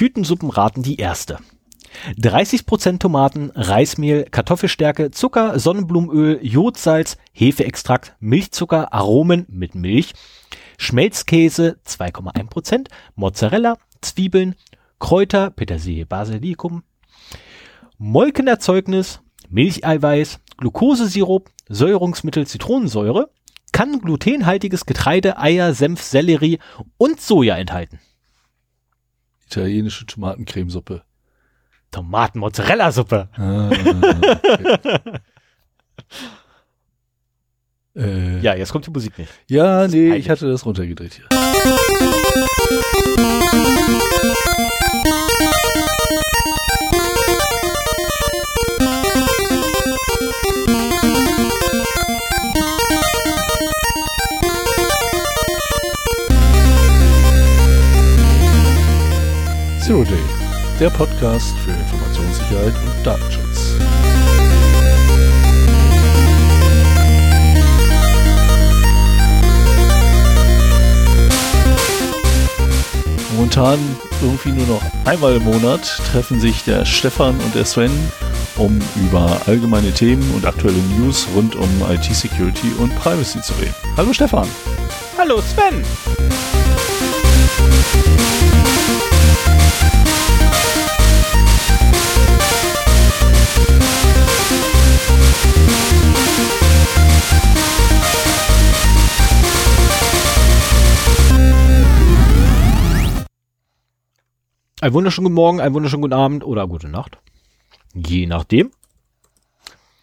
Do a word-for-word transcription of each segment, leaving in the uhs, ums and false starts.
Tütensuppenraten die erste. dreißig Prozent Tomaten, Reismehl, Kartoffelstärke, Zucker, Sonnenblumenöl, Jodsalz, Hefeextrakt, Milchzucker, Aromen mit Milch, Schmelzkäse zwei Komma eins Prozent, Mozzarella, Zwiebeln, Kräuter, Petersilie, Basilikum, Molkenerzeugnis, Milcheiweiß, Glukosesirup, Säuerungsmittel, Zitronensäure, kann glutenhaltiges Getreide, Eier, Senf, Sellerie und Soja enthalten. Italienische Tomatencremesuppe. Tomaten-Mozzarella-Suppe. Ah, okay. äh, ja, jetzt kommt die Musik nicht. Ja, nee, heilig. Ich hatte das runtergedreht hier. Zero Day, der Podcast für Informationssicherheit und Datenschutz. Momentan irgendwie nur noch einmal im Monat treffen sich der Stefan und der Sven, um über allgemeine Themen und aktuelle News rund um I T-Security und Privacy zu reden. Hallo Stefan! Hallo Sven! Einen wunderschönen guten Morgen, einen wunderschönen guten Abend oder gute Nacht. Je nachdem.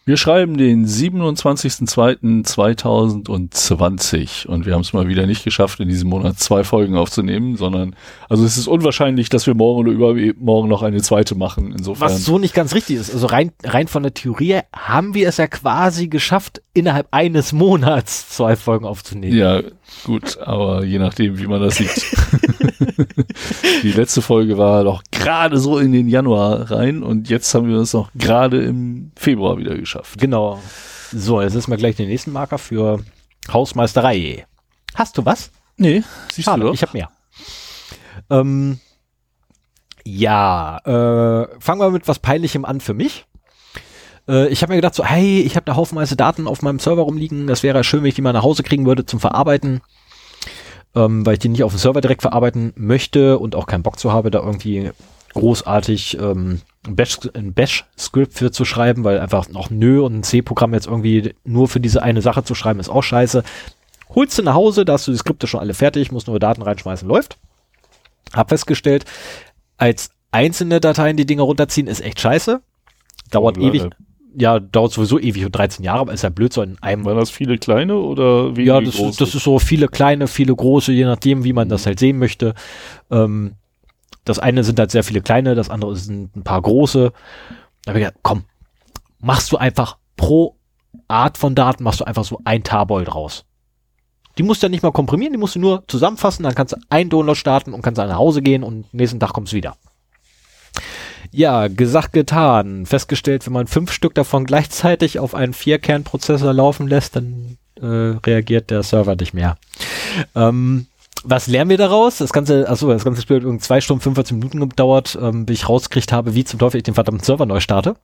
Wir schreiben den siebenundzwanzigsten zweiten zweitausendzwanzig und wir haben es mal wieder nicht geschafft, in diesem Monat zwei Folgen aufzunehmen, sondern, also es ist unwahrscheinlich, dass wir morgen oder übermorgen noch eine zweite machen, insofern. Was so nicht ganz richtig ist. Also rein, rein von der Theorie haben wir es ja quasi geschafft, innerhalb eines Monats zwei Folgen aufzunehmen. Ja, gut, aber je nachdem, wie man das sieht. Die letzte Folge war doch gerade so in den Januar rein und jetzt haben wir das noch gerade im Februar wieder geschafft. Genau. So, jetzt ist mal gleich den nächsten Marker für Hausmeisterei. Hast du was? Nee, siehst Schade, du doch. Ich habe mehr. Ähm, ja, äh, fangen wir mit was Peinlichem an für mich. Äh, ich habe mir gedacht so, hey, ich habe da haufenweise Daten auf meinem Server rumliegen. Das wäre schön, wenn ich die mal nach Hause kriegen würde zum Verarbeiten. Ähm, weil ich die nicht auf dem Server direkt verarbeiten möchte und auch keinen Bock zu habe, da irgendwie großartig ähm, ein Bash-Script für zu schreiben, weil einfach noch Nö und ein C-Programm jetzt irgendwie nur für diese eine Sache zu schreiben, ist auch scheiße. Holst du nach Hause, da hast du die Skripte schon alle fertig, musst nur Daten reinschmeißen, läuft. Hab festgestellt, als einzelne Dateien die Dinge runterziehen, ist echt scheiße. Dauert ewig. Ja, dauert sowieso ewig und dreizehn Jahre, aber ist ja blöd, so in einem... Waren das viele kleine oder wenige große? Ja, das, große? das ist so viele kleine, viele große, je nachdem, wie man das halt sehen möchte. Ähm, das eine sind halt sehr viele kleine, das andere sind ein paar große. Da habe ich gedacht, komm, machst du einfach pro Art von Daten, machst du einfach so ein Tabol draus. Die musst du ja nicht mal komprimieren, die musst du nur zusammenfassen, dann kannst du einen Download starten und kannst dann nach Hause gehen und nächsten Tag kommst du wieder. Ja, gesagt, getan. Festgestellt, wenn man fünf Stück davon gleichzeitig auf einen Vier-Kern-Prozessor laufen lässt, dann äh, reagiert der Server nicht mehr. Ähm, was lernen wir daraus? Das ganze, achso, das ganze Spiel hat irgendwie zwei Stunden, fünfundvierzig Minuten gedauert, ähm, bis ich rausgekriegt habe, wie zum Teufel ich den verdammten Server neu starte.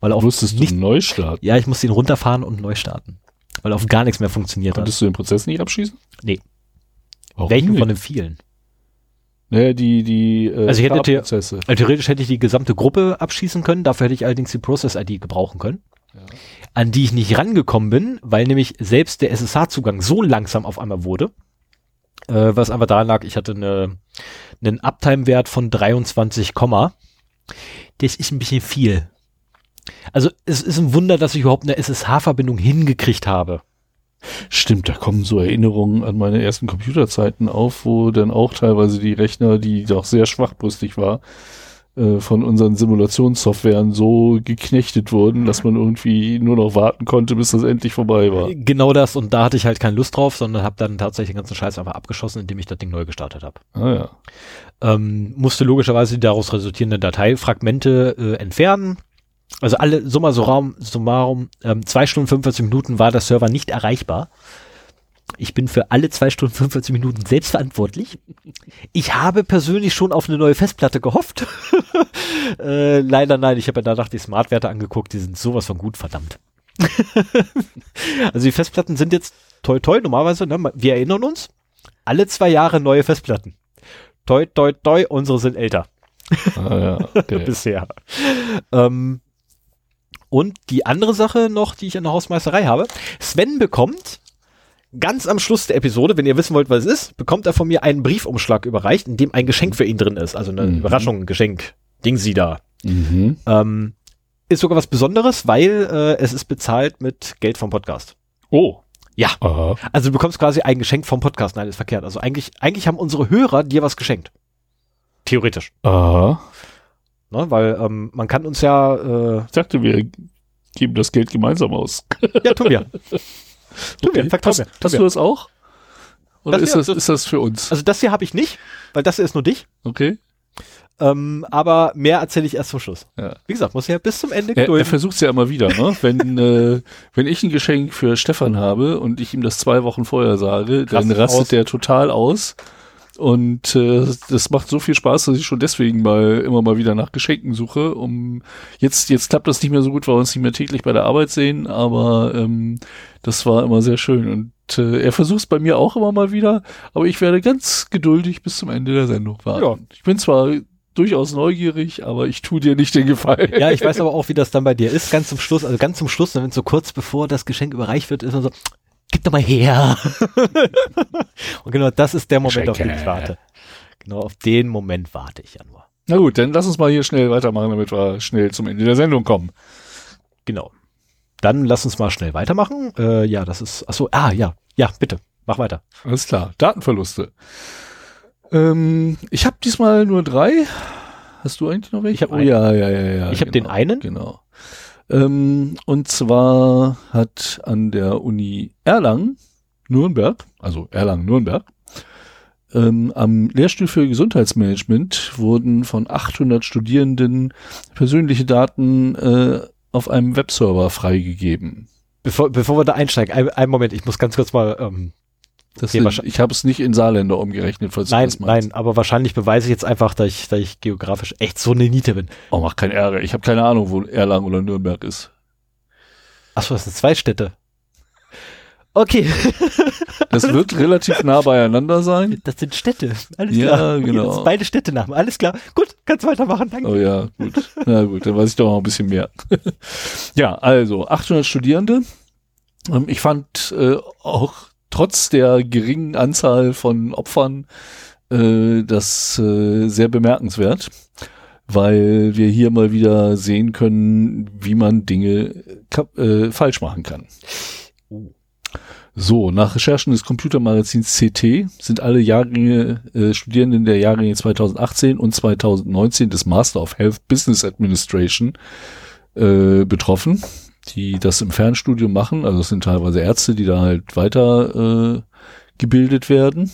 Weil auf Musstest nicht, du neu starten? Ja, ich musste ihn runterfahren und neu starten. Weil auf gar nichts mehr funktioniert hat. Konntest du den Prozess nicht abschießen? Nee. Warum Welchen nicht? Von den vielen? Naja, die, die, äh, also ich hätte the- also theoretisch hätte ich die gesamte Gruppe abschießen können, dafür hätte ich allerdings die Process-I D gebrauchen können, ja. An die ich nicht rangekommen bin, weil nämlich selbst der S S H-Zugang so langsam auf einmal wurde, äh, was einfach daran lag, ich hatte eine, einen Uptime-Wert von dreiundzwanzig, das ist ein bisschen viel. Also es ist ein Wunder, dass ich überhaupt eine S S H-Verbindung hingekriegt habe. Stimmt, da kommen so Erinnerungen an meine ersten Computerzeiten auf, wo dann auch teilweise die Rechner, die doch sehr schwachbrüstig war, äh, von unseren Simulationssoftwaren so geknechtet wurden, dass man irgendwie nur noch warten konnte, bis das endlich vorbei war. Genau das, und da hatte ich halt keine Lust drauf, sondern habe dann tatsächlich den ganzen Scheiß einfach abgeschossen, indem ich das Ding neu gestartet habe. Ah ja. Ähm, musste logischerweise die daraus resultierenden Dateifragmente äh, entfernen. Also alle, summa summarum, ähm, zwei Stunden, fünfundvierzig Minuten war der Server nicht erreichbar. Ich bin für alle zwei Stunden fünfundvierzig Minuten selbst verantwortlich. Ich habe persönlich schon auf eine neue Festplatte gehofft. äh, leider nein, ich habe ja danach die Smart-Werte angeguckt, die sind sowas von gut, verdammt. Also die Festplatten sind jetzt toi toi, normalerweise, ne? Wir erinnern uns, alle zwei Jahre neue Festplatten. Toi toi toi, unsere sind älter. Ah, ja, okay. Bisher. Ähm, und die andere Sache noch, die ich in der Hausmeisterei habe, Sven bekommt ganz am Schluss der Episode, wenn ihr wissen wollt, was es ist, bekommt er von mir einen Briefumschlag überreicht, in dem ein Geschenk für ihn drin ist, also eine mhm. Überraschung, ein Geschenk, Ding sie da. Mhm. Ähm, ist sogar was Besonderes, weil äh, es ist bezahlt mit Geld vom Podcast. Oh. Ja. Aha. Also du bekommst quasi ein Geschenk vom Podcast. Nein, ist verkehrt. Also eigentlich, eigentlich haben unsere Hörer dir was geschenkt. Theoretisch. Aha. Ne, weil ähm, man kann uns ja... Äh, ich dachte, wir geben das Geld gemeinsam aus. Ja, tun wir. Tun wir. Hast du das auch? Oder das ist, hier, das, ist das für uns? Also das hier habe ich nicht, weil das hier ist nur dich. Okay. Ähm, aber mehr erzähle ich erst zum Schluss. Ja. Wie gesagt, muss ja bis zum Ende gedulden. Er, er versucht es ja immer wieder. Ne? Wenn, äh, wenn ich ein Geschenk für Stefan habe und ich ihm das zwei Wochen vorher sage, Krass, dann rastet aus. der total aus. Und äh, das macht so viel Spaß, dass ich schon deswegen mal immer mal wieder nach Geschenken suche. Um jetzt jetzt klappt das nicht mehr so gut, weil wir uns nicht mehr täglich bei der Arbeit sehen, aber ähm, das war immer sehr schön. Und äh, er versucht es bei mir auch immer mal wieder, aber ich werde ganz geduldig bis zum Ende der Sendung warten. Ja. Ich bin zwar durchaus neugierig, aber ich tue dir nicht den Gefallen. Ja, ich weiß aber auch, wie das dann bei dir ist. Ganz zum Schluss, also ganz zum Schluss, wenn es so kurz bevor das Geschenk überreicht wird, ist man so... Gib doch mal her. Und genau das ist der Moment, Schenke. auf den ich warte. Genau, auf den Moment warte ich ja nur. Na gut, dann lass uns mal hier schnell weitermachen, damit wir schnell zum Ende der Sendung kommen. Genau. Dann lass uns mal schnell weitermachen. Äh, ja, das ist, achso, ah, ja, ja, bitte, mach weiter. Alles klar, Datenverluste. Ähm, ich habe diesmal nur drei. Hast du eigentlich noch welche? Ich hab oh, einen. ja, ja, ja, ja. Ich habe genau, den einen. Genau. Ähm, und zwar hat an der Uni Erlangen-Nürnberg, also Erlangen-Nürnberg, ähm, am Lehrstuhl für Gesundheitsmanagement wurden von achthundert Studierenden persönliche Daten äh, auf einem Webserver freigegeben. Bevor, bevor wir da einsteigen, ein, einen Moment, ich muss ganz kurz mal... Ähm Das sind, ich habe es nicht in Saarländer umgerechnet, falls nein, du das meinst. Nein, aber wahrscheinlich beweise ich jetzt einfach, dass ich, dass ich geografisch echt so eine Niete bin. Oh, mach keinen Ärger. Ich habe keine Ahnung, wo Erlangen oder Nürnberg ist. Achso, das sind zwei Städte. Okay. Das wird relativ nah beieinander sein. Das sind Städte. Alles klar. Ja, genau. Das sind beide Städtenamen. Alles klar. Gut, kannst weitermachen. Danke. Oh ja, gut. Na gut, dann weiß ich doch noch ein bisschen mehr. Ja, also achthundert Studierende. Ich fand äh, auch trotz der geringen Anzahl von Opfern äh, das äh, sehr bemerkenswert, weil wir hier mal wieder sehen können, wie man Dinge kap- äh, falsch machen kann. Oh. So, nach Recherchen des Computermagazins C T sind alle Jahrgänge, äh, Studierenden der Jahrgänge zweitausendachtzehn und zweitausendneunzehn des Master of Health Business Administration äh, betroffen, die das im Fernstudium machen. Also es sind teilweise Ärzte, die da halt weiter äh, gebildet werden.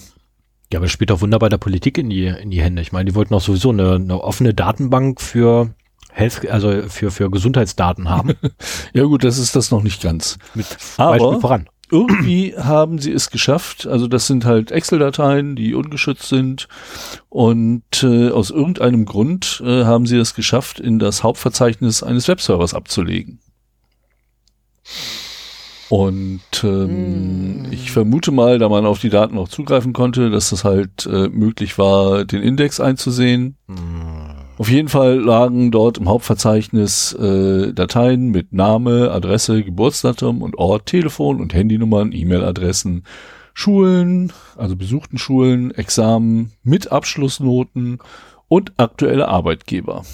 Ja, aber das spielt auch wunderbar der Politik in die, in die Hände. Ich meine, die wollten auch sowieso eine, eine offene Datenbank für Health, also für, für Gesundheitsdaten haben. Ja gut, das ist das noch nicht ganz. Mit aber Beispiel voran. Irgendwie haben sie es geschafft. Also das sind halt Excel-Dateien, die ungeschützt sind. Und äh, aus irgendeinem Grund äh, haben sie es geschafft, in das Hauptverzeichnis eines Webservers abzulegen. Und ähm, hm. ich vermute mal, da man auf die Daten auch zugreifen konnte, dass das halt äh, möglich war, den Index einzusehen. Hm. Auf jeden Fall lagen dort im Hauptverzeichnis äh, Dateien mit Name, Adresse, Geburtsdatum und Ort, Telefon und Handynummern, E-Mail-Adressen, Schulen, also besuchten Schulen, Examen mit Abschlussnoten und aktuelle Arbeitgeber.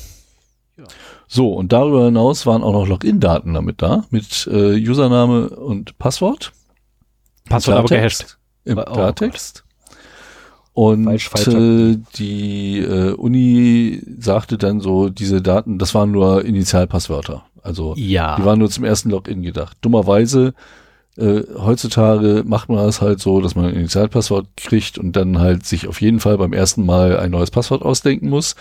Ja. So, und darüber hinaus waren auch noch Login-Daten damit da, mit äh, Username und Passwort. Passwort aber gehasht. Im Klartext. Und falsch, falsch. Äh, die äh, Uni sagte dann so, diese Daten, das waren nur Initialpasswörter. Also ja, die waren nur zum ersten Login gedacht. Dummerweise, äh, heutzutage macht man das halt so, dass man ein Initialpasswort kriegt und dann halt sich auf jeden Fall beim ersten Mal ein neues Passwort ausdenken muss.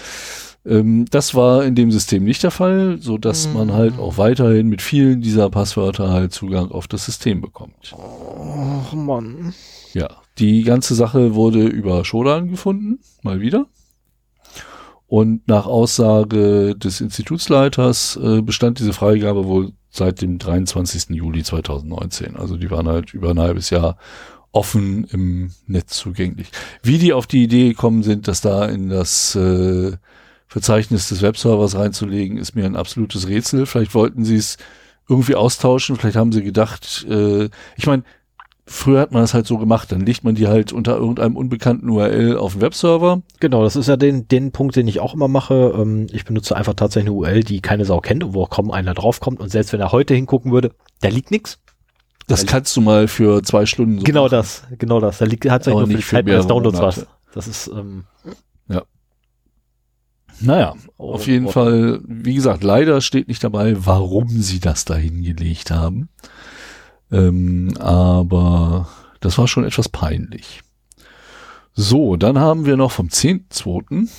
Ähm, das war in dem System nicht der Fall, sodass mhm. man halt auch weiterhin mit vielen dieser Passwörter halt Zugang auf das System bekommt. Och Mann. Ja, die ganze Sache wurde über Shodan gefunden, mal wieder. Und nach Aussage des Institutsleiters äh, bestand diese Freigabe wohl seit dem dreiundzwanzigsten Juli zweitausendneunzehn. Also die waren halt über ein halbes Jahr offen im Netz zugänglich. Wie die auf die Idee gekommen sind, das da in das äh, Verzeichnis des Webservers reinzulegen, ist mir ein absolutes Rätsel. Vielleicht wollten sie es irgendwie austauschen. Vielleicht haben sie gedacht, äh, ich meine, früher hat man das halt so gemacht, dann legt man die halt unter irgendeinem unbekannten U R L auf den Webserver. Genau, das ist ja den, den Punkt, den ich auch immer mache. Ähm, ich benutze einfach tatsächlich eine U R L, die keine Sau kennt und wo auch kaum einer draufkommt. Und selbst wenn er heute hingucken würde, da liegt nichts. Das da kannst du mal für zwei Stunden so Genau machen. das, genau das. Da liegt tatsächlich nur für die Zeit meines Downloads was. Das ist, ähm, ja. Naja, oh, auf jeden oh. Fall, wie gesagt, leider steht nicht dabei, warum sie das da hingelegt haben. Ähm, aber das war schon etwas peinlich. So, dann haben wir noch vom zehnten zweiten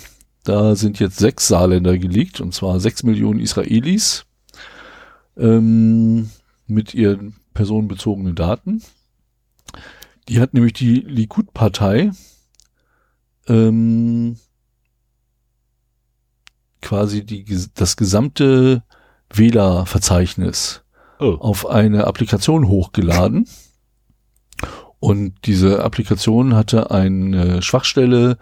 Da sind jetzt sechs Saarländer geleakt, und zwar sechs Millionen Israelis ähm, mit ihren personenbezogenen Daten. Die hat nämlich die Likud-Partei ähm, quasi die, das gesamte Wählerverzeichnis Oh. auf eine Applikation hochgeladen, und diese Applikation hatte eine Schwachstelle,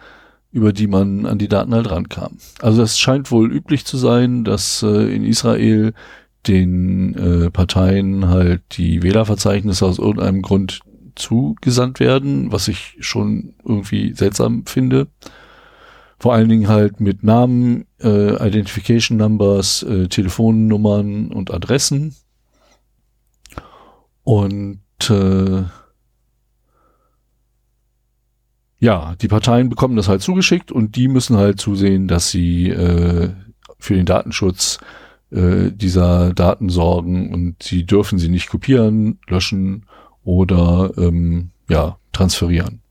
über die man an die Daten halt rankam. Also das scheint wohl üblich zu sein, dass äh, in Israel den äh, Parteien halt die Wählerverzeichnisse aus irgendeinem Grund zugesandt werden, was ich schon irgendwie seltsam finde. Vor allen Dingen halt mit Namen, äh, Identification Numbers, äh, Telefonnummern und Adressen. Und äh, ja, die Parteien bekommen das halt zugeschickt, und die müssen halt zusehen, dass sie äh, für den Datenschutz äh, dieser Daten sorgen, und sie dürfen sie nicht kopieren, löschen oder ähm, ja, transferieren.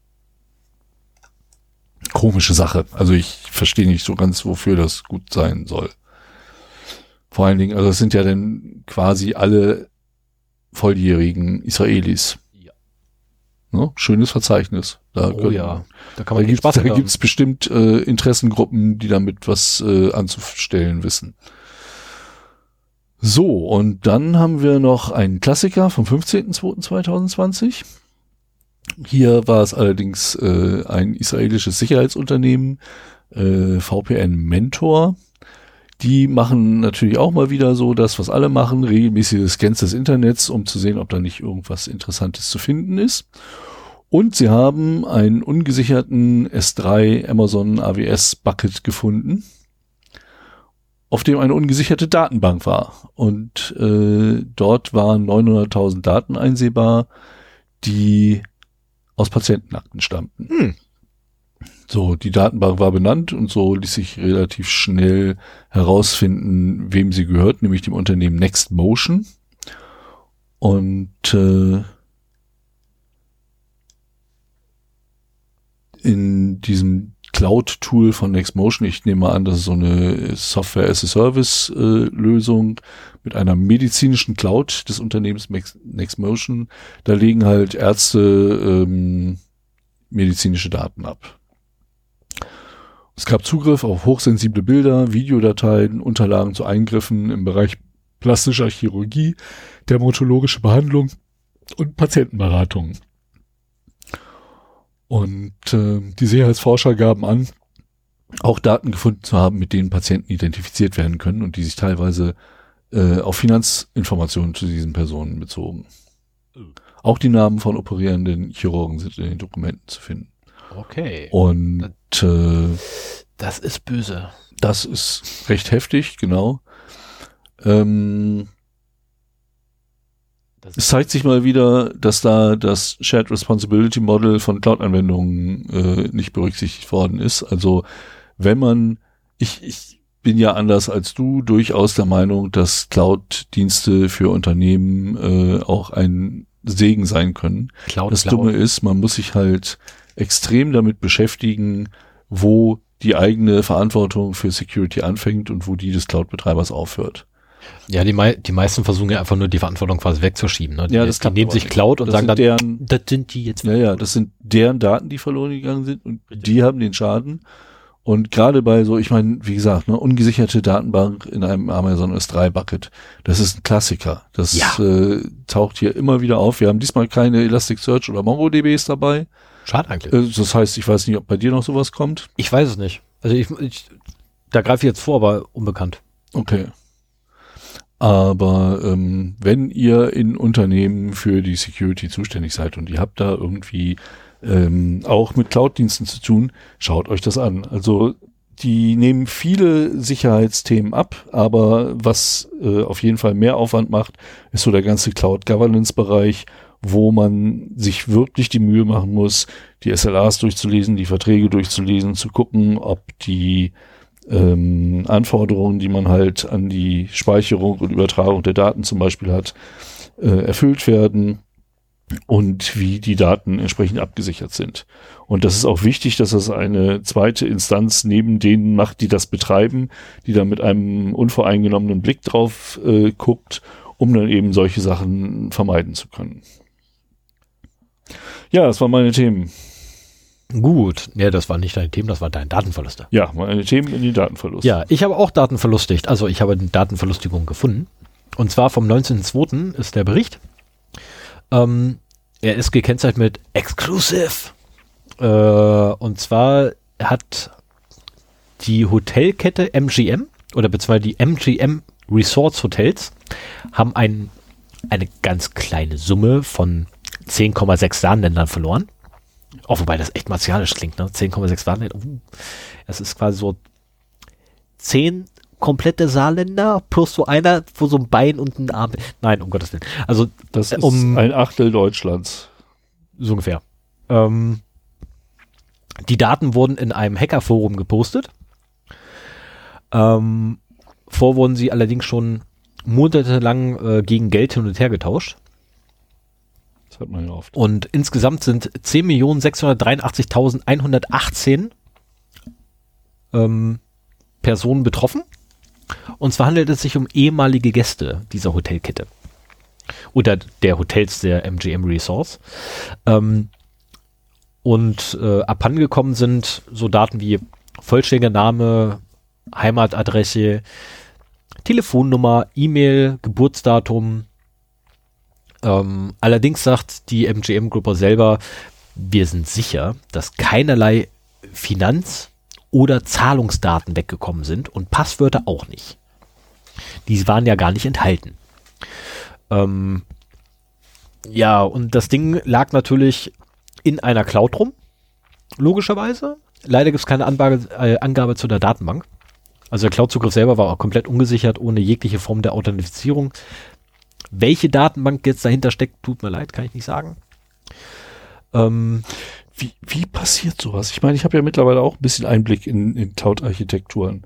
Komische Sache. Also ich verstehe nicht so ganz, wofür das gut sein soll. Vor allen Dingen, also es sind ja dann quasi alle volljährigen Israelis. Ja. Ne? Schönes Verzeichnis. Da, oh, ja. da, kann man da, gibt's, da gibt's bestimmt äh, Interessengruppen, die damit was äh, anzustellen wissen. So, und dann haben wir noch einen Klassiker vom fünfzehnten zweiten zweitausendzwanzig. Hier war es allerdings äh, ein israelisches Sicherheitsunternehmen, äh, V P N Mentor. Die machen natürlich auch mal wieder so das, was alle machen, regelmäßige Scans des Internets, um zu sehen, ob da nicht irgendwas Interessantes zu finden ist. Und sie haben einen ungesicherten S drei Amazon A W S Bucket gefunden, auf dem eine ungesicherte Datenbank war. Und äh, dort waren neunhunderttausend Daten einsehbar, die aus Patientenakten stammten. Hm. So, die Datenbank war benannt, und so ließ sich relativ schnell herausfinden, wem sie gehört, nämlich dem Unternehmen NextMotion. Und äh, in diesem Cloud-Tool von NextMotion, ich nehme mal an, das ist so eine Software-as-a-Service-Lösung mit einer medizinischen Cloud des Unternehmens NextMotion, da legen halt Ärzte ähm, medizinische Daten ab. Es gab Zugriff auf hochsensible Bilder, Videodateien, Unterlagen zu Eingriffen im Bereich plastischer Chirurgie, dermatologische Behandlung und Patientenberatung. Und äh, die Sicherheitsforscher gaben an, auch Daten gefunden zu haben, mit denen Patienten identifiziert werden können und die sich teilweise äh, auf Finanzinformationen zu diesen Personen bezogen. Auch die Namen von operierenden Chirurgen sind in den Dokumenten zu finden. Okay. Und äh, das ist böse. Das ist recht heftig, genau. Ähm, es zeigt sich mal wieder, dass da das Shared Responsibility Model von Cloud-Anwendungen äh, nicht berücksichtigt worden ist. Also wenn man, ich, ich bin ja anders als du durchaus der Meinung, dass Cloud-Dienste für Unternehmen äh, auch ein Segen sein können. Cloud, das Dumme ist, man muss sich halt extrem damit beschäftigen, wo die eigene Verantwortung für Security anfängt und wo die des Cloud-Betreibers aufhört. Ja, die, mei- die meisten versuchen ja einfach nur die Verantwortung quasi wegzuschieben. Ne? Die, ja, das die nehmen sich Cloud und das sagen dann, deren, das sind die jetzt. Ja, ja, das sind deren Daten, die verloren gegangen sind und die haben den Schaden. Und gerade bei so, ich meine, wie gesagt, ne, ungesicherte Datenbank in einem Amazon S drei Bucket, das ist ein Klassiker. Das ja. äh, taucht hier immer wieder auf. Wir haben diesmal keine Elasticsearch oder MongoDBs dabei. Schade eigentlich. Äh, das heißt, ich weiß nicht, ob bei dir noch sowas kommt. Ich weiß es nicht. Also ich, ich da greife ich jetzt vor, aber unbekannt. Okay. Aber ähm, wenn ihr in Unternehmen für die Security zuständig seid und ihr habt da irgendwie Ähm, auch mit Cloud-Diensten zu tun, schaut euch das an. Also die nehmen viele Sicherheitsthemen ab, aber was äh, auf jeden Fall mehr Aufwand macht, ist so der ganze Cloud-Governance-Bereich, wo man sich wirklich die Mühe machen muss, die S L As durchzulesen, die Verträge durchzulesen, zu gucken, ob die ähm, Anforderungen, die man halt an die Speicherung und Übertragung der Daten zum Beispiel hat, äh, erfüllt werden. Und wie die Daten entsprechend abgesichert sind. Und das ist auch wichtig, dass das eine zweite Instanz neben denen macht, die das betreiben, die da mit einem unvoreingenommenen Blick drauf äh, guckt, um dann eben solche Sachen vermeiden zu können. Ja, das waren meine Themen. Gut, ja, das waren nicht deine Themen, das waren deine Datenverluste. Ja, meine Themen in die Datenverluste. Ja, ich habe auch Datenverlustigt, also ich habe eine Datenverlustigung gefunden. Und zwar vom neunzehnten zweiten ist der Bericht. Ähm, er ist gekennzeichnet mit Exclusive. Äh, und zwar hat die Hotelkette M G M oder beziehungsweise die M G M Resorts Hotels haben ein, eine ganz kleine Summe von zehn Komma sechs Saarländern verloren. Auch wobei das echt martialisch klingt, ne? zehn Komma sechs Saarländer. Uh, das ist quasi so zehn komplette Saarländer plus so einer, wo so ein Bein und ein Arm. Nein, um Gottes Willen. Also das ist um, ein Achtel Deutschlands. So ungefähr. Ähm, die Daten wurden in einem Hackerforum gepostet. Ähm, vor wurden sie allerdings schon monatelang äh, gegen Geld hin und her getauscht. Das hat man ja oft. Und insgesamt sind zehn Millionen sechshundertdreiundachtzigtausendeinhundertachtzehn ähm, Personen betroffen. Und zwar handelt es sich um ehemalige Gäste dieser Hotelkette oder der Hotels der M G M Resorts. Ähm, und äh, abhandengekommen sind so Daten wie vollständiger Name, Heimatadresse, Telefonnummer, E-Mail, Geburtsdatum. Ähm, allerdings sagt die M G M-Gruppe selber, wir sind sicher, dass keinerlei Finanz- oder Zahlungsdaten weggekommen sind und Passwörter auch nicht. Die waren ja gar nicht enthalten. Ähm, ja, und das Ding lag natürlich in einer Cloud rum, logischerweise. Leider gibt es keine Anbage, äh, Angabe zu der Datenbank. Also der Cloud-Zugriff selber war auch komplett ungesichert, ohne jegliche Form der Authentifizierung. Welche Datenbank jetzt dahinter steckt, tut mir leid, kann ich nicht sagen. Ähm... Wie, wie passiert sowas? Ich meine, ich habe ja mittlerweile auch ein bisschen Einblick in, in Cloud-Architekturen.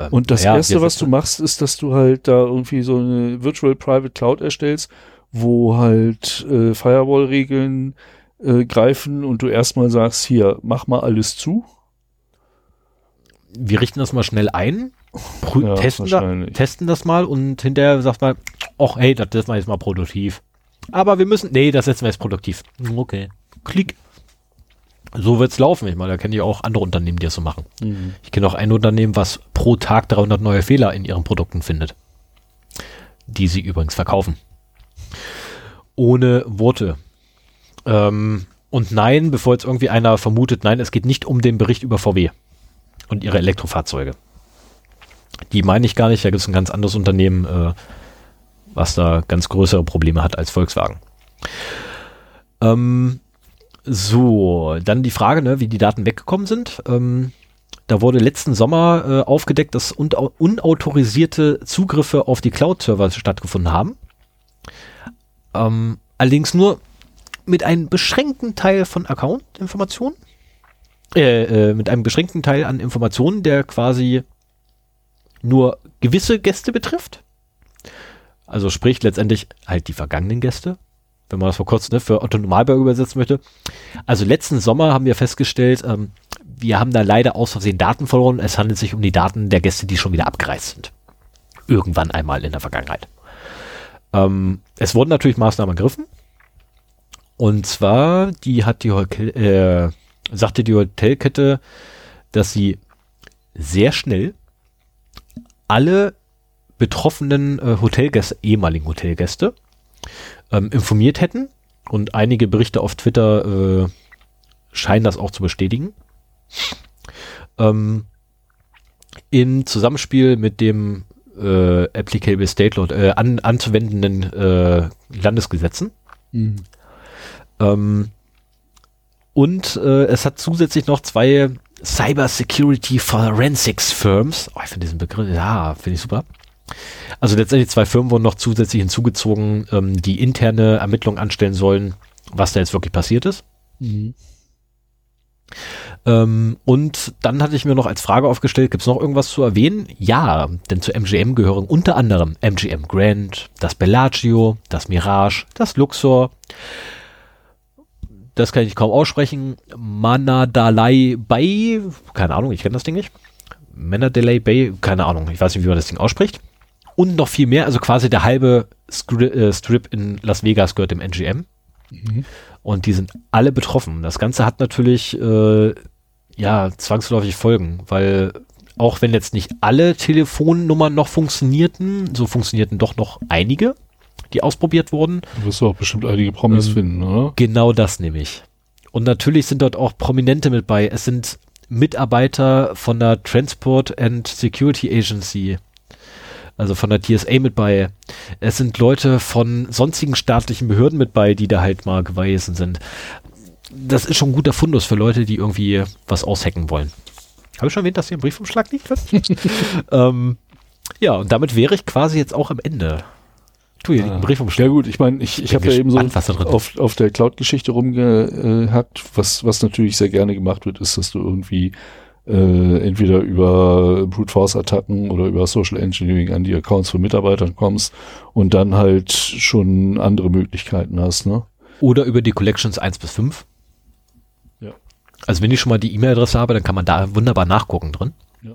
Ähm, und das ja, Erste, was du machst, ist, dass du halt da irgendwie so eine Virtual Private Cloud erstellst, wo halt äh, Firewall-Regeln äh, greifen und du erstmal sagst, hier, mach mal alles zu. Wir richten das mal schnell ein, prü- ja, testen, da, testen das mal und hinterher sagt man, ach hey, das setzen wir jetzt mal produktiv. Aber wir müssen, nee, das setzen wir jetzt produktiv. Okay, klick. So wird's laufen. Ich meine, da kenne ich auch andere Unternehmen, die das so machen. Mhm. Ich kenne auch ein Unternehmen, was pro Tag dreihundert neue Fehler in ihren Produkten findet. Die sie übrigens verkaufen. Ohne Worte. Ähm, und nein, bevor jetzt irgendwie einer vermutet, nein, es geht nicht um den Bericht über V W und ihre Elektrofahrzeuge. Die meine ich gar nicht. Da gibt es ein ganz anderes Unternehmen, äh, was da ganz größere Probleme hat als Volkswagen. Ähm, So, dann die Frage, ne, wie die Daten weggekommen sind. Ähm, da wurde letzten Sommer äh, aufgedeckt, dass un- unautorisierte Zugriffe auf die Cloud-Server stattgefunden haben. Ähm, allerdings nur mit einem beschränkten Teil von Account-Informationen. Äh, äh, mit einem beschränkten Teil an Informationen, der quasi nur gewisse Gäste betrifft. Also sprich letztendlich halt die vergangenen Gäste. wenn man das vor kurzem ne, für Otto Normalberg übersetzen möchte. Also letzten Sommer haben wir festgestellt, ähm, wir haben da leider aus Versehen Daten verloren. Es handelt sich um die Daten der Gäste, die schon wieder abgereist sind. Irgendwann einmal in der Vergangenheit. Ähm, es wurden natürlich Maßnahmen ergriffen. Und zwar, die hat die Hotel, äh, sagte die Hotelkette, dass sie sehr schnell alle betroffenen äh, Hotelgäste, ehemaligen Hotelgäste, ähm, informiert hätten. Und einige Berichte auf Twitter äh, scheinen das auch zu bestätigen. Ähm, im Zusammenspiel mit dem äh, applicable state law äh, an, anzuwendenden äh, Landesgesetzen. Mhm. Ähm, und äh, es hat zusätzlich noch zwei Cyber Security Forensics Firms. Oh, ich finde diesen Begriff, ja, finde ich super. Also letztendlich zwei Firmen wurden noch zusätzlich hinzugezogen, ähm, die interne Ermittlungen anstellen sollen, was da jetzt wirklich passiert ist. Mhm. Ähm, und dann hatte ich mir noch als Frage aufgestellt, gibt es noch irgendwas zu erwähnen? Ja, denn zu M G M gehören unter anderem M G M Grand, das Bellagio, das Mirage, das Luxor, das kann ich kaum aussprechen, Manadalay Bay, keine Ahnung, ich kenne das Ding nicht, Manadalay Bay, keine Ahnung, ich weiß nicht, wie man das Ding ausspricht, und noch viel mehr, also quasi der halbe Strip in Las Vegas gehört dem M G M. Mhm. Und die sind alle betroffen. Das Ganze hat natürlich äh, ja zwangsläufig Folgen, weil auch wenn jetzt nicht alle Telefonnummern noch funktionierten, so funktionierten doch noch einige, die ausprobiert wurden. Du wirst auch bestimmt einige Promis ähm, finden, oder? Genau das nämlich. Und natürlich sind dort auch Prominente mit bei. Es sind Mitarbeiter von der Transport and Security Agency, also von der T S A mit bei. Es sind Leute von sonstigen staatlichen Behörden mit bei, die da halt mal gewesen sind. Das ist schon ein guter Fundus für Leute, die irgendwie was aushacken wollen. Habe ich schon erwähnt, dass hier ein Briefumschlag liegt? ähm, ja, und damit wäre ich quasi jetzt auch am Ende. Du, hier ah, liegt ein Briefumschlag. Ja gut, ich meine, ich, ich habe ja eben so auf, auf der Cloud-Geschichte rumgehackt. Was, was natürlich sehr gerne gemacht wird, ist, dass du irgendwie Äh, entweder über Brute Force Attacken oder über Social Engineering an die Accounts von Mitarbeitern kommst und dann halt schon andere Möglichkeiten hast, ne? Oder über die Collections eins bis fünf. Ja. Also wenn ich schon mal die E-Mail-Adresse habe, dann kann man da wunderbar nachgucken drin. Ja.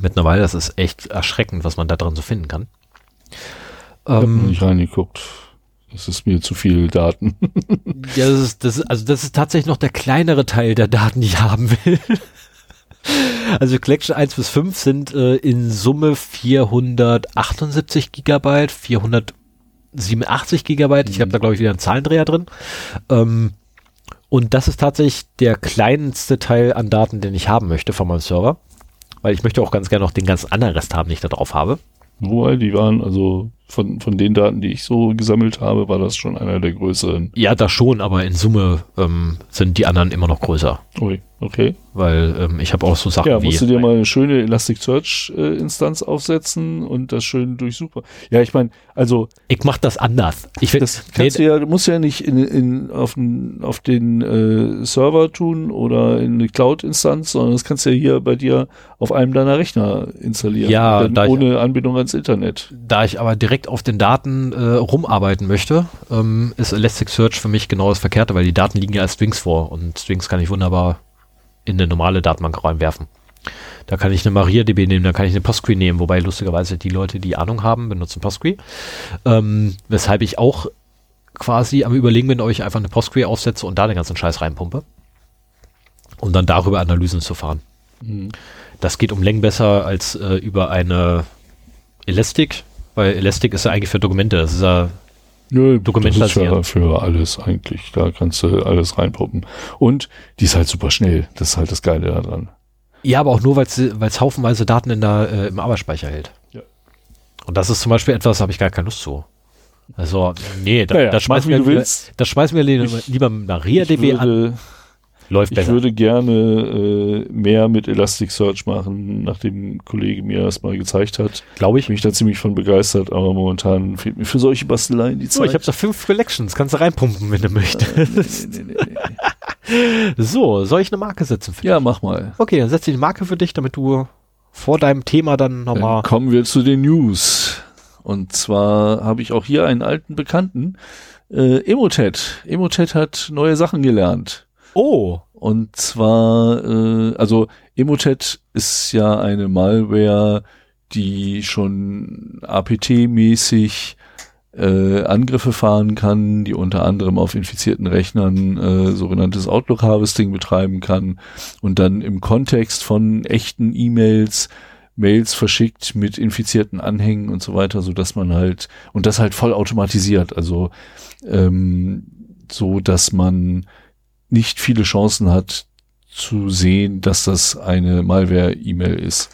Mittlerweile, das ist echt erschreckend, was man da drin so finden kann. Ich habe ähm, nicht reingeguckt. Das ist mir zu viel Daten. Ja, das ist, das ist, also das ist tatsächlich noch der kleinere Teil der Daten, die ich haben will. Also Collection eins bis fünf sind äh, in Summe vierhundertachtundsiebzig Gigabyte, vierhundertsiebenundachtzig Gigabyte. Ich habe da, glaube ich, wieder einen Zahlendreher drin. Ähm, und das ist tatsächlich der kleinste Teil an Daten, den ich haben möchte von meinem Server. Weil ich möchte auch ganz gerne noch den ganzen anderen Rest haben, den ich da drauf habe. Wobei, die waren, also von, von den Daten, die ich so gesammelt habe, war das schon einer der größeren. Ja, das schon, aber in Summe ähm, sind die anderen immer noch größer. Okay. Okay. Weil ähm, ich habe auch so Sachen wie... Ja, musst wie, du dir mal eine schöne Elasticsearch-Instanz äh, aufsetzen und das schön durchsuchen. Ja, ich meine, also... Ich mache das anders. Ich will, das kannst nee, du ja, du musst ja nicht in, in, auf, auf den äh, Server tun oder in eine Cloud-Instanz, sondern das kannst du ja hier bei dir auf einem deiner Rechner installieren. Ja, dann ohne ich, Anbindung ans Internet. Da ich aber direkt auf den Daten äh, rumarbeiten möchte, ähm, ist Elasticsearch für mich genau das Verkehrte, weil die Daten liegen ja als Strings vor und Strings kann ich wunderbar in eine normale Datenbank reinwerfen. Da kann ich eine MariaDB nehmen, da kann ich eine Postgre nehmen, wobei lustigerweise die Leute, die Ahnung haben, benutzen Postgre. Ähm, weshalb ich auch quasi am Überlegen bin, ob ich einfach eine Postgre aufsetze und da den ganzen Scheiß reinpumpe. Um dann darüber Analysen zu fahren. Mhm. Das geht um Längen besser als äh, über eine Elastic, weil Elastic ist ja eigentlich für Dokumente, das ist ja Nö, das ist ja für alles eigentlich. Da kannst du alles reinpuppen. Und die ist halt super schnell. Das ist halt das Geile daran. Ja, aber auch nur, weil es haufenweise Daten in der, äh, im Arbeitsspeicher hält. Ja. Und das ist zum Beispiel etwas, da habe ich gar keine Lust zu. Also, nee, da, naja, das schmeißen wir das schmeißen wir lieber mit MariaDB an. Läuft ich besser. Würde gerne äh, mehr mit Elasticsearch machen, nachdem ein Kollege mir das mal gezeigt hat. Glaube ich. Bin ich da ziemlich von begeistert, aber momentan fehlt mir für solche Basteleien die Zeit. Oh, ich habe da fünf Collections, kannst du reinpumpen, wenn du möchtest. Nee, nee, nee, nee. So, soll ich eine Marke setzen für dich? Ja, mach mal. Okay, dann setze ich eine Marke für dich, damit du vor deinem Thema dann nochmal... Dann kommen wir zu den News. Und zwar habe ich auch hier einen alten Bekannten, Äh, Emochat. Emochat hat neue Sachen gelernt. Oh. Und zwar, äh, also Emochat ist ja eine Malware, die schon A P T-mäßig äh, Angriffe fahren kann, die unter anderem auf infizierten Rechnern äh, sogenanntes Outlook-Harvesting betreiben kann und dann im Kontext von echten E-Mails Mails verschickt mit infizierten Anhängen und so weiter, so dass man halt, und das halt voll automatisiert, also ähm, so, dass man nicht viele Chancen hat zu sehen, dass das eine Malware-E-Mail ist.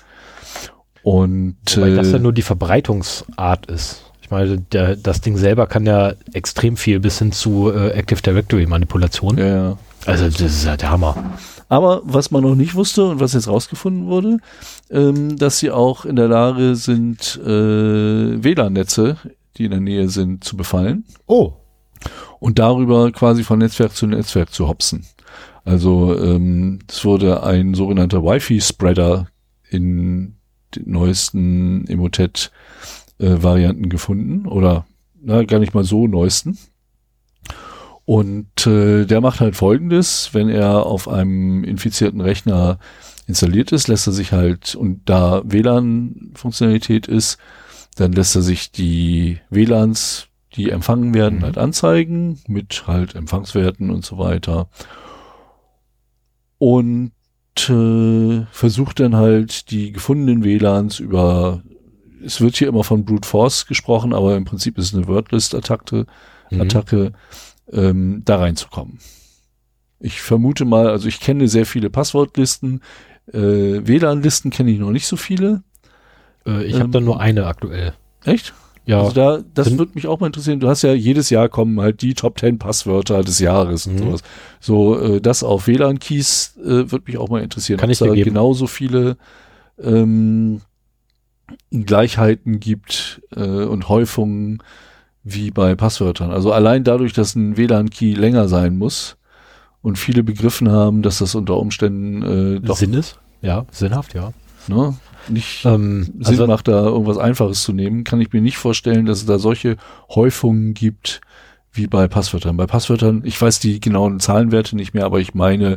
Und weil äh, das ja nur die Verbreitungsart ist. Ich meine, der, das Ding selber kann ja extrem viel bis hin zu äh, Active Directory-Manipulation. Ja. Also das ist halt der Hammer. Aber was man noch nicht wusste und was jetzt rausgefunden wurde, ähm, dass sie auch in der Lage sind, äh, W L A N-Netze, die in der Nähe sind, zu befallen. Oh. Und darüber quasi von Netzwerk zu Netzwerk zu hopsen. Also ähm, es wurde ein sogenannter Wi-Fi-Spreader in den neuesten Emotet-Varianten äh, gefunden. Oder na, gar nicht mal so neuesten. Und äh, der macht halt Folgendes: Wenn er auf einem infizierten Rechner installiert ist, lässt er sich halt, und da W L A N-Funktionalität ist, dann lässt er sich die W L A Ns, die empfangen werden, mhm. halt anzeigen, mit halt Empfangswerten und so weiter. Und äh, versucht dann halt die gefundenen W L A Ns über, es wird hier immer von Brute Force gesprochen, aber im Prinzip ist es eine Wordlist-Attacke, mhm. Attacke, Ähm, da reinzukommen. Ich vermute mal, also ich kenne sehr viele Passwortlisten, äh, W L A N-Listen kenne ich noch nicht so viele. Äh, ich ähm, habe da nur eine aktuell. Echt? Ja. Also da, das würde mich auch mal interessieren. Du hast ja jedes Jahr kommen halt die Top zehn Passwörter des Jahres mhm. und sowas. So, äh, das auf W L A N-Keys äh, würde mich auch mal interessieren. Kann ich dir geben? Genauso viele ähm, Gleichheiten gibt äh, und Häufungen wie bei Passwörtern. Also allein dadurch, dass ein W L A N-Key länger sein muss und viele begriffen haben, dass das unter Umständen äh, doch Sinn ist. Ja, sinnhaft, ja. Ne? Nicht ähm, Sinn also macht, da irgendwas Einfaches zu nehmen, kann ich mir nicht vorstellen, dass es da solche Häufungen gibt wie bei Passwörtern. Bei Passwörtern, ich weiß die genauen Zahlenwerte nicht mehr, aber ich meine,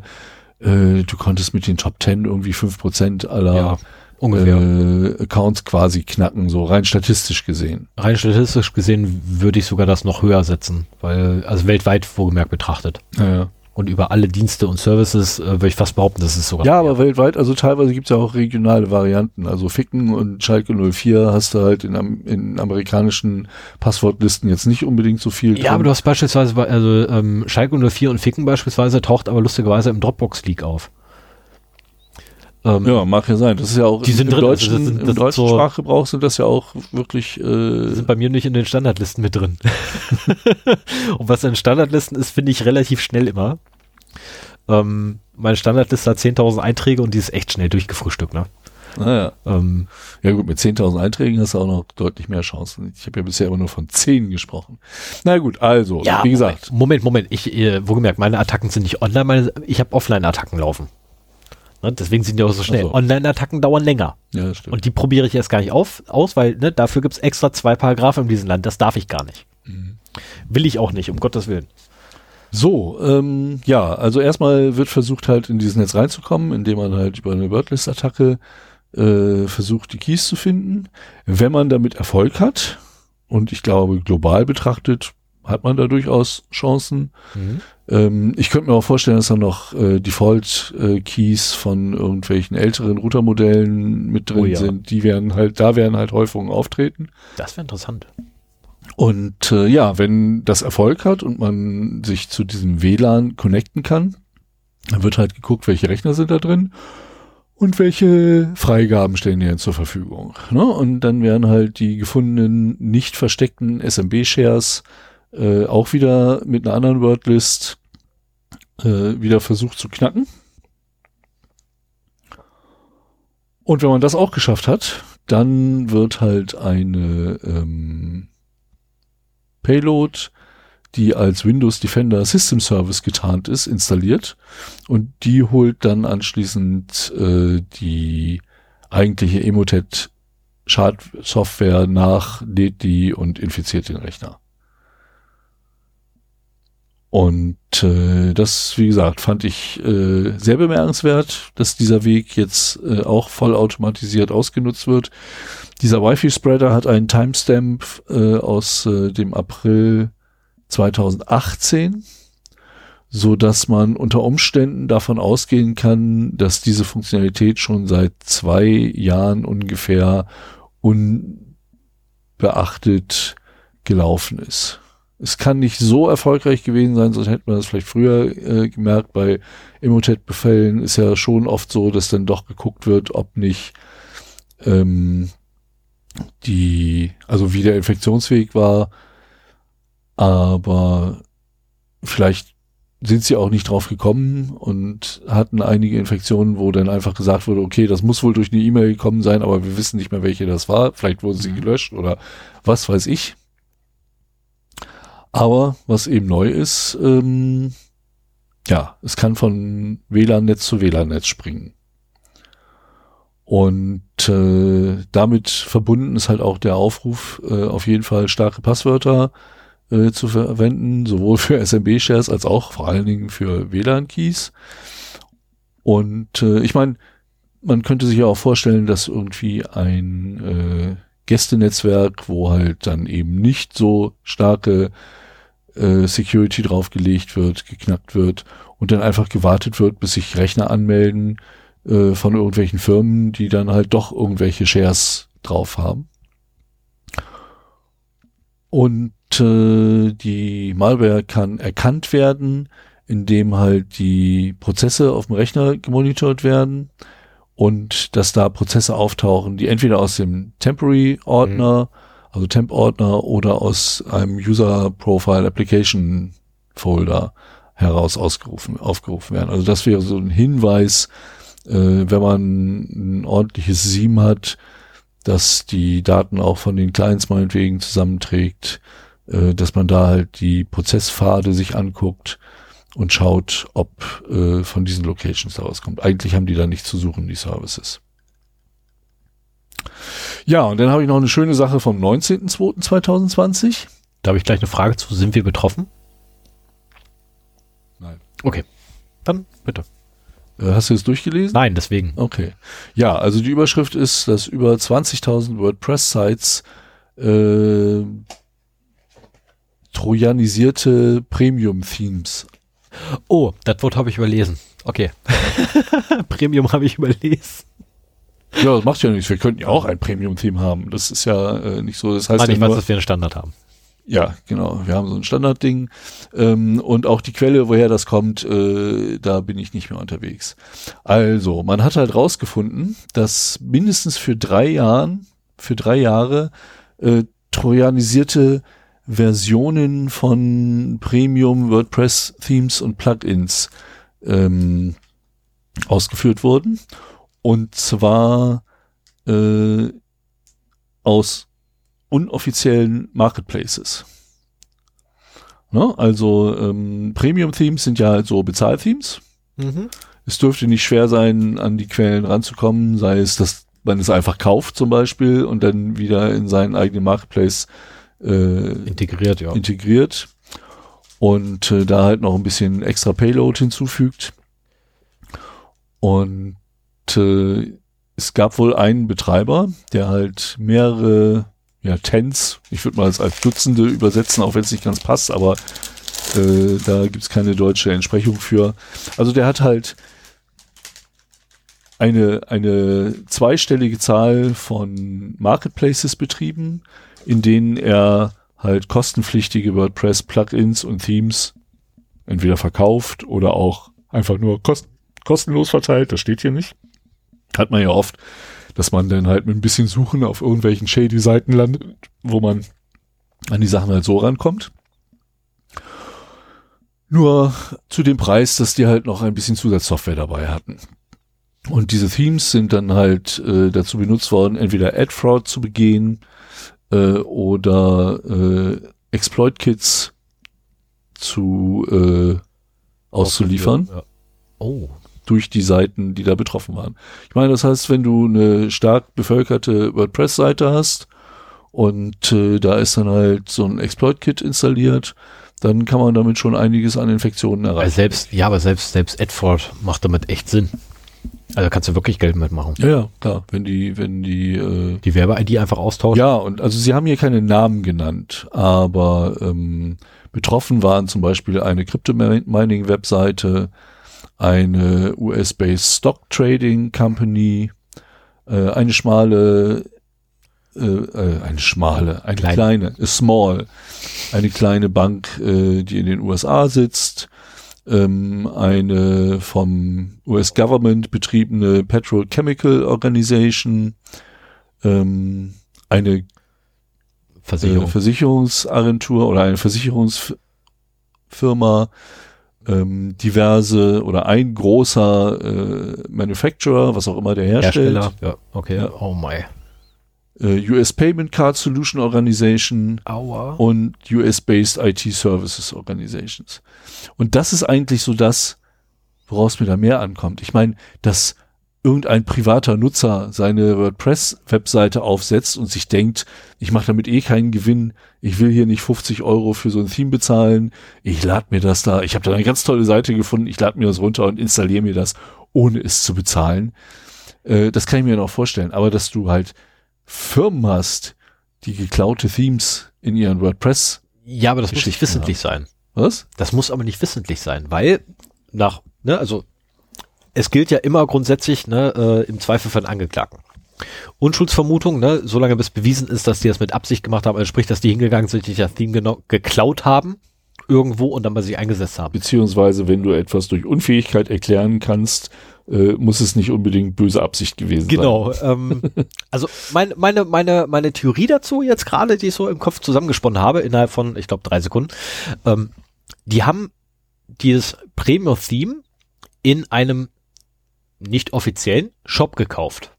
äh, du konntest mit den Top zehn irgendwie fünf Prozent aller ja. Ungefähr. Äh, Accounts quasi knacken, so rein statistisch gesehen. Rein statistisch gesehen würde ich sogar das noch höher setzen, weil, also weltweit vorgemerkt betrachtet. Ja. Und über alle Dienste und Services äh, würde ich fast behaupten, das ist sogar. Ja, aber weltweit, also teilweise gibt es ja auch regionale Varianten. Also Ficken und Schalke null vier hast du halt in, in amerikanischen Passwortlisten jetzt nicht unbedingt so viel drin. Ja, aber du hast beispielsweise, also ähm, Schalke null vier und Ficken beispielsweise taucht aber lustigerweise im Dropbox-Leak auf. Ähm, ja, mag ja sein. Das ist ja auch die sind im drin. Deutschen, also das sind, das im deutschen so Sprachgebrauch sind das ja auch wirklich äh sind bei mir nicht in den Standardlisten mit drin. Und was in Standardlisten ist, finde ich relativ schnell immer. Ähm, meine Standardliste hat zehntausend Einträge und die ist echt schnell durchgefrühstückt, ne? Naja. Ähm, ja gut, mit zehntausend Einträgen hast du auch noch deutlich mehr Chancen. Ich habe ja bisher immer nur von zehn gesprochen. Na gut, also, ja, wie gesagt. Moment, Moment. Ich, äh, wohlgemerkt, meine Attacken sind nicht online, meine, ich habe Offline-Attacken laufen. Ne, deswegen sind die auch so schnell. Also. Online-Attacken dauern länger. Ja, stimmt. Und die probiere ich erst gar nicht auf, aus, weil ne, dafür gibt es extra zwei Paragraphen in diesem Land. Das darf ich gar nicht. Mhm. Will ich auch nicht, um Gottes Willen. So, ähm, ja, also erstmal wird versucht halt in dieses Netz reinzukommen, indem man halt über eine Wordlist-Attacke äh, versucht, die Keys zu finden. Wenn man damit Erfolg hat, und ich glaube global betrachtet, hat man da durchaus Chancen. Mhm. Ähm, ich könnte mir auch vorstellen, dass da noch äh, Default-Keys äh, von irgendwelchen älteren Routermodellen mit drin oh, ja. sind. Die werden halt, da werden halt Häufungen auftreten. Das wäre interessant. Und äh, ja, wenn das Erfolg hat und man sich zu diesem W L A N connecten kann, dann wird halt geguckt, welche Rechner sind da drin und welche Freigaben stehen dir zur Verfügung. Ne? Und dann werden halt die gefundenen, nicht versteckten S M B-Shares Äh, auch wieder mit einer anderen Wordlist äh, wieder versucht zu knacken. Und wenn man das auch geschafft hat, dann wird halt eine ähm, Payload, die als Windows Defender System Service getarnt ist, installiert. Und die holt dann anschließend äh, die eigentliche Emotet-Schadsoftware nach, lädt die und infiziert den Rechner. Und äh, das, wie gesagt, fand ich äh, sehr bemerkenswert, dass dieser Weg jetzt äh, auch vollautomatisiert ausgenutzt wird. Dieser Wi-Fi-Spreader hat einen Timestamp äh, aus äh, dem April zweitausendachtzehn, so dass man unter Umständen davon ausgehen kann, dass diese Funktionalität schon seit zwei Jahren ungefähr unbeachtet gelaufen ist. Es kann nicht so erfolgreich gewesen sein, sonst hätte man das vielleicht früher äh, gemerkt. Bei Emotet-Befällen ist ja schon oft so, dass dann doch geguckt wird, ob nicht ähm, die, also wie der Infektionsweg war. Aber vielleicht sind sie auch nicht drauf gekommen und hatten einige Infektionen, wo dann einfach gesagt wurde, okay, das muss wohl durch eine E-Mail gekommen sein, aber wir wissen nicht mehr, welche das war. Vielleicht wurden sie gelöscht oder was weiß ich. Aber was eben neu ist, ähm, ja, es kann von W L A N-Netz zu W L A N-Netz springen. Und äh, damit verbunden ist halt auch der Aufruf, äh, auf jeden Fall starke Passwörter äh, zu verwenden, sowohl für S M B-Shares als auch vor allen Dingen für W L A N-Keys. Und äh, ich meine, man könnte sich ja auch vorstellen, dass irgendwie ein äh, Gästenetzwerk, wo halt dann eben nicht so starke äh, Security draufgelegt wird, geknackt wird und dann einfach gewartet wird, bis sich Rechner anmelden äh, von irgendwelchen Firmen, die dann halt doch irgendwelche Shares drauf haben. Und äh, die Malware kann erkannt werden, indem halt die Prozesse auf dem Rechner gemonitort werden. Und dass da Prozesse auftauchen, die entweder aus dem Temporary-Ordner, mhm. also Temp-Ordner oder aus einem User-Profile-Application-Folder heraus ausgerufen, aufgerufen werden. Also das wäre so ein Hinweis, äh, wenn man ein ordentliches SIEM hat, dass die Daten auch von den Clients meinetwegen zusammenträgt, äh, dass man da halt die Prozesspfade sich anguckt und schaut, ob äh, von diesen Locations da was kommt. Eigentlich haben die da nichts zu suchen, die Services. Ja, und dann habe ich noch eine schöne Sache vom neunzehnten zweiten zweitausendzwanzig. Da habe ich gleich eine Frage zu. Sind wir betroffen? Nein. Okay, dann bitte. Äh, hast du es durchgelesen? Nein, deswegen. Okay. Ja, also die Überschrift ist, dass über zwanzigtausend WordPress-Sites äh, trojanisierte Premium-Themes. Oh, das Wort habe ich überlesen. Okay. Premium habe ich überlesen. Ja, das macht ja nichts. Wir könnten ja auch ein Premium-Theme haben. Das ist ja äh, nicht so. Das heißt, ich weiß, dass wir einen Standard haben. Ja, genau. Wir haben so ein Standardding. Ähm, und auch die Quelle, woher das kommt, äh, da bin ich nicht mehr unterwegs. Also, man hat halt rausgefunden, dass mindestens für drei Jahren, für drei Jahre äh, trojanisierte Versionen von Premium WordPress Themes und Plugins ähm, ausgeführt wurden. Und zwar äh, aus unoffiziellen Marketplaces. Ne? Also ähm, Premium Themes sind ja halt so Bezahl-Themes. Mhm. Es dürfte nicht schwer sein, an die Quellen ranzukommen, sei es, dass man es einfach kauft zum Beispiel und dann wieder in seinen eigenen Marketplace Äh, integriert, ja. Integriert und äh, da halt noch ein bisschen extra Payload hinzufügt. Und äh, es gab wohl einen Betreiber, der halt mehrere ja, Tens, ich würde mal es als Dutzende übersetzen, auch wenn es nicht ganz passt, aber äh, da gibt es keine deutsche Entsprechung für. Also der hat halt eine, eine zweistellige Zahl von Marketplaces betrieben, in denen er halt kostenpflichtige WordPress-Plugins und Themes entweder verkauft oder auch einfach nur kost- kostenlos verteilt, das steht hier nicht. Hat man ja oft, dass man dann halt mit ein bisschen Suchen auf irgendwelchen shady Seiten landet, wo man an die Sachen halt so rankommt. Nur zu dem Preis, dass die halt noch ein bisschen Zusatzsoftware dabei hatten. Und diese Themes sind dann halt äh, dazu benutzt worden, entweder Ad-Fraud zu begehen, oder äh, Exploit-Kits zu äh, auszuliefern. Ja. Oh. Durch die Seiten, die da betroffen waren. Ich meine, das heißt, wenn du eine stark bevölkerte WordPress-Seite hast und äh, da ist dann halt so ein Exploit-Kit installiert, dann kann man damit schon einiges an Infektionen erreichen. Also selbst, ja, aber selbst, selbst Edford macht damit echt Sinn. Also kannst du wirklich Geld mitmachen. Ja, klar. Wenn die, wenn die, äh, die Werbe-I D einfach austauschen. Ja, und also sie haben hier keine Namen genannt, aber ähm, betroffen waren zum Beispiel eine Crypto-Mining-Webseite, eine U S-based Stock-Trading-Company, äh, eine schmale, äh, äh, eine schmale, eine kleine, kleine a small, eine kleine Bank, äh, die in den U S A sitzt, eine vom U S-Government betriebene Petrochemical Organization, ähm, eine Versicherung. Versicherungsagentur oder eine Versicherungsfirma, ähm, diverse oder ein großer äh, Manufacturer, was auch immer der herstellt. Hersteller, ja, okay, ja. Oh my. U S Payment Card Solution Organization Aua. Und U S-based I T Services Organizations. Und das ist eigentlich so das, woraus mir da mehr ankommt. Ich meine, dass irgendein privater Nutzer seine WordPress-Webseite aufsetzt und sich denkt, ich mache damit eh keinen Gewinn, ich will hier nicht fünfzig Euro für so ein Theme bezahlen, ich lade mir das da, ich habe da eine ganz tolle Seite gefunden, ich lade mir das runter und installiere mir das, ohne es zu bezahlen. Äh, das kann ich mir noch vorstellen. Aber dass du halt Firmen hast, die geklaute Themes in ihren WordPress. Ja, aber das muss nicht wissentlich haben. Sein. Was? Das muss aber nicht wissentlich sein, weil nach, ne, also es gilt ja immer grundsätzlich, ne, äh, im Zweifel für den Angeklagten. Unschuldsvermutung, ne, solange bis bewiesen ist, dass die das mit Absicht gemacht haben, also sprich, dass die hingegangen sind, die das Theme genau geklaut haben, irgendwo und dann bei sich eingesetzt haben. Beziehungsweise, wenn du etwas durch Unfähigkeit erklären kannst, Äh, muss es nicht unbedingt böse Absicht gewesen genau, sein. Genau. Ähm, also mein, meine, meine, meine Theorie dazu jetzt gerade, die ich so im Kopf zusammengesponnen habe, innerhalb von, ich glaube, drei Sekunden, ähm, die haben dieses Premium-Theme in einem nicht offiziellen Shop gekauft.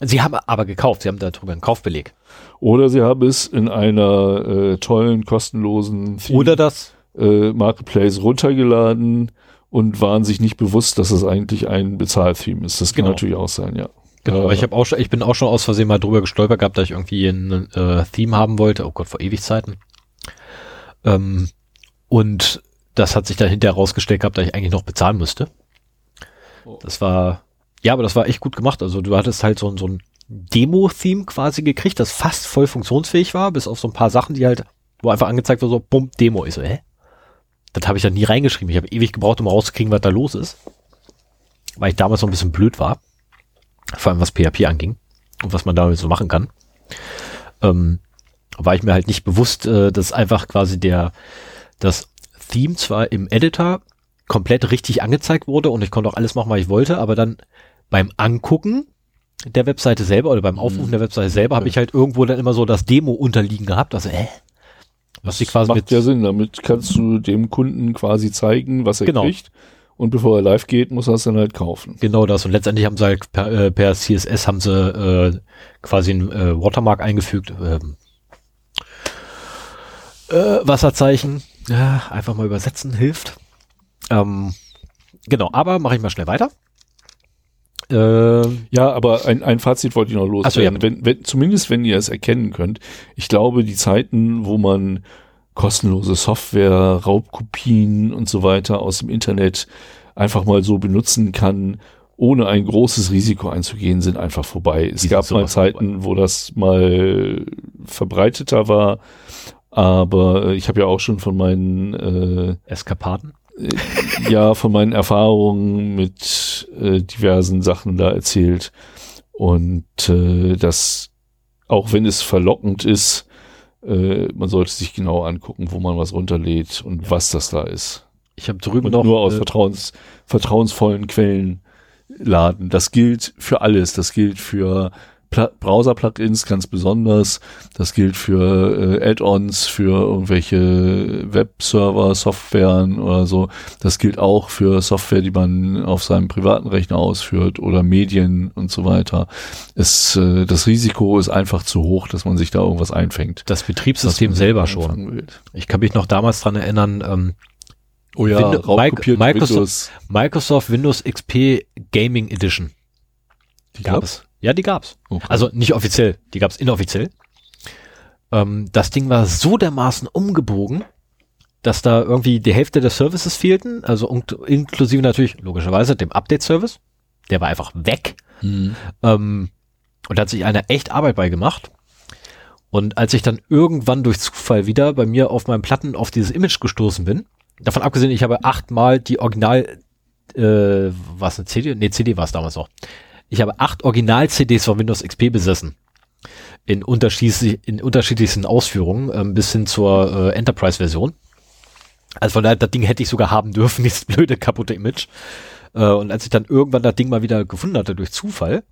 Sie haben aber gekauft, sie haben darüber einen Kaufbeleg. Oder sie haben es in einer äh, tollen, kostenlosen Theme- Oder das äh, Marketplace runtergeladen und waren sich nicht bewusst, dass es eigentlich ein Bezahltheme ist. Das kann genau. natürlich auch sein, ja. Genau. Äh, ich habe auch schon, ich bin auch schon aus Versehen mal drüber gestolpert gehabt, da ich irgendwie ein äh, Theme haben wollte. Oh Gott, vor Ewigzeiten. Ähm, und das hat sich dann hinterher rausgestellt gehabt, dass ich eigentlich noch bezahlen müsste. Oh. Das war, ja, aber das war echt gut gemacht. Also du hattest halt so, so ein Demo-Theme quasi gekriegt, das fast voll funktionsfähig war, bis auf so ein paar Sachen, die halt, wo einfach angezeigt war, so, bumm, Demo. Ich so, hä? Das habe ich dann nie reingeschrieben. Ich habe ewig gebraucht, um rauszukriegen, was da los ist. Weil ich damals so ein bisschen blöd war. Vor allem, was P H P anging. Und was man damit so machen kann. Ähm, war ich mir halt nicht bewusst, äh, dass einfach quasi der, das Theme zwar im Editor komplett richtig angezeigt wurde und ich konnte auch alles machen, was ich wollte, aber dann beim Angucken der Webseite selber oder beim Aufrufen mhm. der Webseite selber habe ich halt irgendwo dann immer so das Demo unterliegen gehabt. Also, äh, was das quasi macht mit ja Sinn, damit kannst du dem Kunden quasi zeigen, was er genau. kriegt und bevor er live geht, muss er es dann halt kaufen. Genau das und letztendlich haben sie halt per, äh, per C S S haben sie äh, quasi ein äh, Watermark eingefügt, ähm, äh, Wasserzeichen, ja, einfach mal übersetzen, hilft. Ähm, genau, aber mache ich mal schnell weiter. Ja, aber ein, ein Fazit wollte ich noch loswerden. So, ja. wenn, wenn, zumindest wenn ihr es erkennen könnt. Ich glaube, die Zeiten, wo man kostenlose Software, Raubkopien und so weiter aus dem Internet einfach mal so benutzen kann, ohne ein großes Risiko einzugehen, sind einfach vorbei. Es die gab mal Zeiten, vorbei. Wo das mal verbreiteter war, aber ich habe ja auch schon von meinen äh, Eskapaden? Ja, von meinen Erfahrungen mit äh, diversen Sachen da erzählt und äh, dass, auch wenn es verlockend ist, äh, man sollte sich genau angucken, wo man was runterlädt und ja. was das da ist. Ich habe drüben und noch nur aus äh, vertrauens, vertrauensvollen Quellen laden. Das gilt für alles. Das gilt für Pla- Browser-Plugins ganz besonders. Das gilt für äh, Add-ons, für irgendwelche Webserver, Softwaren oder so. Das gilt auch für Software, die man auf seinem privaten Rechner ausführt oder Medien und so weiter. Es, äh, das Risiko ist einfach zu hoch, dass man sich da irgendwas einfängt. Das Betriebssystem selber schon. Will. Ich kann mich noch damals dran erinnern, ähm, oh ja, Wind- raubkopiert Mi- Microsoft, Windows. Microsoft Windows X P Gaming Edition. Die gab es. Ja, die gab's. Okay. Also nicht offiziell, die gab's inoffiziell. Ähm, das Ding war so dermaßen umgebogen, dass da irgendwie die Hälfte der Services fehlten, also un- inklusive natürlich logischerweise dem Update-Service, der war einfach weg. Mhm. Ähm, und da hat sich einer echt Arbeit bei gemacht. Und als ich dann irgendwann durch Zufall wieder bei mir auf meinen Platten auf dieses Image gestoßen bin, davon abgesehen, ich habe achtmal die Original, äh, was eine C D? Nee, C D war es damals noch. Ich habe acht Original-C Ds von Windows X P besessen. In, unterschiedlich, in unterschiedlichsten Ausführungen, ähm, bis hin zur äh, Enterprise-Version. Also von daher, das Ding hätte ich sogar haben dürfen, dieses blöde, kaputte Image. Äh, und als ich dann irgendwann das Ding mal wieder gefunden hatte durch Zufall,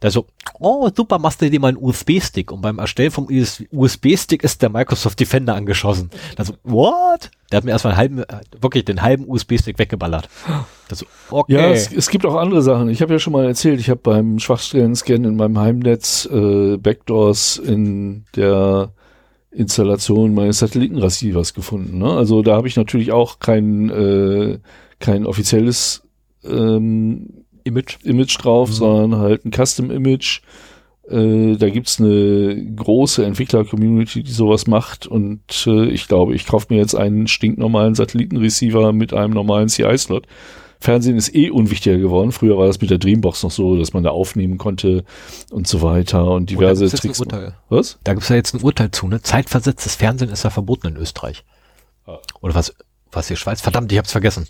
da so, oh super, machst du dir mal einen U S B-Stick. Und beim Erstellen vom U S B-Stick ist der Microsoft Defender angeschossen. Da so, what? Der hat mir erstmal einen halben, wirklich den halben U S B-Stick weggeballert. Da so, okay. Ja, es, es gibt auch andere Sachen. Ich habe ja schon mal erzählt, ich habe beim Schwachstellen-Scan in meinem Heimnetz äh, Backdoors in der Installation meines Satellitenreceivers gefunden. Ne? Also da habe ich natürlich auch kein, äh, kein offizielles ähm, Image. Image drauf, mhm. sondern halt ein Custom-Image. Äh, da gibt es eine große Entwickler-Community, die sowas macht und äh, ich glaube, ich kaufe mir jetzt einen stinknormalen Satellitenreceiver mit einem normalen C I-Slot. Fernsehen ist eh unwichtiger geworden. Früher war das mit der Dreambox noch so, dass man da aufnehmen konnte und so weiter und diverse oh, da Tricks. Was? Da gibt es ja jetzt ein Urteil zu, ne? Zeitversetztes Fernsehen ist ja verboten in Österreich. Ah. Oder was? Was hier, Schweiz? Verdammt, ich hab's vergessen.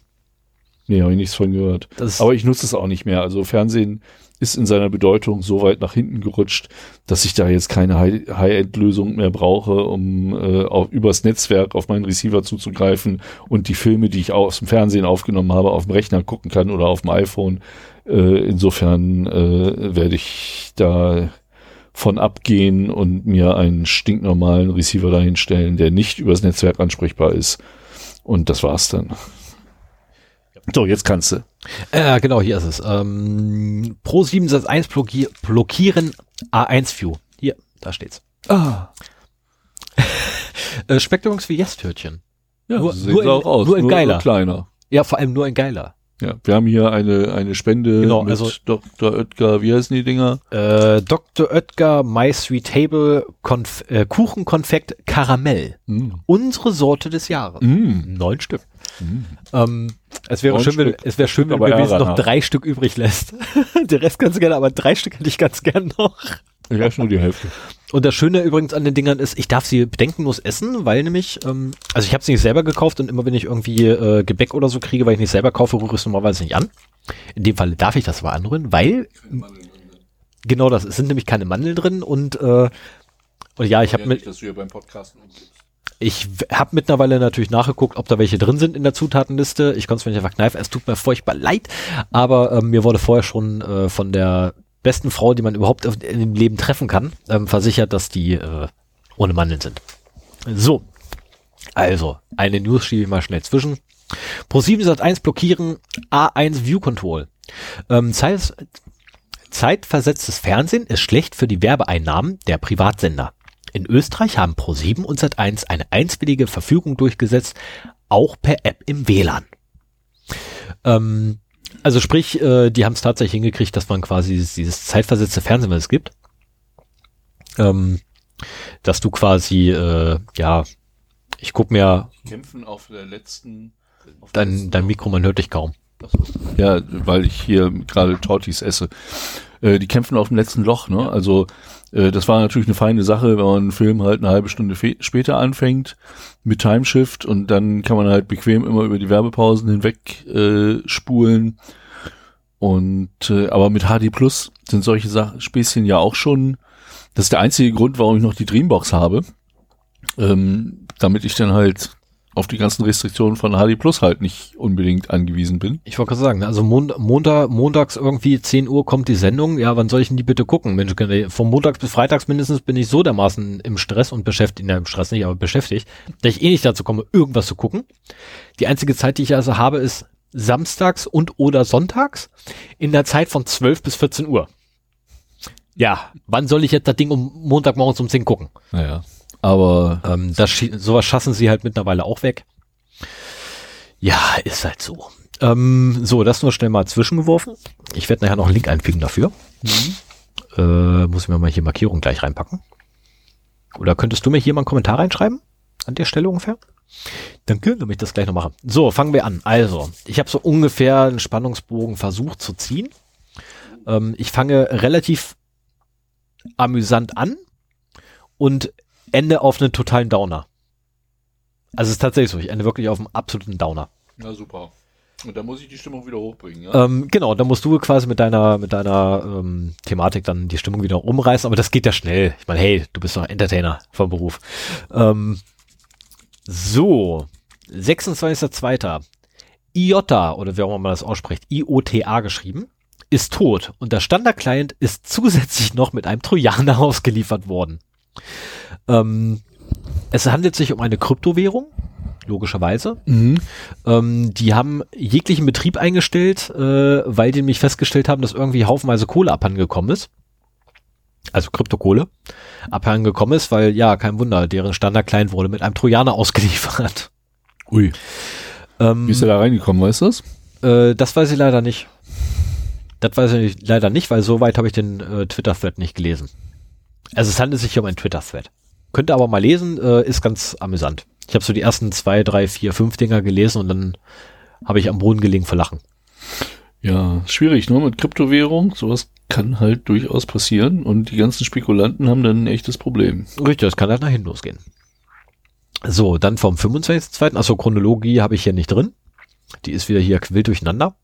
Nee, habe ich nichts von gehört. Das Aber ich nutze es auch nicht mehr. Also Fernsehen ist in seiner Bedeutung so weit nach hinten gerutscht, dass ich da jetzt keine High-End-Lösung mehr brauche, um äh, auf, übers Netzwerk auf meinen Receiver zuzugreifen und die Filme, die ich aus dem Fernsehen aufgenommen habe, auf dem Rechner gucken kann oder auf dem iPhone. Äh, insofern äh, werde ich da von abgehen und mir einen stinknormalen Receiver dahinstellen, der nicht übers Netzwerk ansprechbar ist. Und das war's dann. So, jetzt kannst du. Ja, äh, genau, hier ist es. Ähm, Pro sieben Satz eins blocki- blockieren A eins View. Hier, da steht's. Ah. äh, schmeckt übrigens wie Yes-Törtchen. Ja, nur, so sieht's nur auch in, aus. Nur in nur geiler. Nur kleiner. Ja, vor allem nur in geiler. Ja, wir haben hier eine, eine Spende genau, mit also, Doktor Oetker, wie heißen die Dinger? Äh, Doktor Oetker My Sweet Table Konf- äh, Kuchenkonfekt Karamell. Mm. Unsere Sorte des Jahres. Mm. Neun Stück. Mm. Ähm, es wäre schön, wenn, es wäre schön, wenn du gewesen noch drei Stück übrig lässt. Der Rest kannst du gerne, aber drei Stück hätte ich ganz gern noch. Ich esse nur die Hälfte. Und das Schöne übrigens an den Dingern ist, ich darf sie bedenkenlos essen, weil nämlich, ähm, also ich habe sie nicht selber gekauft und immer wenn ich irgendwie äh, Gebäck oder so kriege, weil ich nicht selber kaufe, rühre ich es normalerweise nicht an. In dem Fall darf ich das aber anrühren, weil genau das, es sind nämlich keine Mandeln drin und, äh, und ja, ich habe mit... Dass du hier beim Podcasten umgibst. Ich habe mittlerweile natürlich nachgeguckt, ob da welche drin sind in der Zutatenliste. Ich konnte es mir nicht verkneifen. Es tut mir furchtbar leid, aber ähm, mir wurde vorher schon äh, von der besten Frau, die man überhaupt auf, in dem Leben treffen kann, ähm, versichert, dass die äh, ohne Mandeln sind. So, also eine News schiebe ich mal schnell zwischen. Pro sieben Sat eins blockieren A eins View Control. Ähm, Zeit, zeitversetztes Fernsehen ist schlecht für die Werbeeinnahmen der Privatsender. In Österreich haben Pro sieben und Sat eins eine einstweilige Verfügung durchgesetzt, auch per App im W L A N. Ähm, also sprich, äh, die haben es tatsächlich hingekriegt, dass man quasi dieses, dieses zeitversetzte Fernsehen, was es gibt, ähm, dass du quasi, äh, ja, ich guck mir... Kämpfen auf der letzten... Auf dein, letzten dein Mikro, man hört dich kaum. Ja, weil ich hier gerade Tortis esse. Äh, die kämpfen auf dem letzten Loch, ne? Ja. Also äh, das war natürlich eine feine Sache, wenn man einen Film halt eine halbe Stunde fe- später anfängt mit Timeshift und dann kann man halt bequem immer über die Werbepausen hinweg äh, spulen. Und äh, aber mit H D Plus sind solche Sa- Späßchen ja auch schon. Das ist der einzige Grund, warum ich noch die Dreambox habe, ähm, damit ich dann halt auf die ganzen Restriktionen von H D Plus halt nicht unbedingt angewiesen bin. Ich wollte gerade sagen, also Mon- Montag, montags irgendwie zehn Uhr kommt die Sendung, ja, wann soll ich denn die bitte gucken? Mensch, vom montags bis freitags mindestens bin ich so dermaßen im Stress und beschäftigt, nein, im Stress nicht, aber beschäftigt, dass ich eh nicht dazu komme, irgendwas zu gucken. Die einzige Zeit, die ich also habe, ist samstags und oder sonntags in der Zeit von zwölf bis vierzehn Uhr. Ja, wann soll ich jetzt das Ding um Montagmorgens um zehn gucken? Naja. Aber ähm, das, sowas schaffen sie halt mittlerweile auch weg. Ja, ist halt so. Ähm, so, das nur schnell mal zwischengeworfen. Ich werde nachher noch einen Link einfügen dafür. Mhm. Äh, muss ich mir mal hier Markierung gleich reinpacken. Oder könntest du mir hier mal einen Kommentar reinschreiben? An der Stelle ungefähr? Dann können wir das gleich noch machen. So, fangen wir an. Also, ich habe so ungefähr einen Spannungsbogen versucht zu ziehen. Ähm, ich fange relativ amüsant an und ende auf einen totalen Downer. Also es ist tatsächlich so, ich ende wirklich auf einem absoluten Downer. Na super. Und dann muss ich die Stimmung wieder hochbringen, ja? Ähm, genau, dann musst du quasi mit deiner mit deiner ähm, Thematik dann die Stimmung wieder umreißen, aber das geht ja schnell. Ich meine, hey, du bist doch Entertainer vom Beruf. Ähm, so, sechsundzwanzigster zweiter IOTA, oder wie auch immer man das ausspricht, I O T A geschrieben, ist tot und der Standard-Client ist zusätzlich noch mit einem Trojaner ausgeliefert worden. Ähm, es handelt sich um eine Kryptowährung, logischerweise. Mhm. Ähm, die haben jeglichen Betrieb eingestellt, äh, weil die nämlich festgestellt haben, dass irgendwie haufenweise Kohle abhandengekommen ist. Also Kryptokohle abhandengekommen ist, weil ja, kein Wunder, deren Standard-Client wurde mit einem Trojaner ausgeliefert. Ui. Ähm, Wie ist der da reingekommen, weißt du das? Äh, das weiß ich leider nicht. Das weiß ich leider nicht, weil so weit habe ich den äh, Twitter-Thread nicht gelesen. Also es handelt sich hier um einen Twitter-Thread. Könnt ihr aber mal lesen, äh, ist ganz amüsant. Ich habe so die ersten zwei, drei, vier, fünf Dinger gelesen und dann habe ich am Boden gelegen vor Lachen. Ja, schwierig, ne? Mit Kryptowährung, sowas kann halt durchaus passieren und die ganzen Spekulanten haben dann ein echtes Problem. Richtig, das kann halt nach hinten losgehen. So, dann vom fünfundzwanzigsten zweiten Also Chronologie habe ich hier nicht drin. Die ist wieder hier wild durcheinander.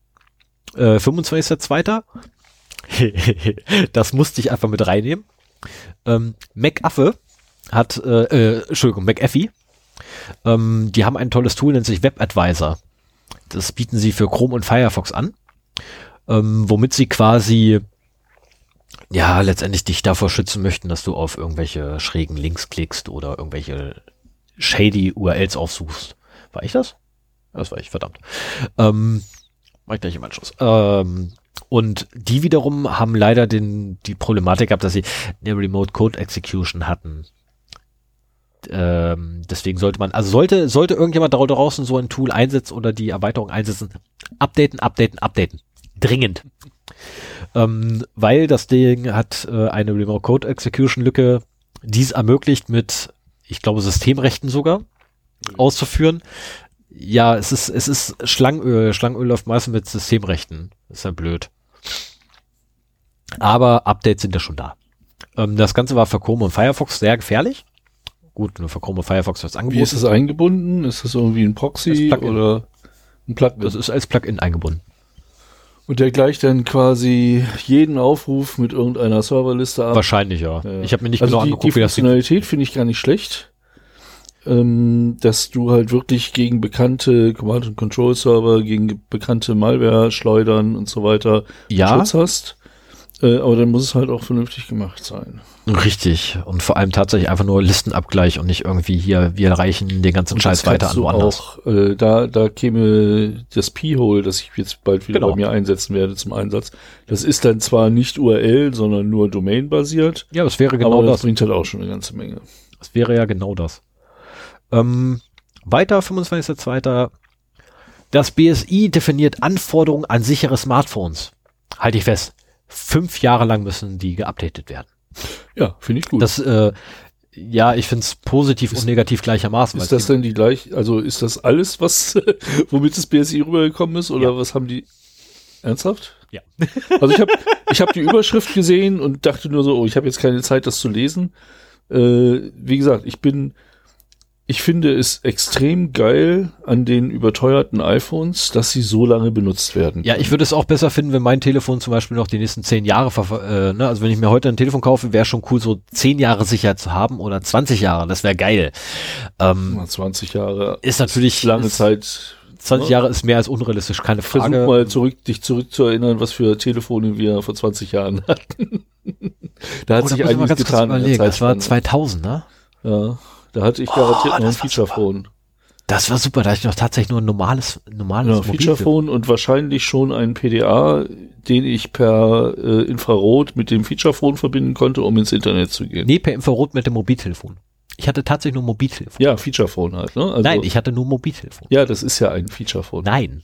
Äh, fünfundzwanzigster zweiter Das musste ich einfach mit reinnehmen. Ähm, McAfee hat, äh, äh, Entschuldigung, McAfee, ähm, die haben ein tolles Tool, nennt sich WebAdvisor. Das bieten sie für Chrome und Firefox an, ähm, womit sie quasi, ja, letztendlich dich davor schützen möchten, dass du auf irgendwelche schrägen Links klickst oder irgendwelche shady U R Ls aufsuchst. War ich das? Das war ich, verdammt. Ähm, mach ich gleich im Anschluss. Ähm, Und die wiederum haben leider den, die Problematik gehabt, dass sie eine Remote Code Execution hatten. Ähm, deswegen sollte man, also sollte, sollte irgendjemand da draußen so ein Tool einsetzen oder die Erweiterung einsetzen, updaten, updaten, updaten. Dringend. Ähm, weil das Ding hat äh, eine Remote Code Execution Lücke, dies ermöglicht mit, ich glaube, Systemrechten sogar mhm. auszuführen. Ja, es ist, es ist Schlangenöl. Schlangenöl läuft meistens mit Systemrechten. Ist ja blöd. Aber Updates sind ja schon da. Ähm, das Ganze war für Chrome und Firefox sehr gefährlich. Gut, nur für Chrome und Firefox wird es angeboten. Wie ist es eingebunden? Ist das irgendwie ein Proxy oder ein Plugin? Das ist als Plugin eingebunden. Und der gleicht dann quasi jeden Aufruf mit irgendeiner Serverliste ab? Wahrscheinlich, ja. ja. Ich habe mir nicht also genau die, angeguckt, die wie das die Funktionalität finde ich gar nicht schlecht. Dass du halt wirklich gegen bekannte Command-and-Control-Server, gegen bekannte Malware, Schleudern und so weiter ja. Schutz hast. Äh, aber dann muss es halt auch vernünftig gemacht sein. Richtig. Und vor allem tatsächlich einfach nur Listenabgleich und nicht irgendwie hier, wir reichen den ganzen und Scheiß weiter an woanders. Auch, äh, da, da käme das P-Hole, das ich jetzt bald wieder genau. bei mir einsetzen werde zum Einsatz. Das ist dann zwar nicht U R L, sondern nur Domain-basiert. Ja, das wäre genau aber das. Aber das bringt halt auch schon eine ganze Menge. Das wäre ja genau das. Ähm, weiter, fünfundzwanzigster zweiter Das B S I definiert Anforderungen an sichere Smartphones. Halte ich fest. Fünf Jahre lang müssen die geupdatet werden. Ja, finde ich gut. Das, äh, ja, ich finde es positiv ist, und negativ gleichermaßen. Ist das denn die gleich, also ist das alles, was, womit das B S I rübergekommen ist, oder ja. was haben die? Ernsthaft? Ja. Also ich habe ich hab die Überschrift gesehen und dachte nur so, oh, ich habe jetzt keine Zeit, das zu lesen. Äh, wie gesagt, ich bin Ich finde es extrem geil an den überteuerten iPhones, dass sie so lange benutzt werden. Ja, ich würde es auch besser finden, wenn mein Telefon zum Beispiel noch die nächsten zehn Jahre, äh, ne? also wenn ich mir heute ein Telefon kaufe, wäre schon cool, so zehn Jahre Sicherheit zu haben oder zwanzig Jahre, das wäre geil. Ähm, zwanzig Jahre ist natürlich lange ist, Zeit. zwanzig Jahre ist mehr als unrealistisch, keine Frage. Versuch mal zurück, dich zurückzuerinnern, was für Telefone wir vor zwanzig Jahren hatten. Da hat oh, sich da einiges getan. Das war zweitausend, ne? Ja. Da hatte ich garantiert oh, noch ein Feature-Phone. Das war super, da hatte ich noch tatsächlich nur ein normales, normales ja, Feature-Phone und wahrscheinlich schon ein P D A, den ich per äh, Infrarot mit dem Feature-Phone verbinden konnte, um ins Internet zu gehen. Nee, per Infrarot mit dem Mobiltelefon. Ich hatte tatsächlich nur Mobiltelefon. Ja, Feature-Phone halt. Ne? Also, nein, ich hatte nur Mobiltelefon. Ja, das ist ja ein Feature-Phone. Nein,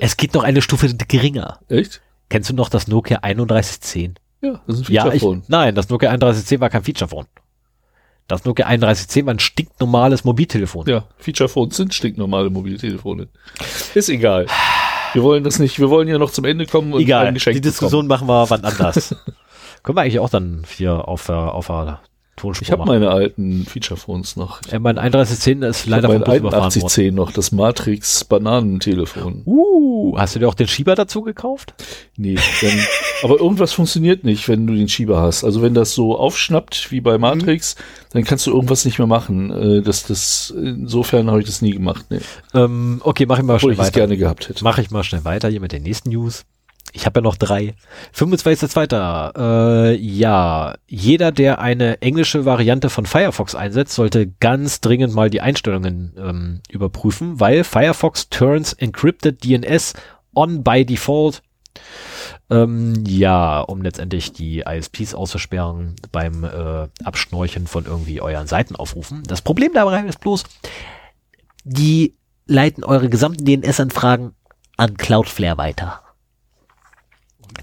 es geht noch eine Stufe geringer. Echt? Kennst du noch das Nokia drei eins eins null? Ja, das ist ein Feature-Phone. Ja, nein, das Nokia drei eins eins null war kein Feature-Phone. Das Nokia einunddreißig zehn war ein stinknormales Mobiltelefon. Ja, Feature-Phones sind stinknormale Mobiltelefone. Ist egal. Wir wollen das nicht, wir wollen ja noch zum Ende kommen und egal, ein Geschenk die Diskussion bekommen. Machen wir wann anders. Können wir eigentlich auch dann hier auf der, auf der Tonspur ich hab machen. Ich habe meine alten Feature-Phones noch. Ja, mein einunddreißig zehn ist leider vom Bus überfahren worden. einundachtzig zehn noch, das Matrix-Bananentelefon. Uh, hast du dir auch den Schieber dazu gekauft? Nee, denn, aber irgendwas funktioniert nicht, wenn du den Schieber hast. Also wenn das so aufschnappt wie bei Matrix, dann kannst du irgendwas nicht mehr machen. Das, das, insofern habe ich das nie gemacht. Nee. Ähm, okay, mach ich mal Obwohl schnell ich weiter. Ich gerne gehabt hätte. Mach ich mal schnell weiter hier mit den nächsten News. Ich habe ja noch drei. fünfundzwanzigster zweiter Äh, ja, jeder, der eine englische Variante von Firefox einsetzt, sollte ganz dringend mal die Einstellungen ähm, überprüfen, weil Firefox turns encrypted D N S on by default. Ähm, ja, um letztendlich die I S Ps auszusperren beim äh, Abschnorchen von irgendwie euren Seitenaufrufen. Das Problem dabei ist bloß, die leiten eure gesamten D N S-Anfragen an Cloudflare weiter.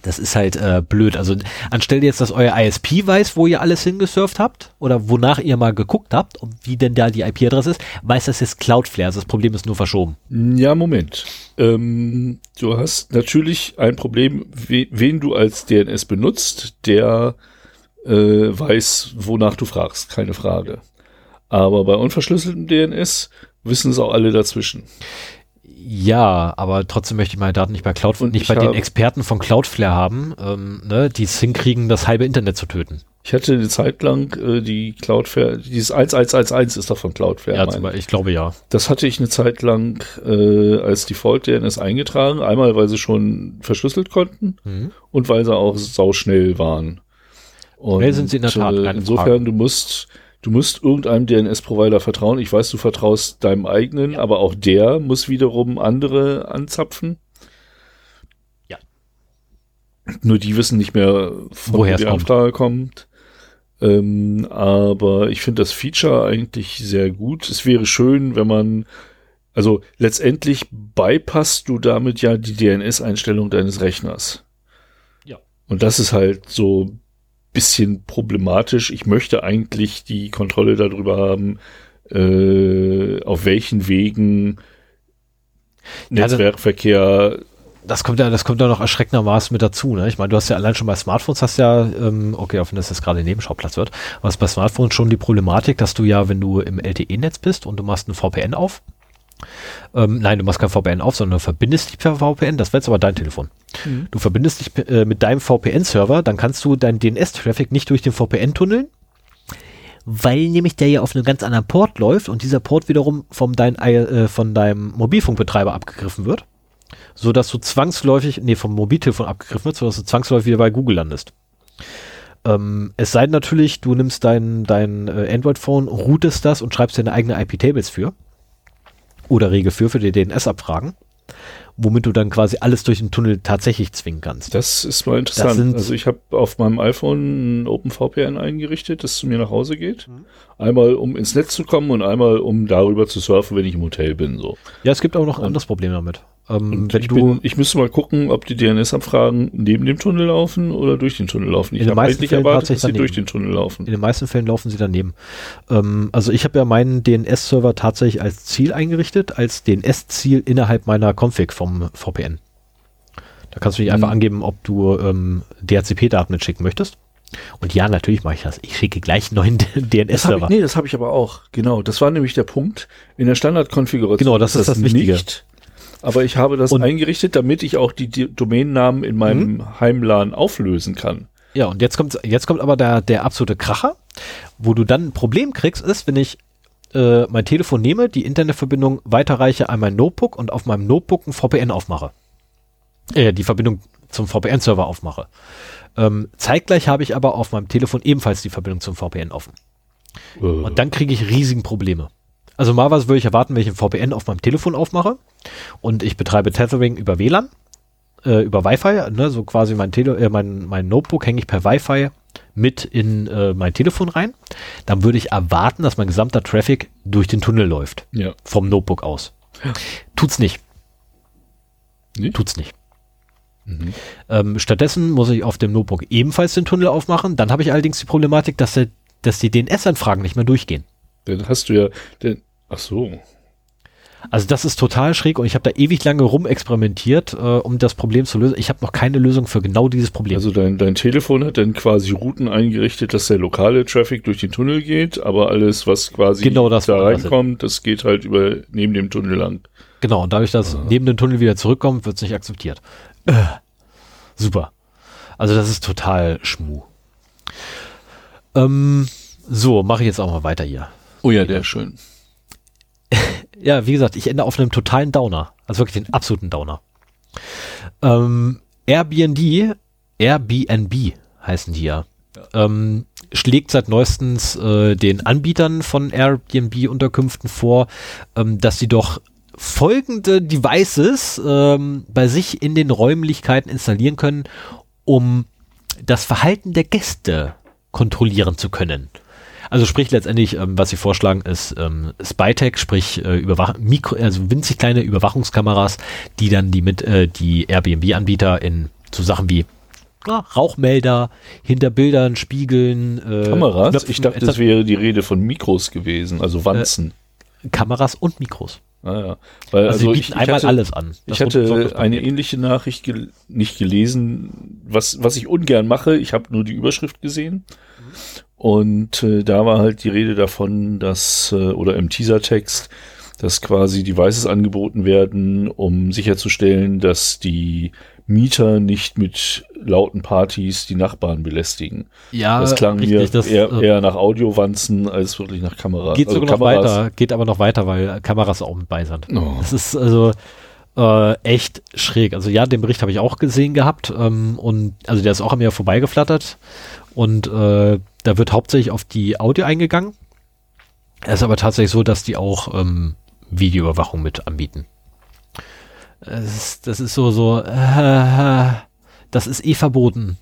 Das ist halt äh, blöd. Also anstelle jetzt, dass euer I S P weiß, wo ihr alles hingesurft habt oder wonach ihr mal geguckt habt und wie denn da die I P-Adresse ist, weiß das jetzt Cloudflare. Also das Problem ist nur verschoben. Ja, Moment. Ähm, du hast natürlich ein Problem, we- wen du als D N S benutzt, der äh, weiß, wonach du fragst. Keine Frage. Aber bei unverschlüsseltem D N S wissen es auch alle dazwischen. Ja, aber trotzdem möchte ich meine Daten nicht bei Cloudflare, nicht bei den Experten von Cloudflare haben, ähm, ne, die es hinkriegen, das halbe Internet zu töten. Ich hatte eine Zeit lang äh, die Cloudflare, dieses eins eins eins eins ist doch von Cloudflare. Ja, zum, ich glaube ja. Das hatte ich eine Zeit lang äh, als Default-D N S eingetragen, einmal weil sie schon verschlüsselt konnten mhm. und weil sie auch sauschnell waren. Und schnell sind sie in der Tat. Äh, insofern, Frage. du musst... Du musst irgendeinem D N S-Provider vertrauen. Ich weiß, du vertraust deinem eigenen, ja. aber auch der muss wiederum andere anzapfen. Ja. Nur die wissen nicht mehr, von woher die Anfrage kommt. Ähm, aber ich finde das Feature eigentlich sehr gut. Es wäre schön, wenn man, also letztendlich bypasst du damit ja die D N S-Einstellung deines Rechners. Ja. Und das ist halt so bisschen problematisch. Ich möchte eigentlich die Kontrolle darüber haben, äh, auf welchen Wegen Netzwerkverkehr. Das kommt ja, das kommt ja noch erschreckendermaßen mit dazu. Ne? Ich meine, du hast ja allein schon bei Smartphones hast ja, ähm, okay, auch wenn das jetzt gerade Nebenschauplatz wird, aber es ist bei Smartphones schon die Problematik, dass du ja, wenn du im L T E-Netz bist und du machst ein V P N auf, Ähm, nein, du machst kein V P N auf, sondern du verbindest dich per V P N. Das wäre jetzt aber dein Telefon. Mhm. Du verbindest dich äh, mit deinem V P N-Server, dann kannst du deinen D N S-Traffic nicht durch den V P N tunneln, weil nämlich der ja auf einem ganz anderen Port läuft und dieser Port wiederum vom dein, äh, von deinem Mobilfunkbetreiber abgegriffen wird, sodass du zwangsläufig, nee, vom Mobiltelefon abgegriffen wird, sodass du zwangsläufig wieder bei Google landest. Ähm, es sei denn natürlich, du nimmst dein, dein äh, Android-Phone, routest das und schreibst dir deine eigene I P-Tables für. Oder Regel für, für die D N S-Abfragen, womit du dann quasi alles durch den Tunnel tatsächlich zwingen kannst. Das ist mal interessant. Also ich habe auf meinem iPhone ein OpenVPN eingerichtet, das zu mir nach Hause geht. Mhm. Einmal, um ins Netz zu kommen und einmal, um darüber zu surfen, wenn ich im Hotel bin. So. Ja, es gibt auch noch ein anderes Problem damit. Ähm, wenn ich, du bin, ich müsste mal gucken, ob die D N S-Abfragen neben dem Tunnel laufen oder durch den Tunnel laufen. Ich habe eigentlich erwartet, dass sie daneben. durch den Tunnel laufen. In den meisten Fällen laufen sie daneben. Ähm, also ich habe ja meinen D N S-Server tatsächlich als Ziel eingerichtet, als D N S-Ziel innerhalb meiner Config vom V P N. Da kannst du dich hm. einfach angeben, ob du ähm, D H C P-Daten mitschicken möchtest. Und ja, natürlich mache ich das. Ich schicke gleich einen neuen D N S-Server. Nee, das habe ich aber auch. Genau, das war nämlich der Punkt in der Standardkonfiguration. Genau, das ist das, das Wichtige. Nicht, aber ich habe das und eingerichtet, damit ich auch die D- Domainnamen in meinem mhm. Heimlan auflösen kann. Ja, und jetzt kommt, jetzt kommt aber der, der absolute Kracher. Wo du dann ein Problem kriegst, ist, wenn ich äh, mein Telefon nehme, die Internetverbindung weiterreiche an mein Notebook und auf meinem Notebook ein V P N aufmache. Äh, die Verbindung zum V P N-Server aufmache. Ähm, zeitgleich habe ich aber auf meinem Telefon ebenfalls die Verbindung zum V P N offen. Äh. Und dann kriege ich riesige Probleme. Also mal was würde ich erwarten, wenn ich ein V P N auf meinem Telefon aufmache und ich betreibe Tethering über W L A N, äh, über Wi-Fi, ne, so quasi mein, Tele- äh, mein, mein Notebook hänge ich per Wi-Fi mit in äh, mein Telefon rein, dann würde ich erwarten, dass mein gesamter Traffic durch den Tunnel läuft, ja. vom Notebook aus. Ja. Tut's nicht. Nee? Tut's nicht. Mhm. Ähm, stattdessen muss ich auf dem Notebook ebenfalls den Tunnel aufmachen, dann habe ich allerdings die Problematik, dass der dass die D N S-Anfragen nicht mehr durchgehen. Dann hast du ja, den, ach so. Also das ist total schräg und ich habe da ewig lange rumexperimentiert, äh, um das Problem zu lösen. Ich habe noch keine Lösung für genau dieses Problem. Also dein, dein Telefon hat dann quasi Routen eingerichtet, dass der lokale Traffic durch den Tunnel geht, aber alles, was quasi genau das, da reinkommt, das geht halt über neben dem Tunnel lang. Genau, und dadurch, dass ah. neben dem Tunnel wieder zurückkommt, wird es nicht akzeptiert. Äh, super. Also das ist total schmuh. Ähm, so, mache ich jetzt auch mal weiter hier. Oh ja, der ist schön. Ja, wie gesagt, ich ende auf einem totalen Downer. Also wirklich den absoluten Downer. Ähm, Airbnb, Airbnb heißen die ja, ja. Ähm, schlägt seit neuestens äh, den Anbietern von Airbnb-Unterkünften vor, ähm, dass sie doch folgende Devices ähm, bei sich in den Räumlichkeiten installieren können, um das Verhalten der Gäste kontrollieren zu können. Also sprich letztendlich, ähm, was sie vorschlagen, ist ähm, Spytech, sprich äh, Überwach- Mikro, also winzig kleine Überwachungskameras, die dann die mit äh, die Airbnb-Anbieter in so Sachen wie ja, Rauchmelder, hinter Bildern, Spiegeln, äh, Kameras. Knöpfen, ich dachte, et cetera. Das wäre die Rede von Mikros gewesen, also Wanzen. Äh, Kameras und Mikros. Ah, ja. Weil, also, also die bieten ich, einmal ich hatte, alles an. Das ich hatte eine ähnliche Nachricht gel- nicht gelesen, was was ich ungern mache. Ich habe nur die Überschrift gesehen. Mhm. Und äh, da war halt die Rede davon, dass, äh, oder im Teasertext, dass quasi Devices angeboten werden, um sicherzustellen, dass die Mieter nicht mit lauten Partys die Nachbarn belästigen. Ja, das klang richtig, mir das, eher, äh, eher nach Audiowanzen als wirklich nach Kamera. Geht also sogar noch weiter, geht aber noch weiter, weil Kameras auch mit bei sind. Oh. Das ist also äh, echt schräg. Also ja, den Bericht habe ich auch gesehen gehabt ähm, und also der ist auch an mir vorbeigeflattert. Und äh, da wird hauptsächlich auf die Audio eingegangen. Es ist aber tatsächlich so, dass die auch ähm, Videoüberwachung mit anbieten. Das ist, das ist so, so, äh, das ist eh verboten.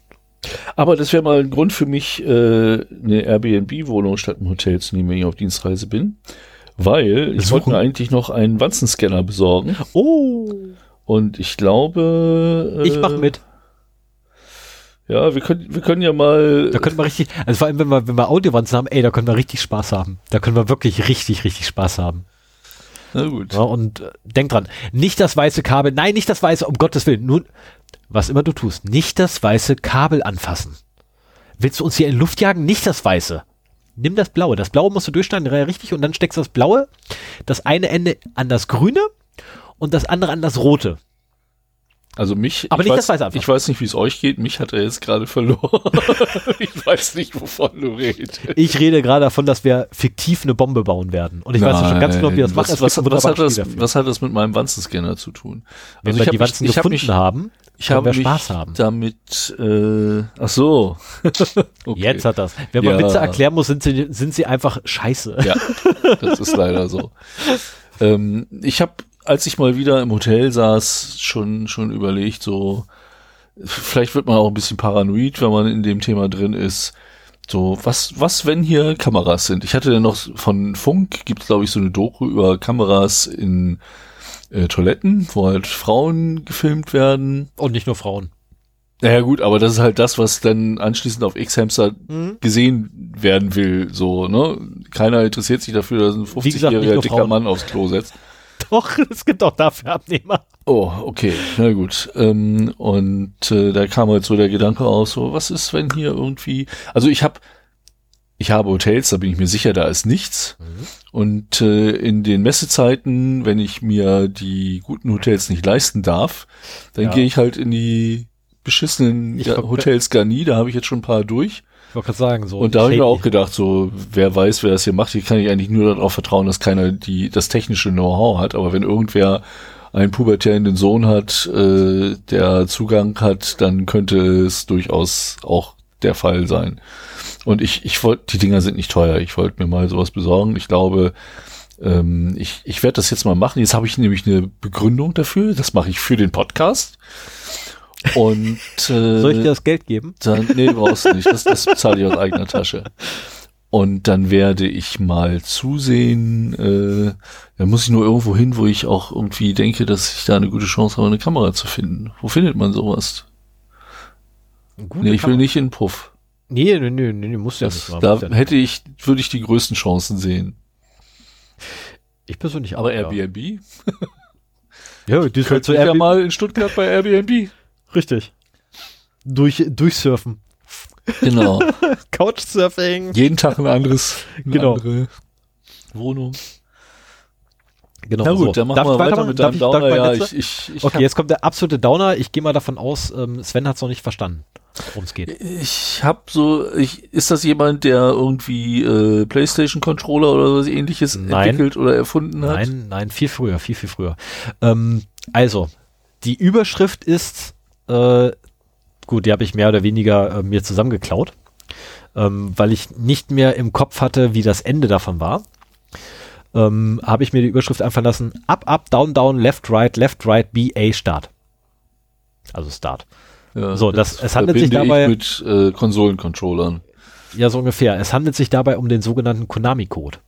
Aber das wäre mal ein Grund für mich, äh, eine Airbnb-Wohnung statt ein Hotel zu nehmen, wenn ich auf Dienstreise bin. Weil ich wollte mir eigentlich noch einen Wanzenscanner besorgen. Oh! Und ich glaube... Äh, ich mach mit. Ja, wir können, wir können ja mal. Da können wir richtig, also vor allem, wenn wir, wenn wir Audiowanzen haben, ey, da können wir richtig Spaß haben. Da können wir wirklich richtig, richtig Spaß haben. Na gut. Ja, und äh, denk dran, nicht das weiße Kabel, nein, nicht das weiße, um Gottes Willen, nun, was immer du tust, nicht das weiße Kabel anfassen. Willst du uns hier in Luft jagen? Nicht das weiße. Nimm das blaue. Das blaue musst du durchschneiden, richtig, und dann steckst du das blaue, das eine Ende an das grüne und das andere an das rote. Also mich, aber ich, nicht weiß, das weiß ich weiß nicht, wie es euch geht, mich hat er jetzt gerade verloren. Ich weiß nicht, wovon du redest. Ich rede gerade davon, dass wir fiktiv eine Bombe bauen werden. Und ich Nein. weiß ja schon ganz genau, wie das was, macht. Was, was, was, hat das, was hat das mit meinem Wanzenscanner zu tun? Wenn also wir ich die hab, Wanzen ich, gefunden ich hab mich, haben, ich können wir Spaß haben. Damit, äh, ach so. Okay. Jetzt hat das. Wenn man ja. Witze erklären muss, sind sie, sind sie einfach scheiße. Ja, das ist leider so. ähm, ich habe Als ich mal wieder im Hotel saß, schon schon überlegt, so vielleicht wird man auch ein bisschen paranoid, wenn man in dem Thema drin ist. So, was was wenn hier Kameras sind? Ich hatte dann noch von Funk, gibt's glaube ich so eine Doku über Kameras in äh, Toiletten, wo halt Frauen gefilmt werden. Und nicht nur Frauen. Naja gut, aber das ist halt das, was dann anschließend auf X-Hamster mhm. gesehen werden will. So, ne? Keiner interessiert sich dafür, dass ein fünfzigjähriger dicker Frauen. Mann aufs Klo setzt. Doch, es gibt auch dafür Abnehmer. Oh, okay, na gut. Ähm, und äh, da kam halt so der Gedanke aus, so, was ist, wenn hier irgendwie, also ich habe, ich habe Hotels, da bin ich mir sicher, da ist nichts. Mhm. Und äh, in den Messezeiten, wenn ich mir die guten Hotels nicht leisten darf, dann ja. gehe ich halt in die beschissenen ich Hotels Garni, da habe ich jetzt schon ein paar durch. Ich wollte gerade sagen, so. Und da habe ich mir auch gedacht, so, wer weiß, wer das hier macht, hier kann ich eigentlich nur darauf vertrauen, dass keiner die, das technische Know-how hat, aber wenn irgendwer einen pubertierenden Sohn hat, äh, der Zugang hat, dann könnte es durchaus auch der Fall sein. Und ich, ich wollte, die Dinger sind nicht teuer, ich wollte mir mal sowas besorgen, ich glaube, ähm, ich, ich werde das jetzt mal machen, jetzt habe ich nämlich eine Begründung dafür, das mache ich für den Podcast. Und, äh, soll ich dir das Geld geben? Dann, nee, brauchst du nicht. Das, das bezahle ich aus eigener Tasche. Und dann werde ich mal zusehen, äh, da muss ich nur irgendwo hin, wo ich auch irgendwie denke, dass ich da eine gute Chance habe, eine Kamera zu finden. Wo findet man sowas? Nee, ich will nicht in Puff. Nee, nee, nee, nee, muss ja das, nicht. Da hätte ich, würde ich die größten Chancen sehen. Ich persönlich aber auch, Airbnb. Ja, ja die ist halt so ja mal in Stuttgart bei Airbnb. Richtig. Durch, durchsurfen. Genau. Couchsurfing. Jeden Tag ein anderes. Eine genau. Andere Wohnung. Genau. Na gut, so. Dann machen darf wir weiter, weiter mit deinem ich, Downer. Ja, ich, ich, ich okay, jetzt kommt der absolute Downer. Ich gehe mal davon aus, ähm, Sven hat es noch nicht verstanden, worum es geht. Ich habe so, ich, ist das jemand, der irgendwie äh, PlayStation-Controller oder was ähnliches nein. entwickelt oder erfunden hat? Nein, nein, viel früher, viel, viel früher. Ähm, also, die Überschrift ist, äh, gut, die habe ich mehr oder weniger äh, mir zusammengeklaut, ähm, weil ich nicht mehr im Kopf hatte, wie das Ende davon war. Ähm, habe ich mir die Überschrift einfallen lassen, up, up, down, down, left, right, left, right, B, A, Start. Also Start. Ja, so, das, das es handelt sich dabei mit äh, Konsolencontrollern. Ja, so ungefähr. Es handelt sich dabei um den sogenannten Konami-Code.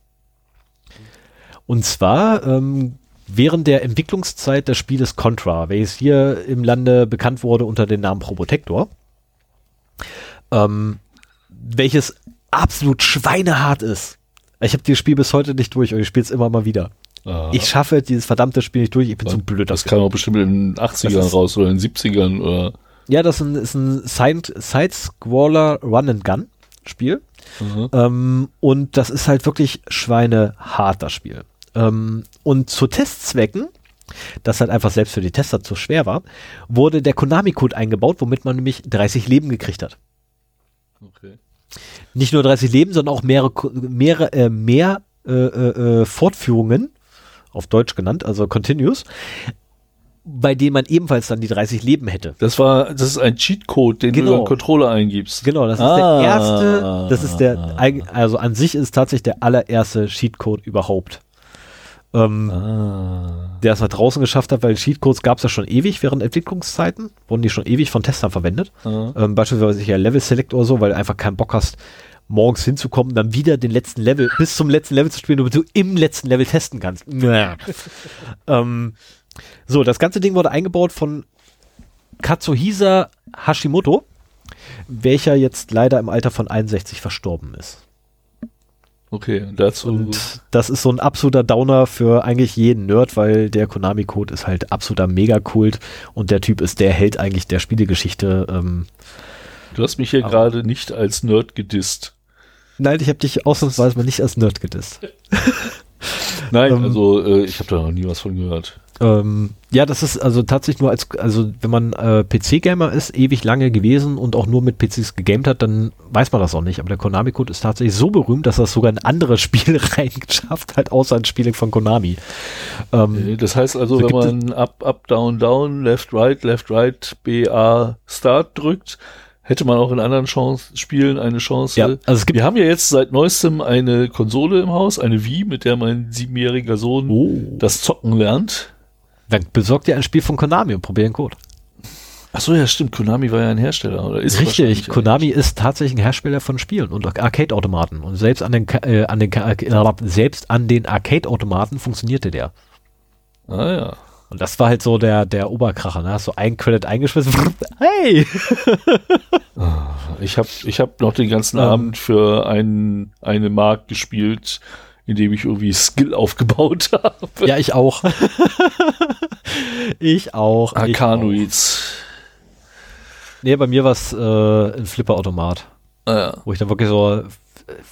Und zwar ähm, während der Entwicklungszeit des Spieles Contra, welches hier im Lande bekannt wurde unter dem Namen Probotector, ähm, welches absolut schweinehart ist. Ich habe dieses Spiel bis heute nicht durch und ich spiele es immer mal wieder. Aha. Ich schaffe dieses verdammte Spiel nicht durch, ich bin zu so blöd. Das kam auch bestimmt in den achtzigern raus oder in den siebzigern oder. Ja, das ist ein, ein Side-Scroller Run-and-Gun-Spiel. Mhm. Ähm, und das ist halt wirklich schweinehart, das Spiel. Ähm, und zu Testzwecken, das halt einfach selbst für die Tester zu schwer war, wurde der Konami-Code eingebaut, womit man nämlich dreißig Leben gekriegt hat. Okay. Nicht nur dreißig Leben, sondern auch mehrere, mehrere äh, mehr äh, äh, Fortführungen, auf Deutsch genannt, also Continues, bei dem man ebenfalls dann die dreißig Leben hätte. Das war, das ist ein Cheatcode, den genau. du über den Controller eingibst. Genau, das ist ah. der erste, das ist der, also an sich ist tatsächlich der allererste Cheatcode überhaupt. Ähm, ah. Der es nach draußen geschafft hat, weil Cheatcodes gab es ja schon ewig während Entwicklungszeiten, wurden die schon ewig von Testern verwendet. Ah. Ähm, beispielsweise ja Level Select oder so, weil du einfach keinen Bock hast, morgens hinzukommen, dann wieder den letzten Level, bis zum letzten Level zu spielen, damit du im letzten Level testen kannst. ähm, So, das ganze Ding wurde eingebaut von Katsuhisa Hashimoto, welcher jetzt leider im Alter von einundsechzig verstorben ist. Okay, dazu. Und das ist so ein absoluter Downer für eigentlich jeden Nerd, weil der Konami-Code ist halt absoluter Megakult und der Typ ist der Held eigentlich der Spielegeschichte. Ähm, du hast mich hier gerade nicht als Nerd gedisst. Nein, ich habe dich ausnahmsweise mal nicht als Nerd gedisst. Nein, ähm, also äh, ich habe da noch nie was von gehört. Ähm, ja, das ist also tatsächlich nur als, also wenn man äh, P C-Gamer ist, ewig lange gewesen und auch nur mit P Cs gegamed hat, dann weiß man das auch nicht. Aber der Konami-Code ist tatsächlich so berühmt, dass das sogar in andere Spiele reingeschafft hat, außer in Spiele von Konami. Ähm, das heißt also, so wenn man up, up, down, down, left, right, left, right, B, A, Start drückt, hätte man auch in anderen Chance, Spielen eine Chance. Ja, also es gibt Wir haben ja jetzt seit neuestem eine Konsole im Haus, eine Wii, mit der mein siebenjähriger Sohn oh. das Zocken lernt. Dann besorgt ihr ein Spiel von Konami und probiert den Code. Achso, ja stimmt, Konami war ja ein Hersteller. Oder ist Richtig, Konami eigentlich. ist tatsächlich ein Hersteller von Spielen und Arcade-Automaten. Und selbst an den, äh, an den, äh, selbst an den Arcade-Automaten funktionierte der. Ah ja. Und das war halt so der, der Oberkracher. Ne? Hast so einen Credit eingeschmissen. Hey! Ich habe ich hab noch den ganzen ähm, Abend für einen, eine Mark gespielt, indem ich irgendwie Skill aufgebaut habe. Ja, ich auch. ich auch. Arcanoids. Nee, bei mir war es äh, ein Flipperautomat. Ah, ja. Wo ich dann wirklich so,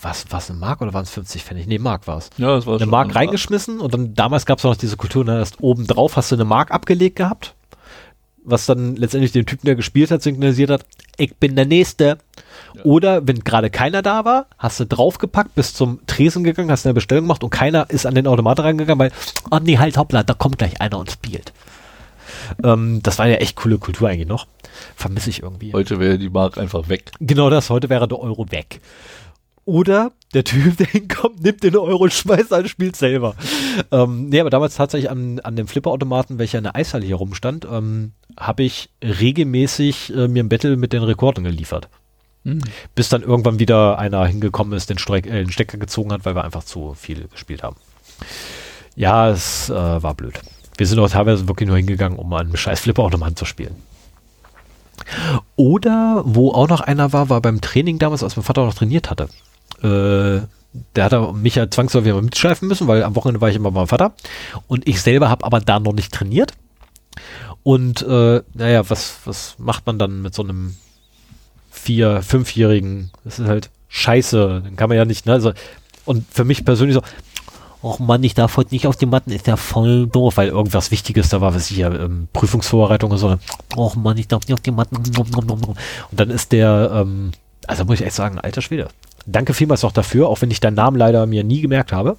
was, was, eine Mark oder waren es fünfzig Pfennig? Nee, Mark war es. Ja, das war Eine Mark reingeschmissen Mark. Und dann damals gab es noch diese Kultur, ne, dass oben drauf hast du eine Mark abgelegt gehabt, was dann letztendlich dem Typen, der gespielt hat, signalisiert hat, ich bin der Nächste. Ja. Oder wenn gerade keiner da war, hast du draufgepackt, bist zum Tresen gegangen, hast eine Bestellung gemacht und keiner ist an den Automaten reingegangen, weil, oh nee, halt, hoppla, da kommt gleich einer und spielt. Ähm, das war ja echt coole Kultur eigentlich noch. Vermisse ich irgendwie. Heute wäre die Mark einfach weg. Genau das, heute wäre der Euro weg. Oder der Typ, der hinkommt, nimmt den Euro, schmeißt an, spielt selber. ähm, nee, aber damals tatsächlich an, an dem Flipperautomaten, welcher in der Eishalle hier rumstand, ähm, habe ich regelmäßig äh, mir ein Battle mit den Rekorden geliefert. Mhm. Bis dann irgendwann wieder einer hingekommen ist, den, Streck, äh, den Stecker gezogen hat, weil wir einfach zu viel gespielt haben. Ja, es äh, war blöd. Wir sind auch teilweise wirklich nur hingegangen, um einen scheiß Flipperautomaten zu spielen. Oder wo auch noch einer war, war beim Training damals, als mein Vater auch noch trainiert hatte. Äh, der hat mich ja zwangsläufig immer mitschleifen müssen, weil am Wochenende war ich immer bei meinem Vater. Und ich selber habe aber da noch nicht trainiert. Und äh, naja, was, was macht man dann mit so einem vier-, fünfjährigen? Das ist halt scheiße. Dann kann man ja nicht, ne? Also, und für mich persönlich so, och Mann, ich darf heute nicht auf die Matten, ist ja voll doof, weil irgendwas Wichtiges da war, was ich ja, ähm, Prüfungsvorbereitung oder so. Och Mann, ich darf nicht auf die Matten. Und dann ist der, ähm, also muss ich echt sagen, alter Schwede. Danke vielmals noch dafür, auch wenn ich deinen Namen leider mir nie gemerkt habe,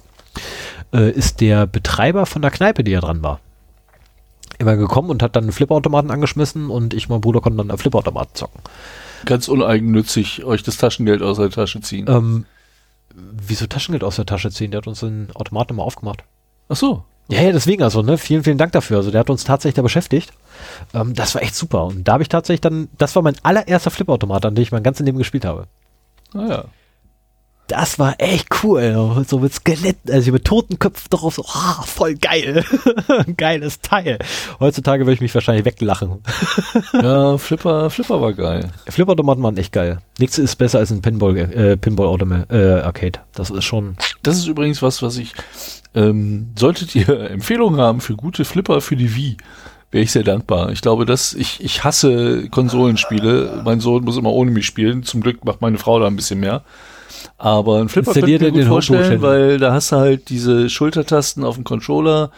äh, ist der Betreiber von der Kneipe, die ja dran war, immer gekommen und hat dann einen Flipperautomaten angeschmissen und ich und mein Bruder konnten dann einen Flipperautomaten zocken. Ganz uneigennützig euch das Taschengeld aus der Tasche ziehen. Ähm, Wieso Taschengeld aus der Tasche ziehen? Der hat uns den Automaten nochmal aufgemacht. Ach so. Ja, ja, deswegen also, ne? Vielen, vielen Dank dafür. Also der hat uns tatsächlich da beschäftigt. Ähm, das war echt super. Und da habe ich tatsächlich dann, das war mein allererster Flipperautomat, an dem ich mein ganzes Leben gespielt habe. Ah ja. Das war echt cool. So mit Skeletten, also mit toten Köpfen drauf. So, oh, voll geil. Geiles Teil. Heutzutage würde ich mich wahrscheinlich weglachen. Ja, Flipper, Flipper war geil. Flipperautomaten waren echt geil. Nichts ist besser als ein Pinball, äh, Pinball-Automat, äh, Arcade. Das ist schon... Das ist übrigens was, was ich... Ähm, solltet ihr Empfehlungen haben für gute Flipper für die Wii, wäre ich sehr dankbar. Ich glaube, dass ich, ich hasse Konsolenspiele. Mein Sohn muss immer ohne mich spielen. Zum Glück macht meine Frau da ein bisschen mehr. Aber ein Flipper könnte ich mir gut vorstellen, weil da hast du halt diese Schultertasten auf dem Controller.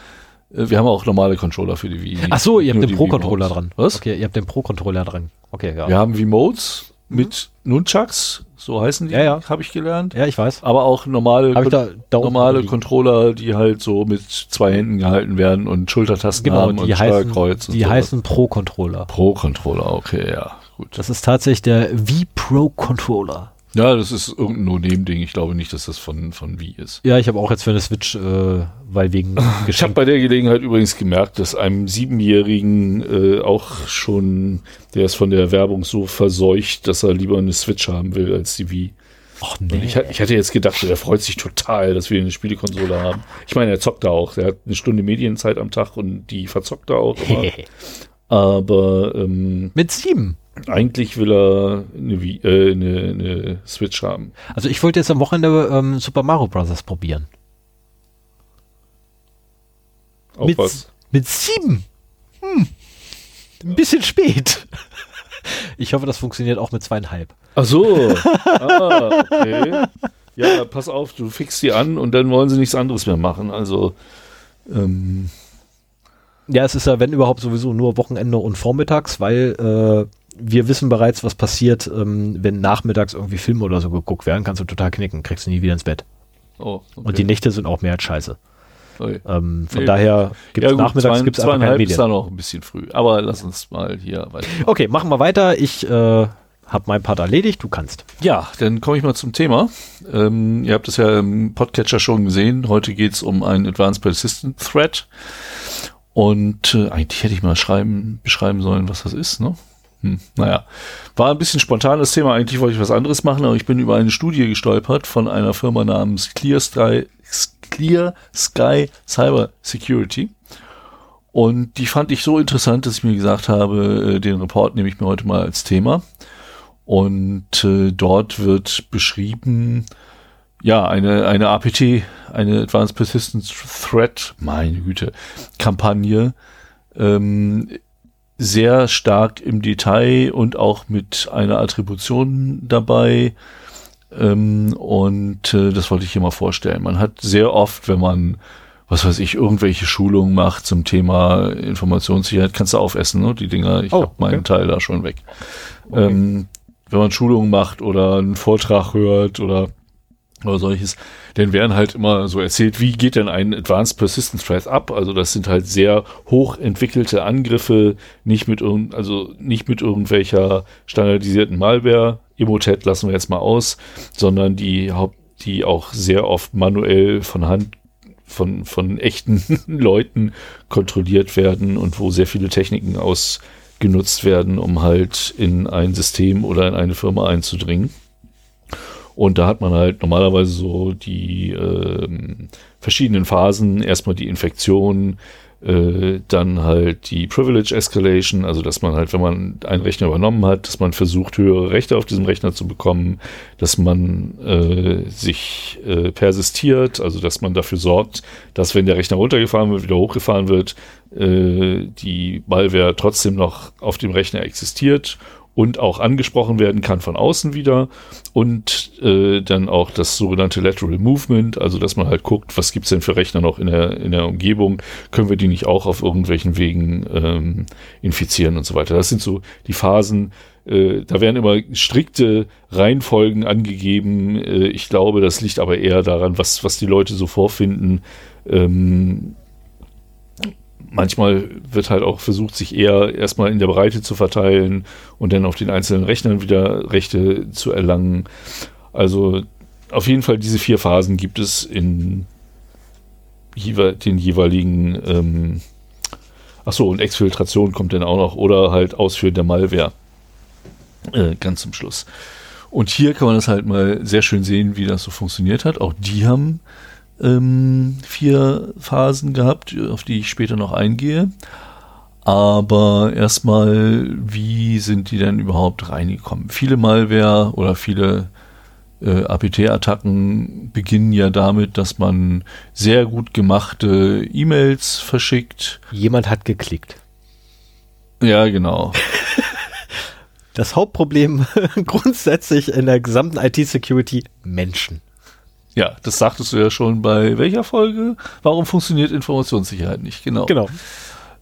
Wir haben auch normale Controller für die Wii. Ach so, ihr habt den Pro-Controller dran. Was? Okay, ihr habt den Pro-Controller dran. Okay, ja. Wir haben Wiimotes mit Nunchucks, so heißen die, ja, ja. Habe ich gelernt. Ja, ich weiß. Aber auch normale, da, da normale Controller, die halt so mit zwei Händen gehalten werden und Schultertasten genau, haben und Steuerkreuz. Die sowas. Heißen Pro-Controller. Pro-Controller, okay, ja. Gut. Das ist tatsächlich der Wii Pro-Controller. Ja, das ist irgendein No-Name-Ding. Ich glaube nicht, dass das von, von Wii ist. Ja, ich habe auch jetzt für eine Switch, äh, weil wegen Geschenk. Ich habe bei der Gelegenheit übrigens gemerkt, dass einem Siebenjährigen äh, auch schon, der ist von der Werbung so verseucht, dass er lieber eine Switch haben will als die Wii. Och, nee. ich, ich hatte jetzt gedacht, der freut sich total, dass wir eine Spielekonsole haben. Ich meine, er zockt da auch. Er hat eine Stunde Medienzeit am Tag und die verzockt er auch immer. Aber ähm, mit sieben? Eigentlich will er eine, Wii, äh, eine, eine Switch haben. Also ich wollte jetzt am Wochenende ähm, Super Mario Bros. Probieren. Auch mit, was? Mit sieben? Hm. Ein bisschen spät. Ich hoffe, das funktioniert auch mit zweieinhalb. Ach so. Ah, okay. Ja, pass auf, du fixst die an und dann wollen sie nichts anderes mehr machen. Also, ähm. Ja, es ist ja, wenn überhaupt, sowieso nur Wochenende und vormittags, weil, äh, wir wissen bereits, was passiert, ähm, wenn nachmittags irgendwie Filme oder so geguckt werden, kannst du total knicken, kriegst du nie wieder ins Bett. Oh, okay. Und die Nächte sind auch mehr als scheiße. Okay. Ähm, von nee, daher gibt es ja, nachmittags gibt's einfach keine Medien. Ist da noch ein bisschen früh, aber lass uns mal hier weiter. Okay, machen wir weiter. Ich äh, habe meinen Part erledigt, du kannst. Ja, dann komme ich mal zum Thema. Ähm, ihr habt es ja im Podcatcher schon gesehen. Heute geht es um einen Advanced Persistent Threat. Und äh, eigentlich hätte ich mal schreiben, beschreiben sollen, was das ist, ne? Hm, naja, war ein bisschen spontan das Thema, eigentlich wollte ich was anderes machen, aber ich bin über eine Studie gestolpert von einer Firma namens Clear Sky, Clear Sky Cyber Security und die fand ich so interessant, dass ich mir gesagt habe, den Report nehme ich mir heute mal als Thema und äh, dort wird beschrieben, ja, eine eine A P T, eine Advanced Persistent Threat, meine Güte, Kampagne, ähm, sehr stark im Detail und auch mit einer Attribution dabei. Ähm, und äh, das wollte ich hier mal vorstellen. Man hat sehr oft, wenn man, was weiß ich, irgendwelche Schulungen macht zum Thema Informationssicherheit, kannst du aufessen, ne? Die Dinger, ich oh, habe meinen okay. Teil da schon weg. Okay. Ähm, wenn man Schulungen macht oder einen Vortrag hört oder oder solches, dann werden halt immer so erzählt, wie geht denn ein Advanced Persistent Threat ab? Also das sind halt sehr hoch entwickelte Angriffe, nicht mit irgend, also nicht mit irgendwelcher standardisierten Malware, Emotet lassen wir jetzt mal aus, sondern die Haupt, die auch sehr oft manuell von Hand, von, von echten Leuten kontrolliert werden und wo sehr viele Techniken ausgenutzt werden, um halt in ein System oder in eine Firma einzudringen. Und da hat man halt normalerweise so die äh, verschiedenen Phasen. Erstmal die Infektion, Äh, dann halt die Privilege Escalation, also dass man halt, wenn man einen Rechner übernommen hat, dass man versucht, höhere Rechte auf diesem Rechner zu bekommen, dass man äh, sich äh, persistiert, also dass man dafür sorgt, dass wenn der Rechner runtergefahren wird, wieder hochgefahren wird, äh, die Malware trotzdem noch auf dem Rechner existiert und auch angesprochen werden kann von außen wieder, und äh, dann auch das sogenannte Lateral Movement, also dass man halt guckt, was gibt's denn für Rechner noch in der in der Umgebung, können wir die nicht auch auf irgendwelchen Wegen ähm, infizieren und so weiter. Das sind so die Phasen, äh, da werden immer strikte Reihenfolgen angegeben. Äh, ich glaube, das liegt aber eher daran, was, was die Leute so vorfinden. Ähm, Manchmal wird halt auch versucht, sich eher erstmal in der Breite zu verteilen und dann auf den einzelnen Rechnern wieder Rechte zu erlangen. Also auf jeden Fall diese vier Phasen gibt es in jewe- den jeweiligen, ähm achso, und Exfiltration kommt dann auch noch, oder halt Ausführen der Malware äh, ganz zum Schluss. Und hier kann man das halt mal sehr schön sehen, wie das so funktioniert hat. Auch die haben vier Phasen gehabt, auf die ich später noch eingehe. Aber erstmal, wie sind die denn überhaupt reingekommen? Viele Malware oder viele äh, A P T-Attacken beginnen ja damit, dass man sehr gut gemachte E-Mails verschickt. Jemand hat geklickt. Ja, genau. Das Hauptproblem grundsätzlich in der gesamten I T-Security: Menschen. Ja, das sagtest du ja schon bei welcher Folge? Warum funktioniert Informationssicherheit nicht? Genau. Genau.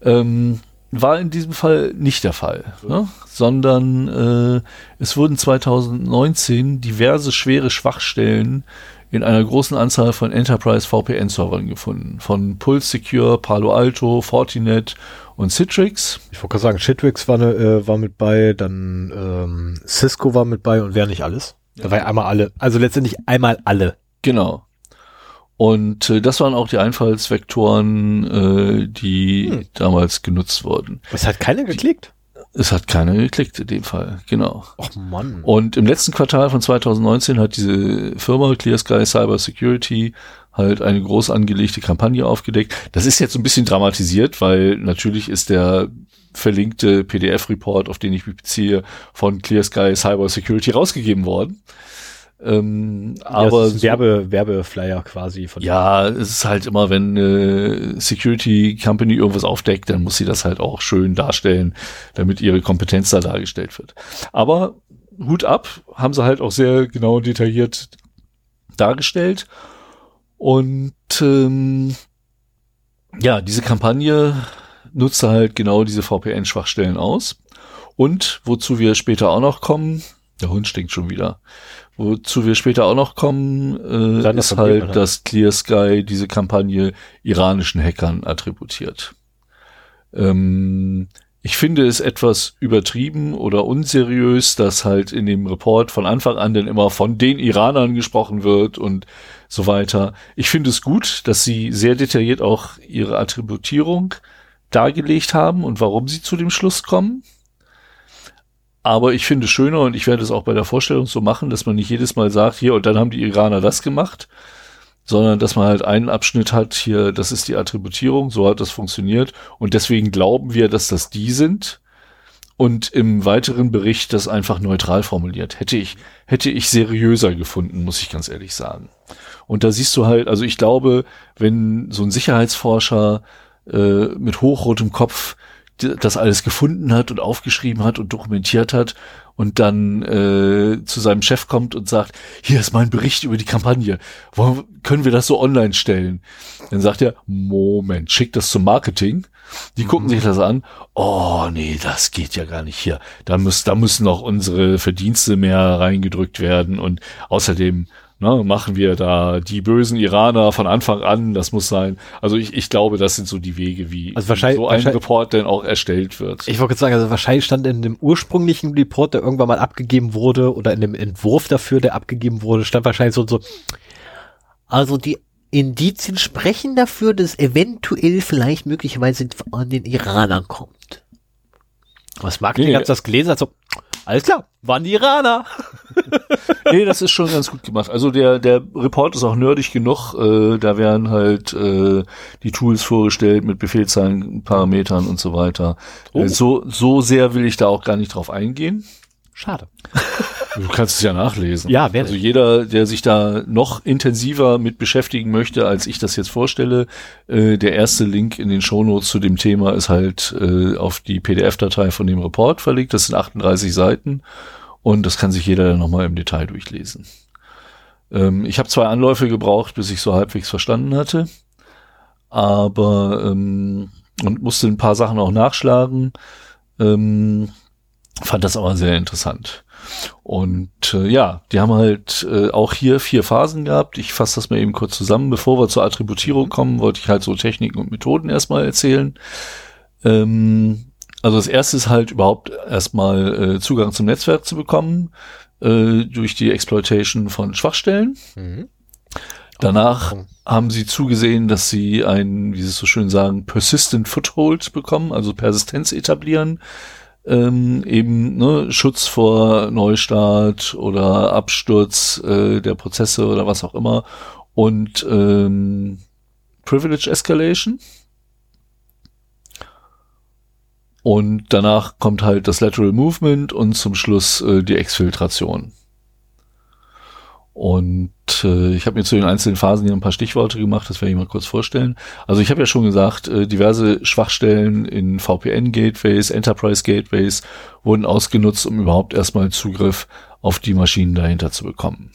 Ähm, war in diesem Fall nicht der Fall, ne? Sondern äh, es wurden zwanzig neunzehn diverse schwere Schwachstellen in einer großen Anzahl von Enterprise-V P N-Servern gefunden. Von Pulse Secure, Palo Alto, Fortinet und Citrix. Ich wollte gerade sagen, Citrix war, äh, war mit bei, dann ähm, Cisco war mit bei und wer nicht alles. Da war ja einmal alle. Also letztendlich einmal alle. Genau. Und äh, das waren auch die Einfallsvektoren, äh, die hm. damals genutzt wurden. Es hat keiner geklickt? Die, es hat keiner geklickt in dem Fall, genau. Och Mann. Und im letzten Quartal von zwanzig neunzehn hat diese Firma Clear Sky Cyber Security halt eine groß angelegte Kampagne aufgedeckt. Das ist jetzt so ein bisschen dramatisiert, weil natürlich ist der verlinkte P D F-Report, auf den ich mich beziehe, von Clear Sky Cyber Security rausgegeben worden. Ähm, ja, aber das ist ein so, Werbe, Werbeflyer quasi. Von ja, es ist halt immer, wenn eine Security Company irgendwas aufdeckt, dann muss sie das halt auch schön darstellen, damit ihre Kompetenz da dargestellt wird. Aber Hut ab, haben sie halt auch sehr genau detailliert dargestellt. Und ähm, ja, diese Kampagne nutzte halt genau diese V P N-Schwachstellen aus. Und wozu wir später auch noch kommen, der Hund stinkt schon wieder, wozu wir später auch noch kommen, äh, ist halt, dass Clear Sky diese Kampagne iranischen Hackern attributiert. Ähm, ich finde es etwas übertrieben oder unseriös, dass halt in dem Report von Anfang an dann immer von den Iranern gesprochen wird und so weiter. Ich finde es gut, dass sie sehr detailliert auch ihre Attributierung dargelegt haben und warum sie zu dem Schluss kommen. Aber ich finde es schöner, und ich werde es auch bei der Vorstellung so machen, dass man nicht jedes Mal sagt, hier, und dann haben die Iraner das gemacht, sondern dass man halt einen Abschnitt hat, hier, das ist die Attributierung, so hat das funktioniert und deswegen glauben wir, dass das die sind, und im weiteren Bericht das einfach neutral formuliert. Hätte ich, hätte ich seriöser gefunden, muss ich ganz ehrlich sagen. Und da siehst du halt, also ich glaube, wenn so ein Sicherheitsforscher mit hochrotem Kopf das alles gefunden hat und aufgeschrieben hat und dokumentiert hat und dann äh, zu seinem Chef kommt und sagt, hier ist mein Bericht über die Kampagne, wo, können wir das so online stellen? Dann sagt er, Moment, schick das zum Marketing, die mhm. gucken sich das an, oh nee, das geht ja gar nicht hier, da, muss, da müssen auch unsere Verdienste mehr reingedrückt werden, und außerdem Na, machen wir da die bösen Iraner von Anfang an, das muss sein. Also ich, ich glaube, das sind so die Wege, wie, also wahrscheinlich, wie so ein wahrscheinlich, Report denn auch erstellt wird. Ich wollte gerade sagen, also wahrscheinlich stand in dem ursprünglichen Report, der irgendwann mal abgegeben wurde, oder in dem Entwurf dafür, der abgegeben wurde, stand wahrscheinlich so, so also die Indizien sprechen dafür, dass eventuell vielleicht möglicherweise an den Iranern kommt. Was mag nee. die ganz das gelesen? Also, Alles klar, waren die Iraner. Nee, das ist schon ganz gut gemacht. Also der der Report ist auch nerdig genug. Äh, da werden halt äh, die Tools vorgestellt mit Befehlszeilen, Parametern und so weiter. Oh. Äh, so so sehr will ich da auch gar nicht drauf eingehen. Schade. Du kannst es ja nachlesen. Ja, werde ich. Also jeder, der sich da noch intensiver mit beschäftigen möchte, als ich das jetzt vorstelle, äh, der erste Link in den Shownotes zu dem Thema ist halt äh, auf die P D F-Datei von dem Report verlinkt. Das sind achtunddreißig Seiten und das kann sich jeder dann nochmal im Detail durchlesen. Ähm, ich habe zwei Anläufe gebraucht, bis ich so halbwegs verstanden hatte, aber ähm, und musste ein paar Sachen auch nachschlagen. Ähm, Fand das aber sehr interessant. Und äh, ja, die haben halt äh, auch hier vier Phasen gehabt. Ich fasse das mal eben kurz zusammen. Bevor wir zur Attributierung kommen, wollte ich halt so Techniken und Methoden erstmal erzählen. Ähm, also das erste ist halt überhaupt erstmal äh, Zugang zum Netzwerk zu bekommen äh, durch die Exploitation von Schwachstellen. Mhm. Danach haben sie zugesehen, dass sie einen, wie sie es so schön sagen, persistent foothold bekommen, also Persistenz etablieren. Ähm, eben ne, Schutz vor Neustart oder Absturz äh, der Prozesse oder was auch immer und ähm, Privilege Escalation und danach kommt halt das Lateral Movement und zum Schluss äh, die Exfiltration. Und äh, ich habe mir zu den einzelnen Phasen hier ein paar Stichworte gemacht, das werde ich mal kurz vorstellen. Also ich habe ja schon gesagt, äh, diverse Schwachstellen in V P N-Gateways, Enterprise-Gateways wurden ausgenutzt, um überhaupt erstmal Zugriff auf die Maschinen dahinter zu bekommen.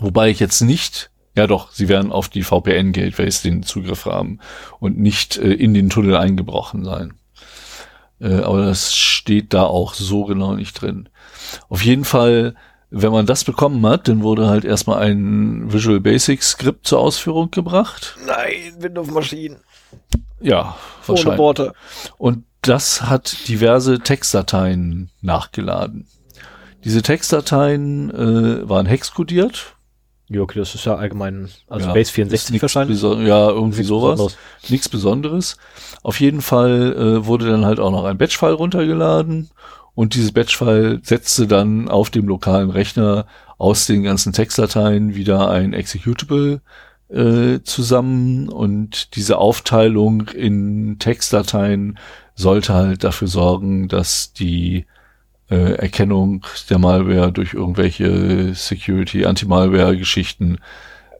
Wobei ich jetzt nicht, ja doch, sie werden auf die V P N-Gateways den Zugriff haben und nicht äh, in den Tunnel eingebrochen sein. Äh, aber das steht da auch so genau nicht drin. Auf jeden Fall. Wenn man das bekommen hat, dann wurde halt erstmal ein Visual Basic Skript zur Ausführung gebracht. Nein, Windows-Maschinen. Ja, wahrscheinlich. Ohne Worte. Und das hat diverse Textdateien nachgeladen. Diese Textdateien äh, waren hexkodiert. Ja, okay, das ist ja allgemein, also ja, Base vierundsechzig wahrscheinlich. Beso- ja, irgendwie nichts sowas. Besonderes. Nichts Besonderes. Auf jeden Fall äh, wurde dann halt auch noch ein Batch-File runtergeladen. Und dieses Batch-File setzte dann auf dem lokalen Rechner aus den ganzen Textdateien wieder ein Executable äh, zusammen. Und diese Aufteilung in Textdateien sollte halt dafür sorgen, dass die äh, Erkennung der Malware durch irgendwelche Security, Anti-Malware-Geschichten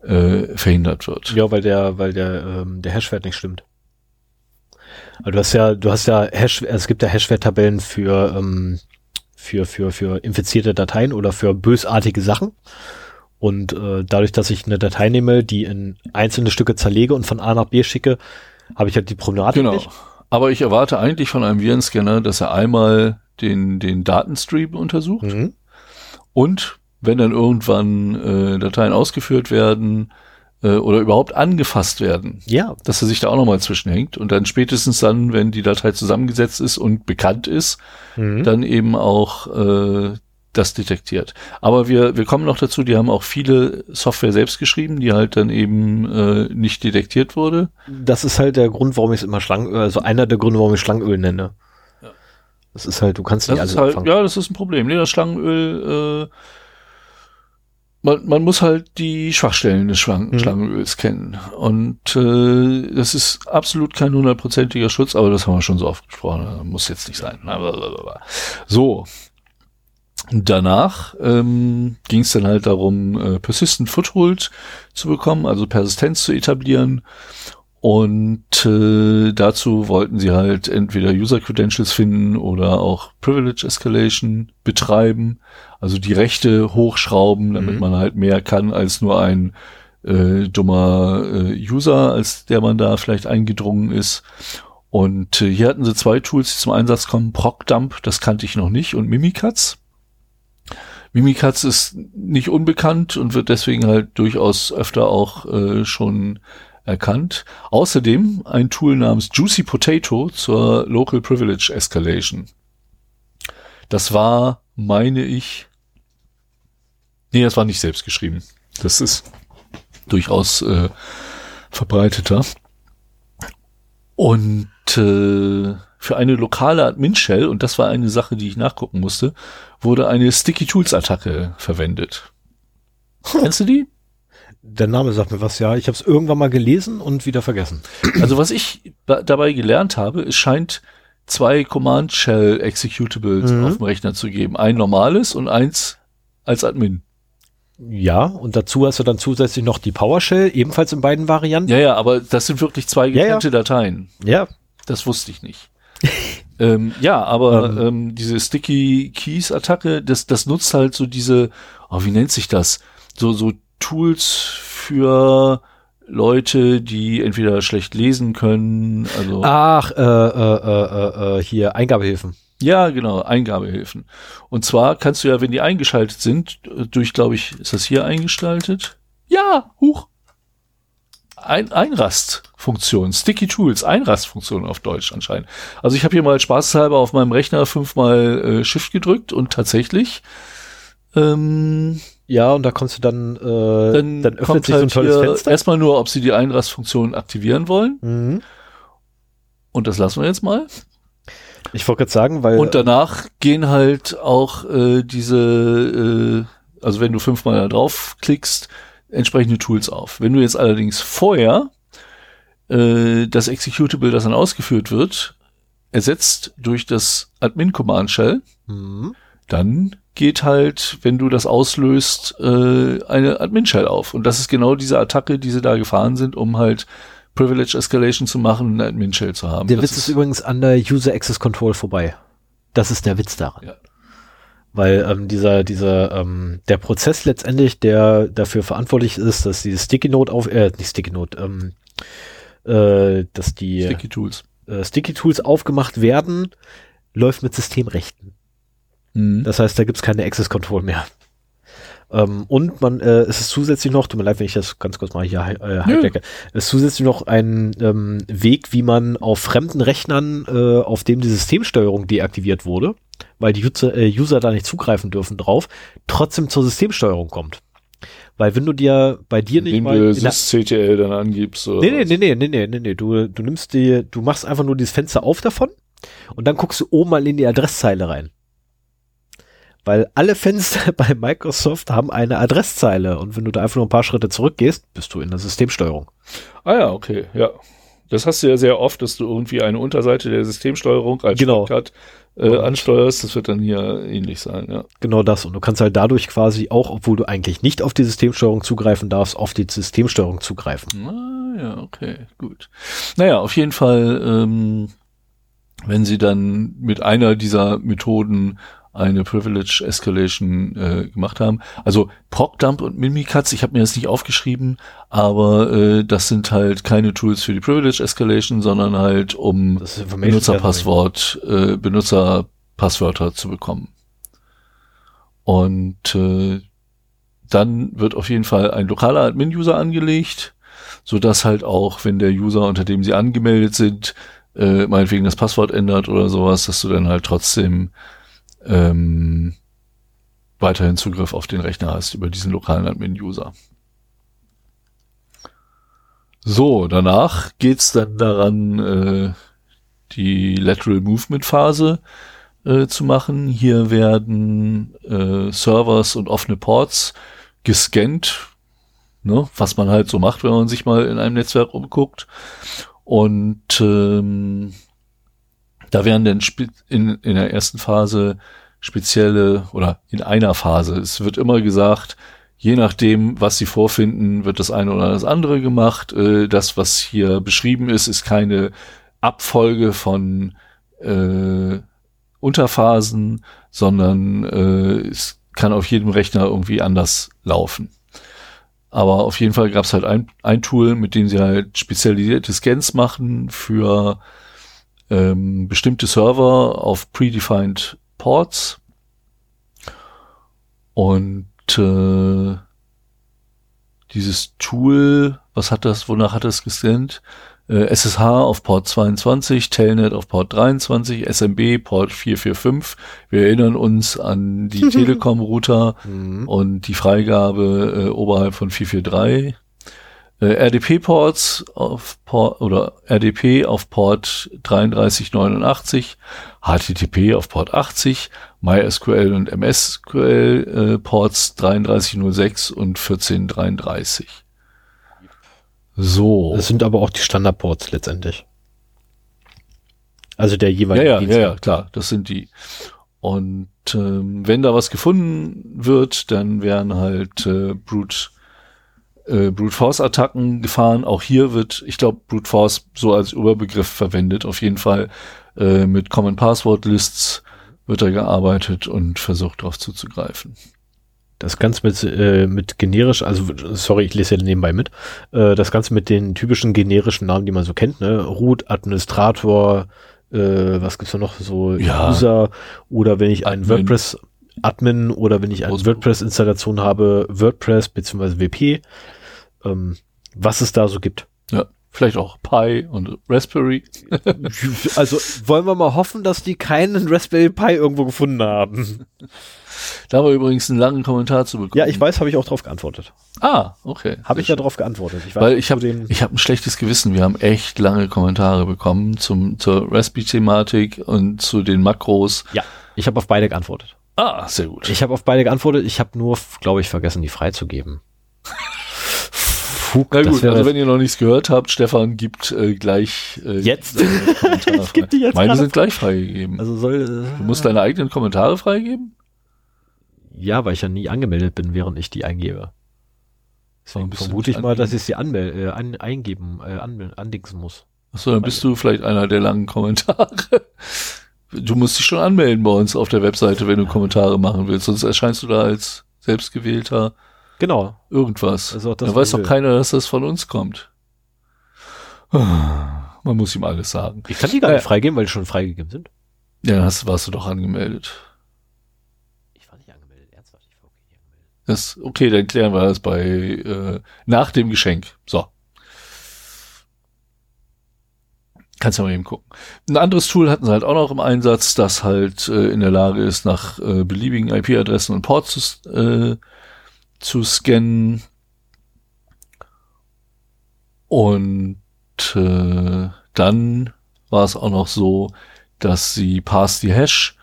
äh, verhindert wird. Ja, weil der, weil der, ähm, der Hashwert nicht stimmt. Also du hast ja, du hast ja Hash, es gibt ja Hashwert-Tabellen für, ähm, für, für, für infizierte Dateien oder für bösartige Sachen. Und äh, dadurch, dass ich eine Datei nehme, die in einzelne Stücke zerlege und von A nach B schicke, habe ich halt die Problematik genau. nicht. Genau. Aber ich erwarte eigentlich von einem Virenscanner, dass er einmal den, den Datenstream untersucht mhm. und wenn dann irgendwann äh, Dateien ausgeführt werden, oder überhaupt angefasst werden. Ja. Dass er sich da auch nochmal zwischenhängt und dann spätestens dann, wenn die Datei zusammengesetzt ist und bekannt ist, mhm. dann eben auch äh, das detektiert. Aber wir wir kommen noch dazu, die haben auch viele Software selbst geschrieben, die halt dann eben äh, nicht detektiert wurde. Das ist halt der Grund, warum ich es immer Schlangenöl, also einer der Gründe, warum ich Schlangenöl nenne. Ja. Das ist halt, du kannst nicht das alles halt, ja, das ist ein Problem. Nee, das Schlangenöl, äh, Man, man muss halt die Schwachstellen des Schwang- mhm. Schlangenöls kennen. Und äh, das ist absolut kein hundertprozentiger Schutz, aber das haben wir schon so oft gesprochen. Das muss jetzt nicht sein. Blablabla. So. Danach ähm, ging es dann halt darum, äh, Persistent Foothold zu bekommen, also Persistenz zu etablieren. Und äh, dazu wollten sie halt entweder User Credentials finden oder auch Privilege Escalation betreiben. Also die Rechte hochschrauben, damit mhm. man halt mehr kann als nur ein äh, dummer äh, User, als der man da vielleicht eingedrungen ist. Und äh, hier hatten sie zwei Tools, die zum Einsatz kommen. ProcDump, das kannte ich noch nicht, und Mimikatz. Mimikatz ist nicht unbekannt und wird deswegen halt durchaus öfter auch äh, schon erkannt. Außerdem ein Tool namens Juicy Potato zur Local Privilege Escalation. Das war, meine ich, nee, das war nicht selbst geschrieben. Das ist durchaus äh, verbreiteter. Und äh, für eine lokale Admin-Shell, und das war eine Sache, die ich nachgucken musste, wurde eine Sticky-Tools-Attacke verwendet. Hm. Kennst du die? Der Name sagt mir was, ja. Ich habe es irgendwann mal gelesen und wieder vergessen. Also was ich dabei gelernt habe, es scheint zwei Command-Shell-Executables mhm. auf dem Rechner zu geben. Ein normales und eins als Admin. Ja, und dazu hast du dann zusätzlich noch die PowerShell, ebenfalls in beiden Varianten. Ja, ja, aber das sind wirklich zwei getrennte ja, ja. Dateien. Ja. Das wusste ich nicht. ähm, ja, aber mhm. ähm, diese Sticky-Keys-Attacke, das, das nutzt halt so diese, oh, wie nennt sich das? So, so Tools für Leute, die entweder schlecht lesen können, also. Ach, äh, äh, äh, äh, hier, Eingabehilfen. Ja, genau, Eingabehilfen. Und zwar kannst du ja, wenn die eingeschaltet sind, durch, glaube ich, ist das hier eingeschaltet? Ja, huch. Ein, Einrast-Funktion, Sticky Tools, Einrast-Funktion auf Deutsch anscheinend. Also ich habe hier mal spaßhalber auf meinem Rechner fünfmal äh, Shift gedrückt und tatsächlich, ähm, ja, und da kommst du dann, äh, dann, dann öffnet kommt sich so ein halt tolles Fenster. Erstmal nur, ob sie die Einrastfunktion aktivieren wollen. Mhm. Und das lassen wir jetzt mal. Ich wollte gerade sagen, weil. Und danach gehen halt auch äh, diese, äh, also wenn du fünfmal da drauf klickst, entsprechende Tools auf. Wenn du jetzt allerdings vorher äh, das Executable, das dann ausgeführt wird, ersetzt durch das Admin-Command-Shell, mhm. dann geht halt, wenn du das auslöst, äh, eine Admin-Shell auf. Und das ist genau diese Attacke, die sie da gefahren sind, um halt Privilege Escalation zu machen und eine Admin-Shell zu haben. Der das Witz ist, ist übrigens an der User Access Control vorbei. Das ist der Witz daran. Ja. Weil ähm, dieser, dieser, ähm, der Prozess letztendlich, der dafür verantwortlich ist, dass die Sticky Note auf, äh, nicht Sticky Note, ähm, äh, dass die Sticky Tools, äh, Sticky Tools aufgemacht werden, läuft mit Systemrechten. Das heißt, da gibt's keine Access Control mehr. Ähm, und man, äh, es ist zusätzlich noch, tut mir leid, wenn ich das ganz kurz mal hier äh, highbacke, es ist zusätzlich noch ein ähm, Weg, wie man auf fremden Rechnern, äh, auf dem die Systemsteuerung deaktiviert wurde, weil die User, äh, User da nicht zugreifen dürfen drauf, trotzdem zur Systemsteuerung kommt. Weil wenn du dir bei dir nicht mal... Wenn du das C T L dann angibst oder nee, nee, nee, nee, nee, nee, nee, du, du nimmst die, du machst einfach nur dieses Fenster auf davon und dann guckst du oben mal in die Adresszeile rein. Weil alle Fenster bei Microsoft haben eine Adresszeile. Und wenn du da einfach nur ein paar Schritte zurückgehst, bist du in der Systemsteuerung. Ah ja, okay, ja. Das hast du ja sehr oft, dass du irgendwie eine Unterseite der Systemsteuerung als genau. Shortcut äh, ansteuerst. Das wird dann hier ähnlich sein, ja. Genau das. Und du kannst halt dadurch quasi auch, obwohl du eigentlich nicht auf die Systemsteuerung zugreifen darfst, auf die Systemsteuerung zugreifen. Ah ja, okay, gut. Naja, auf jeden Fall, ähm, wenn sie dann mit einer dieser Methoden eine Privilege Escalation äh, gemacht haben. Also ProcDump und Mimikatz, ich habe mir das nicht aufgeschrieben, aber äh, das sind halt keine Tools für die Privilege Escalation, sondern halt um Benutzerpasswort, äh, Benutzerpasswörter zu bekommen. Und äh, dann wird auf jeden Fall ein lokaler Admin-User angelegt, sodass halt auch, wenn der User, unter dem sie angemeldet sind, äh, meinetwegen das Passwort ändert oder sowas, dass du dann halt trotzdem Ähm, weiterhin Zugriff auf den Rechner hast über diesen lokalen Admin-User. So, danach geht's dann daran, äh, die Lateral Movement-Phase äh, zu machen. Hier werden äh, Servers und offene Ports gescannt, ne, was man halt so macht, wenn man sich mal in einem Netzwerk umguckt. Und ähm, da werden dann in, in der ersten Phase spezielle oder in einer Phase, es wird immer gesagt, je nachdem, was sie vorfinden, wird das eine oder das andere gemacht. Das, was hier beschrieben ist, ist keine Abfolge von äh, Unterphasen, sondern äh, es kann auf jedem Rechner irgendwie anders laufen. Aber auf jeden Fall gab es halt ein, ein Tool, mit dem sie halt spezialisierte Scans machen für Ähm, bestimmte Server auf predefined Ports und äh, dieses Tool, was hat das, wonach hat das gescannt? Äh, S S H auf Port zweiundzwanzig, Telnet auf Port dreiundzwanzig, S M B Port vier vier fünf. Wir erinnern uns an die Telekom-Router und die Freigabe äh, oberhalb von vier vier drei. R D P-Ports auf Port oder R D P auf Port dreiunddreißig neunundachtzig, H T T P auf Port achtzig, MySQL und M S Q L äh, Ports dreiunddreißig null sechs und vierzehn dreiunddreißig. So. Das sind aber auch die Standardports letztendlich. Also der jeweilige. Ja, ja, ja, ja, klar, das sind die. Und ähm, wenn da was gefunden wird, dann werden halt äh, Brute Äh, Brute Force Attacken gefahren. Auch hier wird, ich glaube, Brute Force so als Überbegriff verwendet. Auf jeden Fall äh, mit Common Password Lists wird da gearbeitet und versucht darauf zuzugreifen. Das Ganze mit, äh, mit generisch, also sorry, ich lese ja nebenbei mit, äh, das Ganze mit den typischen generischen Namen, die man so kennt, ne? Root, Administrator, äh, was gibt's da noch, so ja. User, oder wenn ich einen WordPress Admin oder wenn ich eine oh, WordPress-Installation habe, WordPress bzw. W P, ähm, was es da so gibt. Ja, vielleicht auch Pi und Raspberry. Also wollen wir mal hoffen, dass die keinen Raspberry Pi irgendwo gefunden haben. Da haben wir übrigens einen langen Kommentar zu bekommen. Ja, ich weiß, habe ich auch drauf geantwortet. Ah, okay. Habe ich ja drauf geantwortet. Ich weiß, weil ich habe hab ein schlechtes Gewissen. Wir haben echt lange Kommentare bekommen zum, zur Raspberry-Thematik und zu den Makros. Ja, ich habe auf beide geantwortet. Ah, sehr gut. Ich habe auf beide geantwortet. Ich habe nur, glaube ich, vergessen, die freizugeben. Fug, Na gut, also wenn ihr noch nichts gehört habt, Stefan gibt äh, gleich äh, jetzt äh, Kommentare frei. Die jetzt meine sind gleich freigegeben. Also soll, äh, du musst deine eigenen Kommentare freigeben? Ja, weil ich ja nie angemeldet bin, während ich die eingebe. Deswegen vermute ich mal, dass ich sie anmel- äh, an, eingeben, äh, an, andingsen muss. Achso, dann bist du vielleicht einer der langen Kommentare. Du musst dich schon anmelden bei uns auf der Webseite, wenn du Kommentare machen willst, sonst erscheinst du da als selbstgewählter genau irgendwas. Also da weiß doch keiner, dass das von uns kommt. Man muss ihm alles sagen. Ich kann die gar nicht ja. freigeben, weil die schon freigegeben sind. Ja, hast, warst du doch angemeldet. Ich war nicht angemeldet, ernsthaft. Ich war nicht angemeldet. Das, okay, dann klären wir das bei äh, nach dem Geschenk. So. Kannst ja mal eben gucken. Ein anderes Tool hatten sie halt auch noch im Einsatz, das halt äh, in der Lage ist, nach äh, beliebigen I P-Adressen und Ports zu, äh, zu scannen. Und äh, dann war es auch noch so, dass sie Pass-the-Hash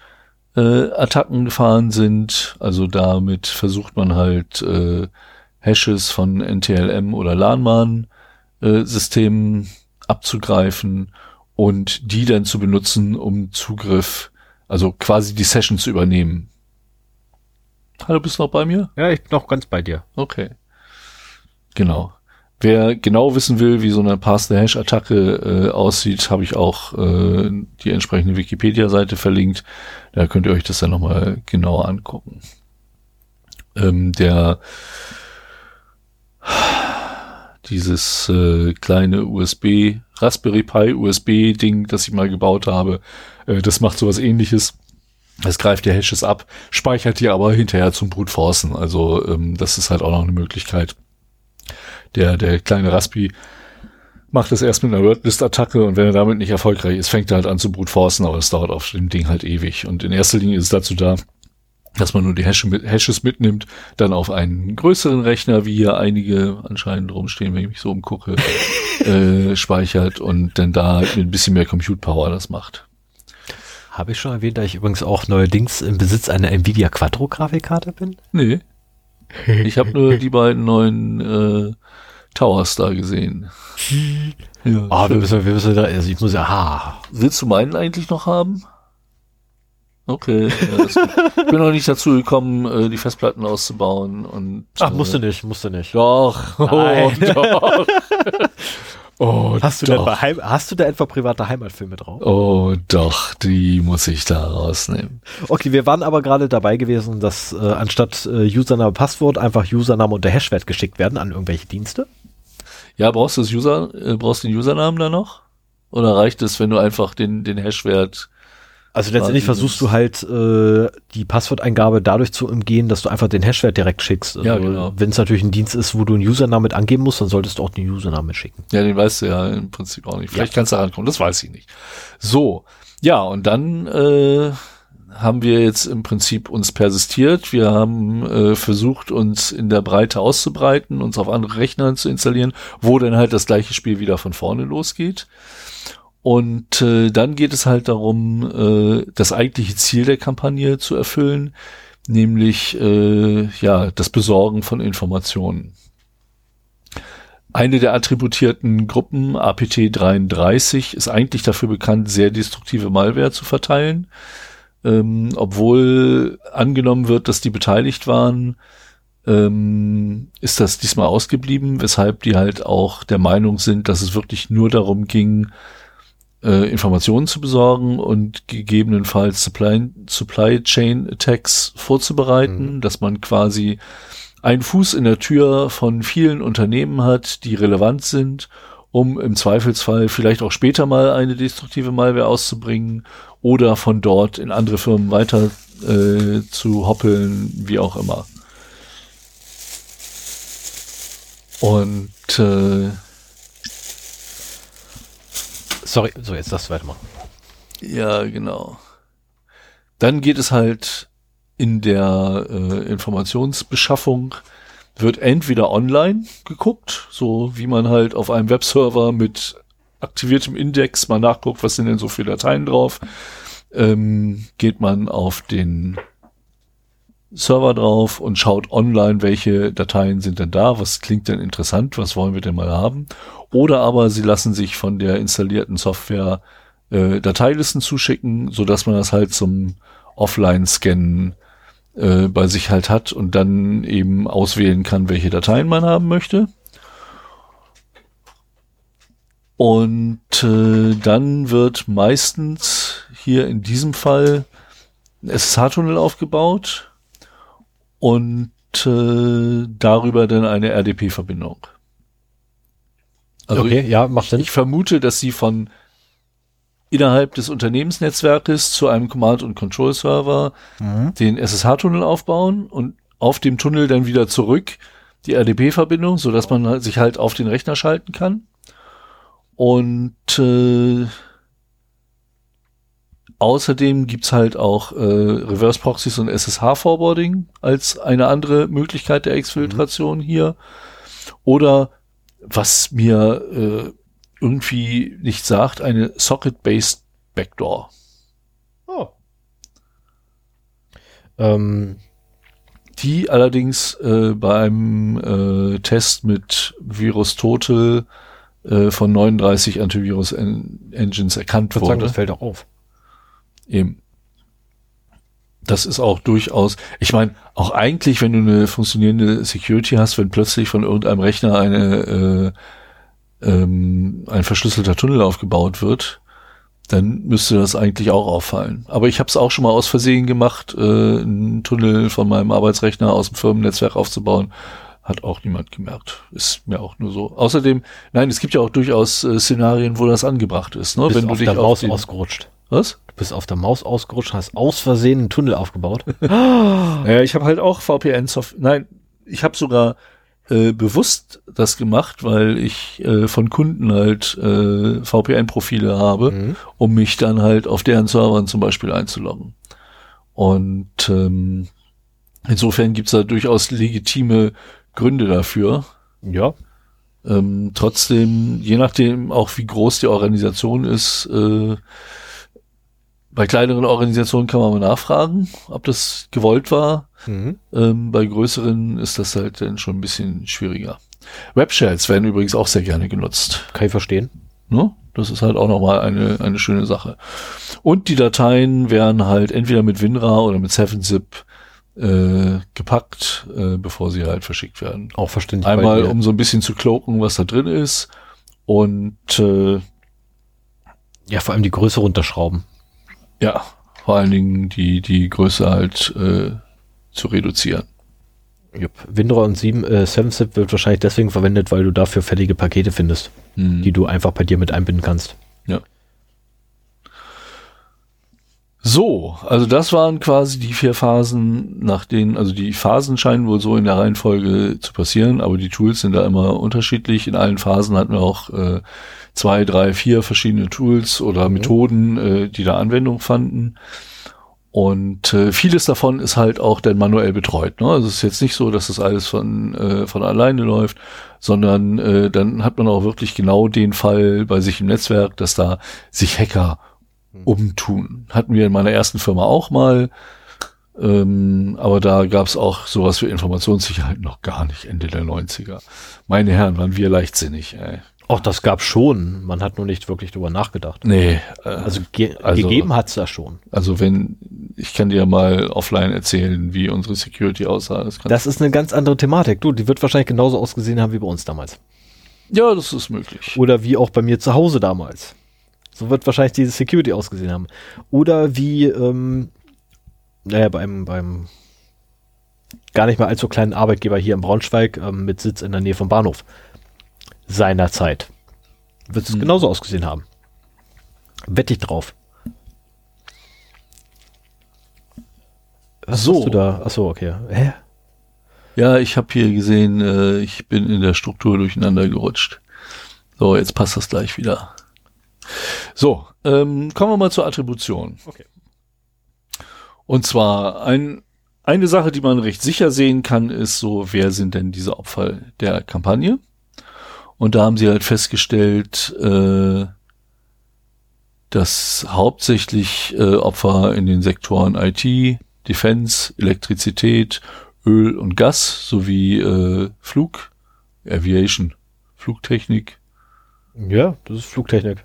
äh, Attacken gefahren sind. Also damit versucht man halt äh, Hashes von N T L M oder LANMAN äh, Systemen abzugreifen und die dann zu benutzen, um Zugriff, also quasi die Session zu übernehmen. Hallo, bist du noch bei mir? Ja, ich bin noch ganz bei dir. Okay. Genau. Wer genau wissen will, wie so eine Pass-the-Hash-Attacke äh, aussieht, habe ich auch äh, die entsprechende Wikipedia-Seite verlinkt. Da könnt ihr euch das dann nochmal genauer angucken. Ähm, der Dieses äh, kleine U S B, Raspberry Pi U S B-Ding, das ich mal gebaut habe, äh, das macht sowas ähnliches. Das greift die Hashes ab, speichert die aber hinterher zum Brute Forcen. Also ähm, das ist halt auch noch eine Möglichkeit. Der der kleine Raspi macht das erst mit einer Wordlist-Attacke und wenn er damit nicht erfolgreich ist, fängt er halt an zu Brute Forcen, aber das dauert auf dem Ding halt ewig. Und in erster Linie ist es dazu da, dass man nur die Hashes mitnimmt, dann auf einen größeren Rechner, wie hier einige anscheinend rumstehen, wenn ich mich so umgucke, äh, speichert und dann da halt mit ein bisschen mehr Compute Power das macht. Habe ich schon erwähnt, da ich übrigens auch neuerdings im Besitz einer Nvidia Quattro Grafikkarte bin? Nee. Ich habe nur die beiden neuen äh, Towers da gesehen. Ja, ah, wir müssen, wir müssen da, also ich muss ja, ha. Willst du meinen eigentlich noch haben? Okay, ich bin noch nicht dazu gekommen, die Festplatten auszubauen. Und, Ach, musst äh, du nicht, musst du nicht. Doch, Nein. oh, doch. oh, hast, du doch. Da Heim- hast du da etwa private Heimatfilme drauf? Oh doch, die muss ich da rausnehmen. Okay, wir waren aber gerade dabei gewesen, dass äh, anstatt äh, Username, Passwort einfach Username und der Hashwert geschickt werden an irgendwelche Dienste. Ja, brauchst du das User, äh, brauchst den Usernamen da noch? Oder reicht es, wenn du einfach den, den Hashwert... Also letztendlich versuchst du halt äh, die Passworteingabe dadurch zu umgehen, dass du einfach den Hashwert direkt schickst. Also, ja, genau. Wenn es natürlich ein Dienst ist, wo du einen Usernamen mit angeben musst, dann solltest du auch den Usernamen mit schicken. Ja, den weißt du ja im Prinzip auch nicht. Vielleicht ja. kannst du da rankommen, das weiß ich nicht. So, ja, und dann äh, haben wir jetzt im Prinzip uns persistiert. Wir haben äh, versucht, uns in der Breite auszubreiten, uns auf andere Rechner zu installieren, wo dann halt das gleiche Spiel wieder von vorne losgeht. Und äh, dann geht es halt darum, äh, das eigentliche Ziel der Kampagne zu erfüllen, nämlich äh, ja das Besorgen von Informationen. Eine der attributierten Gruppen, A P T dreiunddreißig, ist eigentlich dafür bekannt, sehr destruktive Malware zu verteilen. Ähm, obwohl angenommen wird, dass die beteiligt waren, ähm, ist das diesmal ausgeblieben, weshalb die halt auch der Meinung sind, dass es wirklich nur darum ging, äh, Informationen zu besorgen und gegebenenfalls Supply, Supply Chain Attacks vorzubereiten, mhm. dass man quasi einen Fuß in der Tür von vielen Unternehmen hat, die relevant sind, um im Zweifelsfall vielleicht auch später mal eine destruktive Malware auszubringen oder von dort in andere Firmen weiter äh, zu hoppeln, wie auch immer. Und äh, sorry, so jetzt darfst du weitermachen. Ja, genau. Dann geht es halt in der äh, Informationsbeschaffung, wird entweder online geguckt, so wie man halt auf einem Webserver mit aktiviertem Index mal nachguckt, was sind denn so viele Dateien drauf, ähm, geht man auf den Server drauf und schaut online, welche Dateien sind denn da, was klingt denn interessant, was wollen wir denn mal haben, oder aber sie lassen sich von der installierten Software äh, Dateilisten zuschicken, sodass man das halt zum Offline-Scannen bei sich halt hat und dann eben auswählen kann, welche Dateien man haben möchte. Und äh, dann wird meistens hier in diesem Fall ein S S H-Tunnel aufgebaut und äh, darüber dann eine R D P-Verbindung. Also okay, ich, ja, macht Sinn. Ich vermute, dass sie von innerhalb des Unternehmensnetzwerkes zu einem Command-and-Control-Server mhm. den S S H-Tunnel aufbauen und auf dem Tunnel dann wieder zurück die R D P-Verbindung, sodass man sich halt auf den Rechner schalten kann. Und äh, außerdem gibt's halt auch äh, Reverse-Proxys und S S H-Forwarding als eine andere Möglichkeit der Exfiltration mhm. hier. Oder was mir äh, irgendwie nicht sagt, eine Socket-Based Backdoor. Oh. Ähm. Die allerdings äh, beim äh, Test mit VirusTotal äh, von neununddreißig Antivirus-Engines erkannt wurde. Ich würde sagen, das fällt auch auf. Eben. Das ist auch durchaus, ich meine, auch eigentlich, wenn du eine funktionierende Security hast, wenn plötzlich von irgendeinem Rechner eine äh, ein verschlüsselter Tunnel aufgebaut wird, dann müsste das eigentlich auch auffallen. Aber ich habe es auch schon mal aus Versehen gemacht, äh, einen Tunnel von meinem Arbeitsrechner aus dem Firmennetzwerk aufzubauen. Hat auch niemand gemerkt. Ist mir auch nur so. Außerdem, nein, es gibt ja auch durchaus äh, Szenarien, wo das angebracht ist. Ne? Du bist Wenn du auf dich der auf Maus den ausgerutscht. Was? Du bist auf der Maus ausgerutscht, hast aus Versehen einen Tunnel aufgebaut. Naja, ich habe halt auch V P N-Software. Nein, ich habe sogar Äh, bewusst das gemacht, weil ich äh, von Kunden halt äh, V P N-Profile habe, mhm. um mich dann halt auf deren Servern zum Beispiel einzuloggen. Und ähm, insofern gibt's da durchaus legitime Gründe dafür. Ja. Ähm, trotzdem, je nachdem auch wie groß die Organisation ist, äh, bei kleineren Organisationen kann man mal nachfragen, ob das gewollt war. Mhm. Ähm, bei größeren ist das halt dann schon ein bisschen schwieriger. Web-Shells werden übrigens auch sehr gerne genutzt. Kann ich verstehen. Ne? Das ist halt auch nochmal eine, eine schöne Sache. Und die Dateien werden halt entweder mit WinRAR oder mit seven zip äh, gepackt, äh, bevor sie halt verschickt werden. Auch verständlich. Einmal, um so ein bisschen zu cloaken, was da drin ist. Und äh, ja, vor allem die Größe runterschrauben. Ja, vor allen Dingen die, die Größe halt äh, zu reduzieren. Jupp. WinRAR und seven zip wird wahrscheinlich deswegen verwendet, weil du dafür fertige Pakete findest, mhm. die du einfach bei dir mit einbinden kannst. Ja. So, also das waren quasi die vier Phasen, nach denen, also die Phasen scheinen wohl so in der Reihenfolge zu passieren, aber die Tools sind da immer unterschiedlich. In allen Phasen hatten wir auch äh, zwei, drei, vier verschiedene Tools oder mhm. Methoden, äh, die da Anwendung fanden. Und äh, vieles davon ist halt auch dann manuell betreut. Ne? Also es ist jetzt nicht so, dass das alles von äh, von alleine läuft, sondern äh, dann hat man auch wirklich genau den Fall bei sich im Netzwerk, dass da sich Hacker umtun. Hatten wir in meiner ersten Firma auch mal, ähm, aber da gab es auch sowas für Informationssicherheit noch gar nicht, Ende der neunziger. Meine Herren, waren wir leichtsinnig, ey. Auch das gab's schon, man hat nur nicht wirklich drüber nachgedacht. Nee. Äh, also, ge also gegeben hat's da schon. Also wenn, ich kann dir mal offline erzählen, wie unsere Security aussah. Das, das ist eine ganz andere Thematik. Du, die wird wahrscheinlich genauso ausgesehen haben wie bei uns damals. Ja, das ist möglich. Oder wie auch bei mir zu Hause damals. So wird wahrscheinlich diese Security ausgesehen haben. Oder wie, ähm, naja, beim, beim gar nicht mal allzu kleinen Arbeitgeber hier in Braunschweig ähm, mit Sitz in der Nähe vom Bahnhof seiner Zeit. Wird es hm. genauso ausgesehen haben. Wette ich drauf. Was so. Hast du da? Achso, okay. Hä? Ja, ich habe hier gesehen, äh, ich bin in der Struktur durcheinander gerutscht. So, jetzt passt das gleich wieder. So, ähm, kommen wir mal zur Attribution. Okay. Und zwar ein, eine Sache, die man recht sicher sehen kann, ist so, wer sind denn diese Opfer der Kampagne? Und da haben sie halt festgestellt, äh, dass hauptsächlich äh, Opfer in den Sektoren I T, Defense, Elektrizität, Öl und Gas sowie äh, Flug, Aviation, Flugtechnik. Ja, das ist Flugtechnik.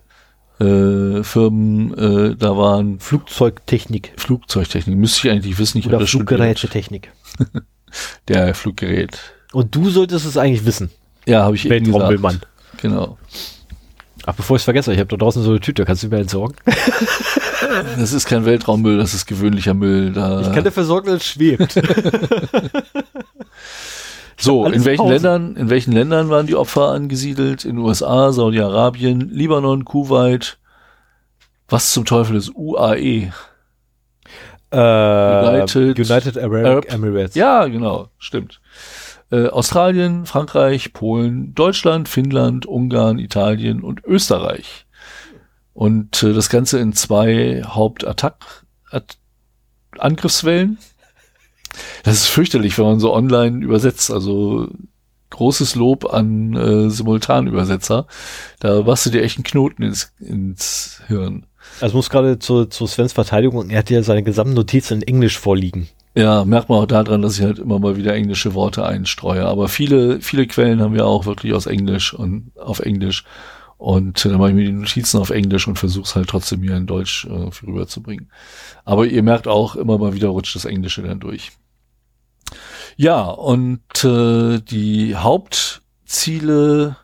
Äh, Firmen, äh, da waren Flugzeugtechnik. Flugzeugtechnik, müsste ich eigentlich wissen. Ich Oder Fluggerätetechnik. Der Fluggerät. Und du solltest es eigentlich wissen. Ja, habe ich eben gesagt. Genau. Ach, bevor ich es vergesse, ich habe da draußen so eine Tüte, kannst du mir entsorgen? Das ist kein Weltraummüll, das ist gewöhnlicher Müll. Da ich kann dafür sorgen, dass es schwebt. So, in welchen Ländern, in welchen Ländern waren die Opfer angesiedelt? In den U S A, Saudi-Arabien, Libanon, Kuwait. Was zum Teufel ist U A E? Äh, United, United Arab, Arab Emirates. Ja, genau, stimmt. Äh, Australien, Frankreich, Polen, Deutschland, Finnland, Ungarn, Italien und Österreich. Und äh, das Ganze in zwei Hauptattack-Angriffswellen. Das ist fürchterlich, wenn man so online übersetzt. Also großes Lob an äh, Simultanübersetzer. Da machst du dir echt einen Knoten ins, ins Hirn. Also muss gerade zu, zu Svens Verteidigung, er hat ja seine gesamten Notizen in Englisch vorliegen. Ja, merkt man auch daran, dass ich halt immer mal wieder englische Worte einstreue. Aber viele, viele Quellen haben wir auch wirklich aus Englisch und auf Englisch. Und dann mache ich mir die Notizen auf Englisch und versuche es halt trotzdem hier in Deutsch äh, rüberzubringen. Aber ihr merkt auch, immer mal wieder rutscht das Englische dann durch. Ja, und äh, die Hauptziele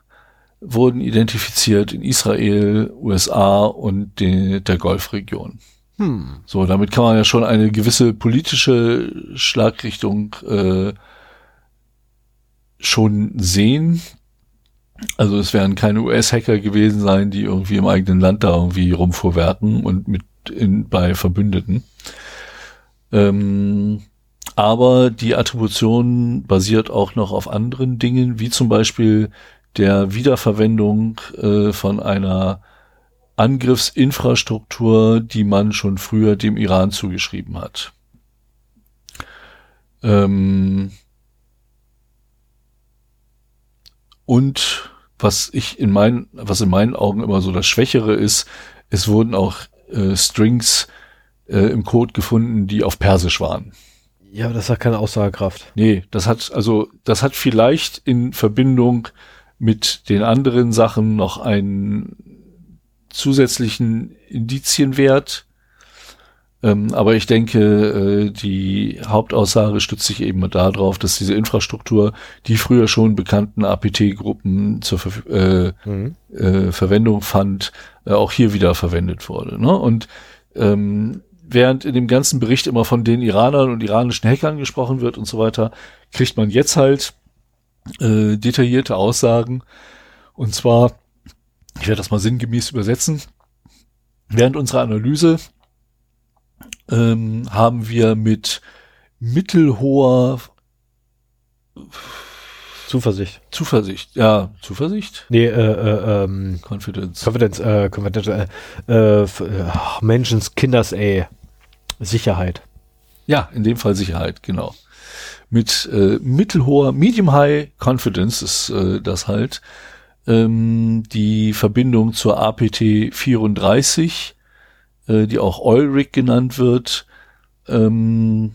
wurden identifiziert in Israel, U S A und den, der Golfregion. Hm. So, damit kann man ja schon eine gewisse politische Schlagrichtung äh, schon sehen. Also es werden keine U S-Hacker gewesen sein, die irgendwie im eigenen Land da irgendwie rumfuhrwerken und mit in, bei Verbündeten. Ähm, aber die Attribution basiert auch noch auf anderen Dingen, wie zum Beispiel der Wiederverwendung äh, von einer Angriffsinfrastruktur, die man schon früher dem Iran zugeschrieben hat. Ähm Und was ich in meinen, was in meinen Augen immer so das Schwächere ist, es wurden auch äh, Strings äh, im Code gefunden, die auf Persisch waren. Ja, aber das hat keine Aussagekraft. Nee, das hat, also, das hat vielleicht in Verbindung mit den anderen Sachen noch einen zusätzlichen Indizienwert. Ähm, aber ich denke, äh, die Hauptaussage stützt sich eben darauf, dass diese Infrastruktur die früher schon bekannten A P T-Gruppen zur Ver äh, mhm. äh, Verwendung fand, äh, auch hier wieder verwendet wurde. Ne? Und ähm, während in dem ganzen Bericht immer von den Iranern und iranischen Hackern gesprochen wird und so weiter, kriegt man jetzt halt äh, detaillierte Aussagen. Und zwar, ich werde das mal sinngemäß übersetzen. Während unserer Analyse ähm, haben wir mit mittelhoher Zuversicht. Zuversicht, ja, Zuversicht? Nee, äh, äh, ähm, Confidence. Confidence, äh, Confidence, äh, äh, Menschenskinders, ey. Sicherheit. Ja, in dem Fall Sicherheit, genau. Mit äh, mittelhoher, medium-high Confidence ist äh, das halt. Ähm, die Verbindung zur A P T vierunddreißig, äh, die auch Oil-Rig genannt wird, ähm,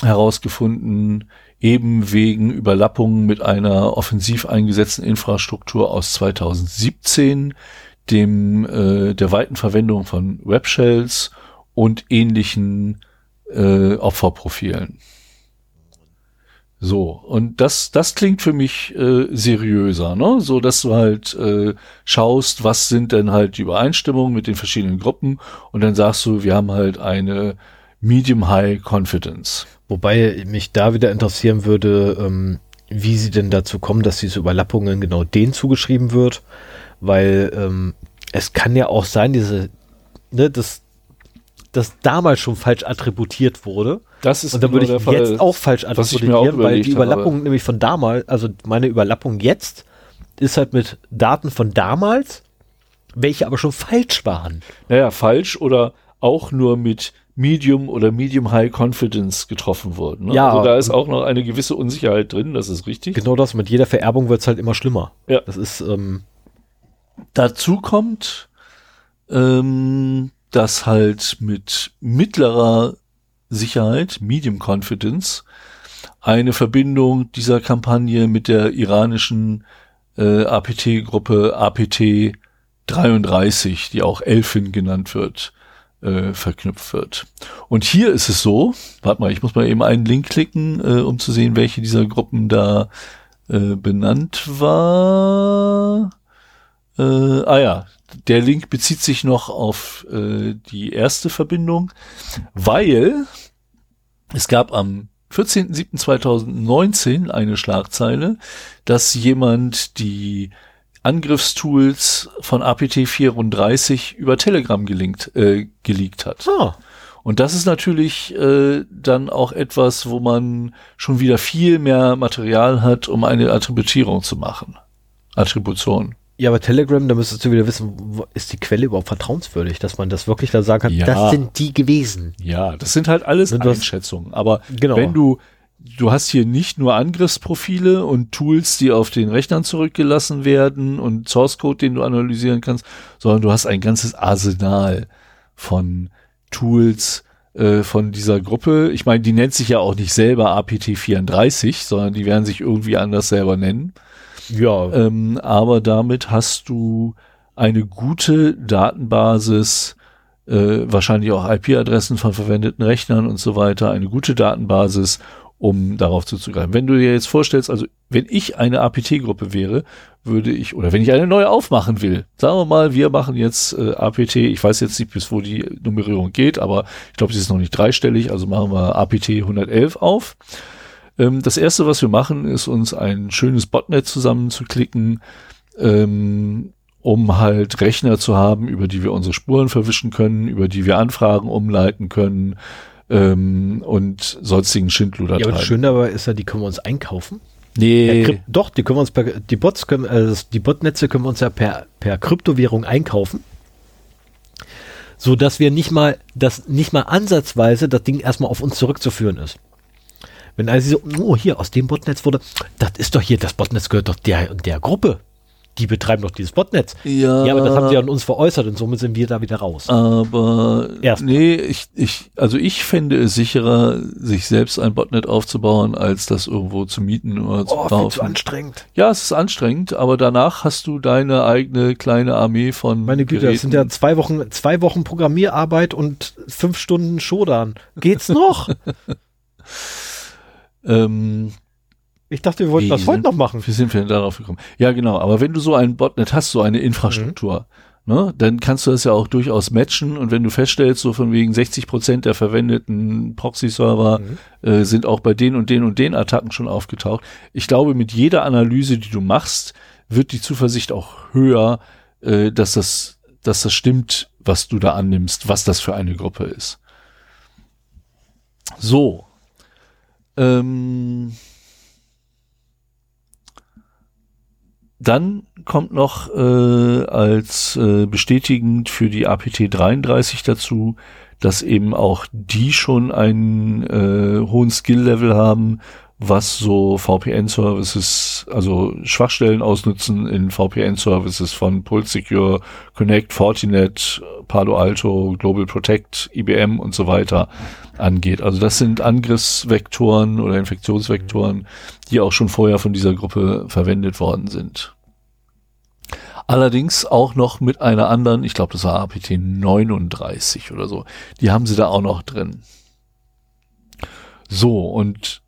herausgefunden, eben wegen Überlappungen mit einer offensiv eingesetzten Infrastruktur aus zweitausendsiebzehn, dem äh, der weiten Verwendung von Web-Shells und ähnlichen äh, Opferprofilen. So, und das das klingt für mich äh, seriöser, ne? So, dass du halt äh, schaust, was sind denn halt die Übereinstimmungen mit den verschiedenen Gruppen, und dann sagst du, wir haben halt eine Medium-High Confidence. Wobei mich da wieder interessieren würde, ähm, wie sie denn dazu kommen, dass diese Überlappungen genau denen zugeschrieben wird, weil ähm, es kann ja auch sein, diese, ne, dass das damals schon falsch attributiert wurde. Das ist und dann würde ich Fall, jetzt auch falsch attributieren, auch weil die Überlappung habe. Nämlich von damals, also meine Überlappung jetzt, ist halt mit Daten von damals, welche aber schon falsch waren. Naja, falsch oder auch nur mit Medium oder Medium-High Confidence getroffen wurden. Ne? Ja, also da ist auch noch eine gewisse Unsicherheit drin, das ist richtig. Genau das, mit jeder Vererbung wird es halt immer schlimmer. Ja. Das ist, ähm, dazu kommt, ähm, dass halt mit mittlerer Sicherheit, Medium Confidence, eine Verbindung dieser Kampagne mit der iranischen äh, A P T-Gruppe A P T dreiunddreißig, die auch Elfin genannt wird, äh, verknüpft wird. Und hier ist es so, warte mal, ich muss mal eben einen Link klicken, äh, um zu sehen, welche dieser Gruppen da äh, benannt war. Äh, ah ja, der Link bezieht sich noch auf äh, die erste Verbindung, weil es gab am vierzehnten siebten zweitausendneunzehn eine Schlagzeile, dass jemand die Angriffstools von A P T vierunddreißig über Telegram gelinkt, äh, geleakt hat. Ah. Und das ist natürlich äh, dann auch etwas, wo man schon wieder viel mehr Material hat, um eine Attributierung zu machen. Attribution. Ja, aber Telegram, da müsstest du wieder wissen, ist die Quelle überhaupt vertrauenswürdig, dass man das wirklich da sagen kann, ja, das sind die gewesen. Ja, das sind halt alles Einschätzungen. Aber genau. wenn du, du hast hier nicht nur Angriffsprofile und Tools, die auf den Rechnern zurückgelassen werden und Sourcecode, den du analysieren kannst, sondern du hast ein ganzes Arsenal von Tools, äh, von dieser Gruppe. Ich meine, die nennt sich ja auch nicht selber A P T vierunddreißig, sondern die werden sich irgendwie anders selber nennen. Ja. Ähm, aber damit hast du eine gute Datenbasis, äh, wahrscheinlich auch I P-Adressen von verwendeten Rechnern und so weiter, eine gute Datenbasis, um darauf zuzugreifen. Wenn du dir jetzt vorstellst, also wenn ich eine A P T-Gruppe wäre, würde ich, oder wenn ich eine neue aufmachen will, sagen wir mal, wir machen jetzt äh, A P T, ich weiß jetzt nicht, bis wo die Nummerierung geht, aber ich glaube, sie ist noch nicht dreistellig, also machen wir A P T hundertelf auf. Das erste, was wir machen, ist, uns ein schönes Botnet zusammenzuklicken, ähm, um halt Rechner zu haben, über die wir unsere Spuren verwischen können, über die wir Anfragen umleiten können ähm, und sonstigen Schindluder treiben. Ja, und schön dabei ist ja, die können wir uns einkaufen. Nee. Krypt- Doch, die können wir uns per, die Bots können, also die Botnetze können wir uns ja per, per Kryptowährung einkaufen, so dass wir nicht mal, dass nicht mal ansatzweise das Ding erstmal auf uns zurückzuführen ist. Wenn also so, oh hier, aus dem Botnetz wurde, das ist doch hier, das Botnetz gehört doch der und der Gruppe. Die betreiben doch dieses Botnetz. Ja, ja, aber das haben sie an uns veräußert und somit sind wir da wieder raus. Aber erst. Nee, ich, ich, also ich fände es sicherer, sich selbst ein Botnet aufzubauen, als das irgendwo zu mieten oder zu oh, kaufen. Oh, viel zu anstrengend. Ja, es ist anstrengend, aber danach hast du deine eigene kleine Armee von Meine Güte, Geräten. Das sind ja zwei Wochen, zwei Wochen Programmierarbeit und fünf Stunden Shodan. Geht's noch? Ähm, ich dachte, wir wollten das heute noch machen. Wie sind wir denn darauf gekommen? Ja, genau. Aber wenn du so ein Botnet hast, so eine Infrastruktur, mhm. ne, dann kannst du das ja auch durchaus matchen. Und wenn du feststellst, so von wegen sechzig Prozent der verwendeten Proxy-Server mhm. äh, sind auch bei den und den und den Attacken schon aufgetaucht. Ich glaube, mit jeder Analyse, die du machst, wird die Zuversicht auch höher, äh, dass das, dass das stimmt, was du da annimmst, was das für eine Gruppe ist. So. Ähm, dann kommt noch äh, als äh, bestätigend für die A P T dreiunddreißig dazu, dass eben auch die schon einen äh, hohen Skill-Level haben, was so V P N-Services, also Schwachstellen ausnutzen in V P N-Services von PulseSecure, Connect, Fortinet, Palo Alto, Global Protect, I B M und so weiter angeht. Also das sind Angriffsvektoren oder Infektionsvektoren, die auch schon vorher von dieser Gruppe verwendet worden sind. Allerdings auch noch mit einer anderen, ich glaube, das war A P T neununddreißig oder so. Die haben sie da auch noch drin. So, und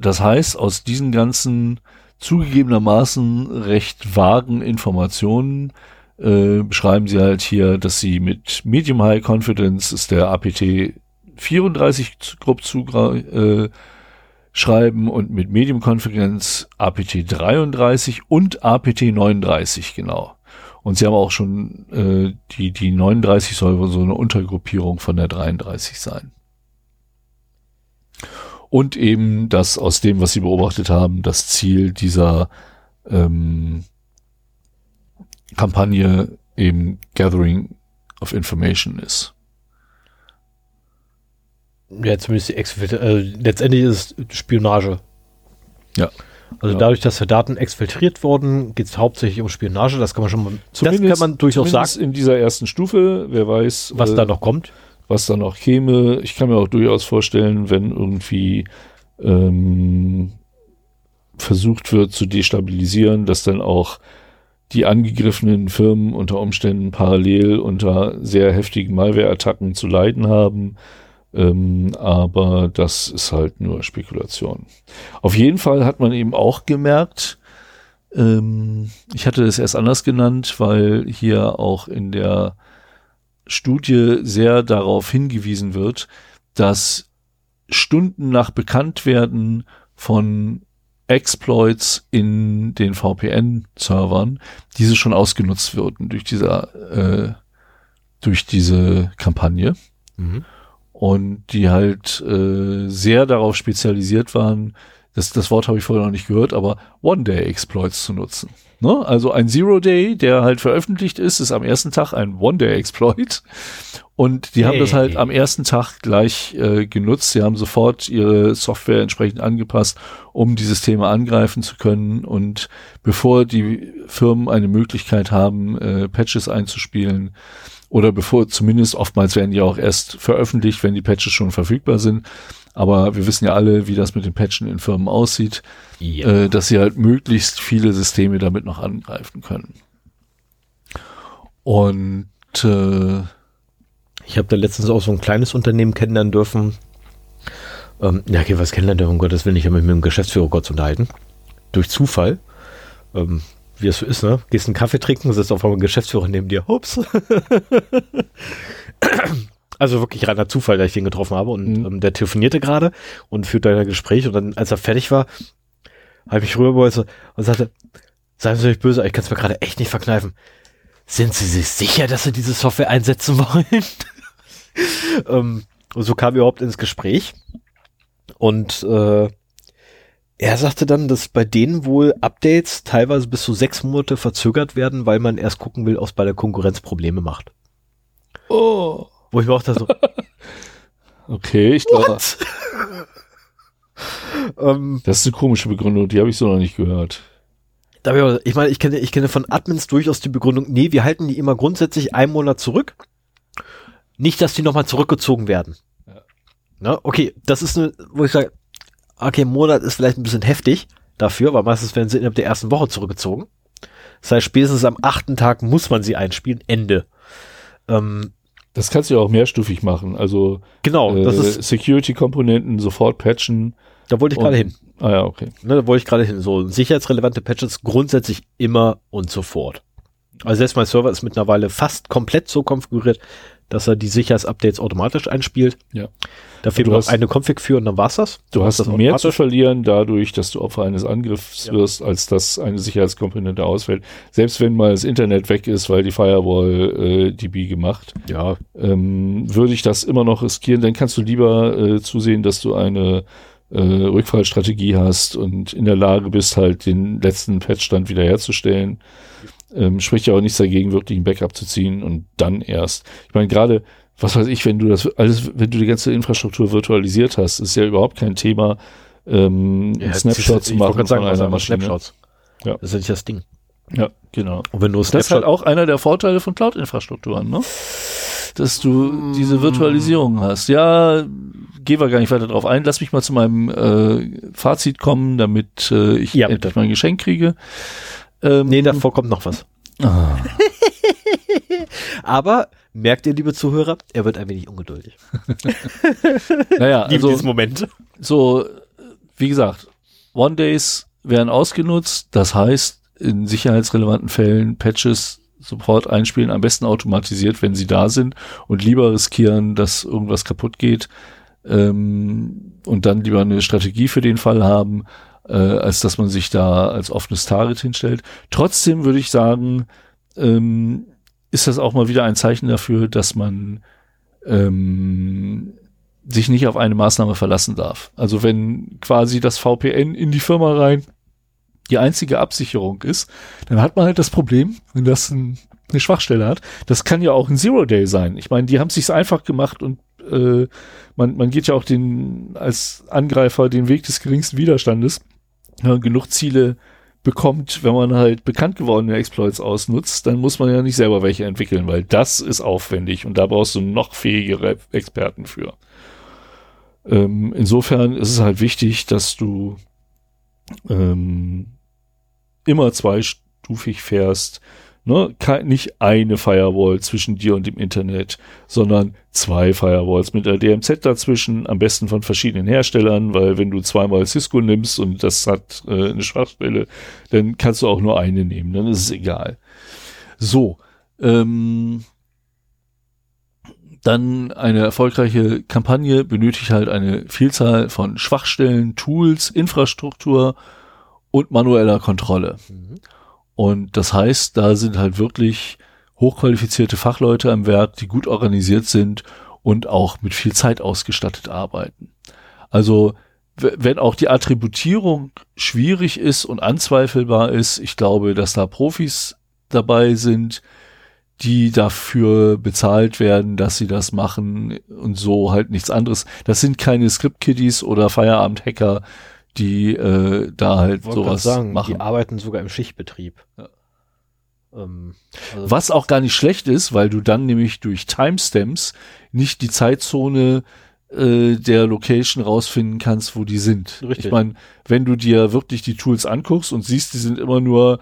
das heißt, aus diesen ganzen zugegebenermaßen recht vagen Informationen äh, beschreiben sie halt hier, dass sie mit Medium High Confidence ist der A P T vierunddreißig Grupp zugreifen, äh, schreiben und mit Medium Confidence A P T dreiunddreißig und A P T neununddreißig, genau. Und sie haben auch schon, äh, die, die neununddreißig soll so eine Untergruppierung von der dreiunddreißig sein. Und eben das aus dem, was sie beobachtet haben, das Ziel dieser ähm, Kampagne eben Gathering of Information ist. Ja, zumindest die Exfiltration. Also letztendlich ist es Spionage. Ja. Also ja. Dadurch, dass Daten exfiltriert wurden, geht es hauptsächlich um Spionage. Das kann man schon mal, zumindest, das kann man durchaus sagen. In dieser ersten Stufe, wer weiß, was äh, da noch kommt. Was da noch käme. Ich kann mir auch durchaus vorstellen, wenn irgendwie ähm, versucht wird zu destabilisieren, dass dann auch die angegriffenen Firmen unter Umständen parallel unter sehr heftigen Malware-Attacken zu leiden haben. Ähm, aber das ist halt nur Spekulation. Auf jeden Fall hat man eben auch gemerkt, ähm, ich hatte es erst anders genannt, weil hier auch in der Studie sehr darauf hingewiesen wird, dass Stunden nach Bekanntwerden von Exploits in den V P N-Servern diese schon ausgenutzt würden durch, dieser, äh, durch diese Kampagne. Mhm. Und die halt äh, sehr darauf spezialisiert waren, das, das Wort habe ich vorher noch nicht gehört, aber One-Day-Exploits zu nutzen. Ne? Also ein Zero-Day, der halt veröffentlicht ist, ist am ersten Tag ein One-Day-Exploit. Und die hey. haben das halt am ersten Tag gleich äh, genutzt. Sie haben sofort ihre Software entsprechend angepasst, um dieses Thema angreifen zu können. Und bevor die Firmen eine Möglichkeit haben, äh, Patches einzuspielen, oder bevor, zumindest oftmals werden die auch erst veröffentlicht, wenn die Patches schon verfügbar sind. Aber wir wissen ja alle, wie das mit den Patchen in Firmen aussieht, ja. äh, dass sie halt möglichst viele Systeme damit noch angreifen können. Und äh, ich habe da letztens auch so ein kleines Unternehmen kennenlernen dürfen. Ähm, ja, okay, was kennenlernen dürfen, um Gottes Willen, ich habe mich mit dem Geschäftsführer kurz unterhalten. Durch Zufall. Ähm, wie es so ist, ne? Gehst einen Kaffee trinken, sitzt auf einmal ein Geschäftsführer neben dir. Hups. Also wirklich reiner Zufall, dass ich den getroffen habe. Und mhm. ähm, der telefonierte gerade und führte ein Gespräch. Und dann, als er fertig war, habe ich mich rübergeholt und sagte, seien Sie nicht böse, ich kann es mir gerade echt nicht verkneifen. Sind Sie sich sicher, dass Sie diese Software einsetzen wollen? ähm, und so kam er überhaupt ins Gespräch. Und äh, er sagte dann, dass bei denen wohl Updates teilweise bis zu sechs Monate verzögert werden, weil man erst gucken will, ob es bei der Konkurrenz Probleme macht. Oh. Wo ich mir auch da so... okay, ich glaube... Das ist eine komische Begründung, die habe ich so noch nicht gehört. Ich meine, ich kenne, ich kenne von Admins durchaus die Begründung, nee, wir halten die immer grundsätzlich einen Monat zurück. Nicht, dass die nochmal zurückgezogen werden. Ja. Na, okay, das ist eine, wo ich sage... Okay, Monat ist vielleicht ein bisschen heftig dafür, weil meistens werden sie innerhalb der ersten Woche zurückgezogen. Das heißt, spätestens am achten Tag muss man sie einspielen, Ende. Ähm, das kannst du ja auch mehrstufig machen. Also genau, äh, Security-Komponenten sofort patchen. Da wollte ich gerade hin. Ah ja, okay. Ne, da wollte ich gerade hin. So sicherheitsrelevante Patches grundsätzlich immer und sofort. Also selbst mein Server ist mittlerweile fast komplett so konfiguriert, dass er die Sicherheitsupdates automatisch einspielt. Ja. Da fehlt noch eine Config für und dann war's das. Du hast mehr zu verlieren dadurch, dass du Opfer eines Angriffs ja. wirst, als dass eine Sicherheitskomponente ausfällt. Selbst wenn mal das Internet weg ist, weil die Firewall äh, D B gemacht, ja. ähm, würde ich das immer noch riskieren. Dann kannst du lieber äh, zusehen, dass du eine äh, Rückfallstrategie hast und in der Lage bist, halt den letzten Patchstand wiederherzustellen. Ähm, spricht ja auch nichts dagegen, wirklich ein Backup zu ziehen und dann erst. Ich meine, gerade, was weiß ich, wenn du das alles, wenn du die ganze Infrastruktur virtualisiert hast, ist ja überhaupt kein Thema, ähm, ja, Snapshots zu machen. Ich wollte gerade sagen, Snapshots. Ja. Das ist ja nicht das Ding. Ja, genau. Und wenn du Snapshot, das ist halt auch einer der Vorteile von Cloud-Infrastrukturen, ne? Dass du diese Virtualisierung hast. Ja, gehen wir gar nicht weiter drauf ein. Lass mich mal zu meinem äh, Fazit kommen, damit äh, ich ja, endlich mein Geschenk kriege. Ähm, nee, davor kommt noch was. Ah. Aber merkt ihr, liebe Zuhörer, er wird ein wenig ungeduldig. Naja, also, in diesem Moment. So, wie gesagt, One-Days werden ausgenutzt. Das heißt, in sicherheitsrelevanten Fällen Patches, Support einspielen, am besten automatisiert, wenn sie da sind, und lieber riskieren, dass irgendwas kaputt geht, ähm, und dann lieber eine Strategie für den Fall haben, äh, als dass man sich da als offenes Target hinstellt. Trotzdem würde ich sagen, ähm, ist das auch mal wieder ein Zeichen dafür, dass man ähm, sich nicht auf eine Maßnahme verlassen darf. Also wenn quasi das V P N in die Firma rein die einzige Absicherung ist, dann hat man halt das Problem, wenn das ein, eine Schwachstelle hat. Das kann ja auch ein Zero-Day sein. Ich meine, die haben es sich einfach gemacht, und äh, man, man geht ja auch den als Angreifer den Weg des geringsten Widerstandes, wenn man genug Ziele bekommt, wenn man halt bekannt gewordene Exploits ausnutzt, dann muss man ja nicht selber welche entwickeln, weil das ist aufwendig und da brauchst du noch fähigere Experten für. Ähm, insofern ist es halt wichtig, dass du ähm, immer zweistufig fährst, ne? Nicht eine Firewall zwischen dir und dem Internet, sondern zwei Firewalls mit der D M Z dazwischen, am besten von verschiedenen Herstellern, weil wenn du zweimal Cisco nimmst und das hat äh, eine Schwachstelle, dann kannst du auch nur eine nehmen, dann ist es egal. So, ähm, dann eine erfolgreiche Kampagne benötigt halt eine Vielzahl von Schwachstellen, Tools, Infrastruktur und manueller Kontrolle. Mhm. Und das heißt, da sind halt wirklich hochqualifizierte Fachleute am Werk, die gut organisiert sind und auch mit viel Zeit ausgestattet arbeiten. Also w- wenn auch die Attributierung schwierig ist und anzweifelbar ist, ich glaube, dass da Profis dabei sind, die dafür bezahlt werden, dass sie das machen und so halt nichts anderes. Das sind keine Script-Kiddies oder Feierabend-Hacker, die äh, da halt sowas sagen, machen. Die arbeiten sogar im Schichtbetrieb. Ja. Ähm, also Was auch gar nicht schlecht ist, weil du dann nämlich durch Timestamps nicht die Zeitzone äh, der Location rausfinden kannst, wo die sind. Richtig. Ich meine, wenn du dir wirklich die Tools anguckst und siehst, die sind immer nur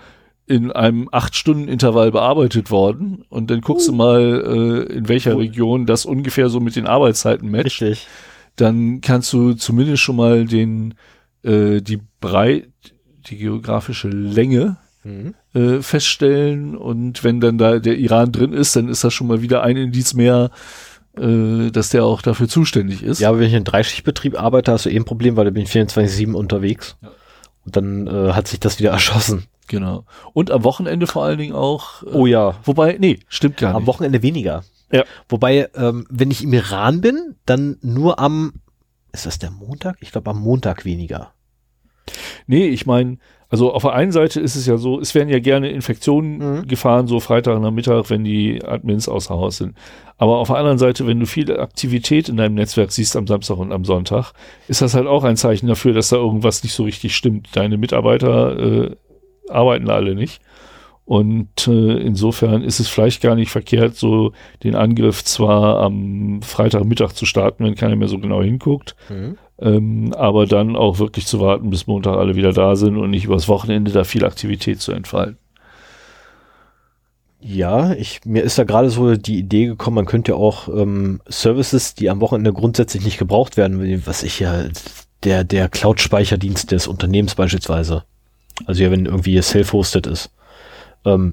in einem acht Stunden Intervall bearbeitet worden, und dann guckst uh. du mal, äh, in welcher cool. Region das ungefähr so mit den Arbeitszeiten matcht, Richtig. Dann kannst du zumindest schon mal den die Breit, die geografische Länge mhm. äh, feststellen, und wenn dann da der Iran drin ist, dann ist das schon mal wieder ein Indiz mehr, äh, dass der auch dafür zuständig ist. Ja, aber wenn ich in Dreischichtbetrieb arbeite, hast du eben ein Problem, weil da bin ich vierundzwanzig sieben unterwegs. Ja. Und dann äh, hat sich das wieder erschossen. Genau. Und am Wochenende vor allen Dingen auch. Äh, oh ja. Wobei, nee, stimmt gar am nicht. Am Wochenende weniger. Ja. Wobei, ähm, wenn ich im Iran bin, dann nur am, ist das der Montag? Ich glaube am Montag weniger. Nee, ich meine, also auf der einen Seite ist es ja so, es werden ja gerne Infektionen mhm. gefahren, so Freitag nach Mittag, wenn die Admins außer Haus sind. Aber auf der anderen Seite, wenn du viel Aktivität in deinem Netzwerk siehst am Samstag und am Sonntag, ist das halt auch ein Zeichen dafür, dass da irgendwas nicht so richtig stimmt. Deine Mitarbeiter äh, arbeiten alle nicht. Und äh, insofern ist es vielleicht gar nicht verkehrt, so den Angriff zwar am Freitagmittag zu starten, wenn keiner mehr so genau hinguckt, mhm. Ähm, aber dann auch wirklich zu warten, bis Montag alle wieder da sind und nicht übers Wochenende da viel Aktivität zu entfalten. Ja, ich, mir ist da gerade so die Idee gekommen, man könnte ja auch ähm, Services, die am Wochenende grundsätzlich nicht gebraucht werden, was ich ja, der, der Cloud-Speicherdienst des Unternehmens beispielsweise, also ja, wenn irgendwie self-hosted ist, ähm,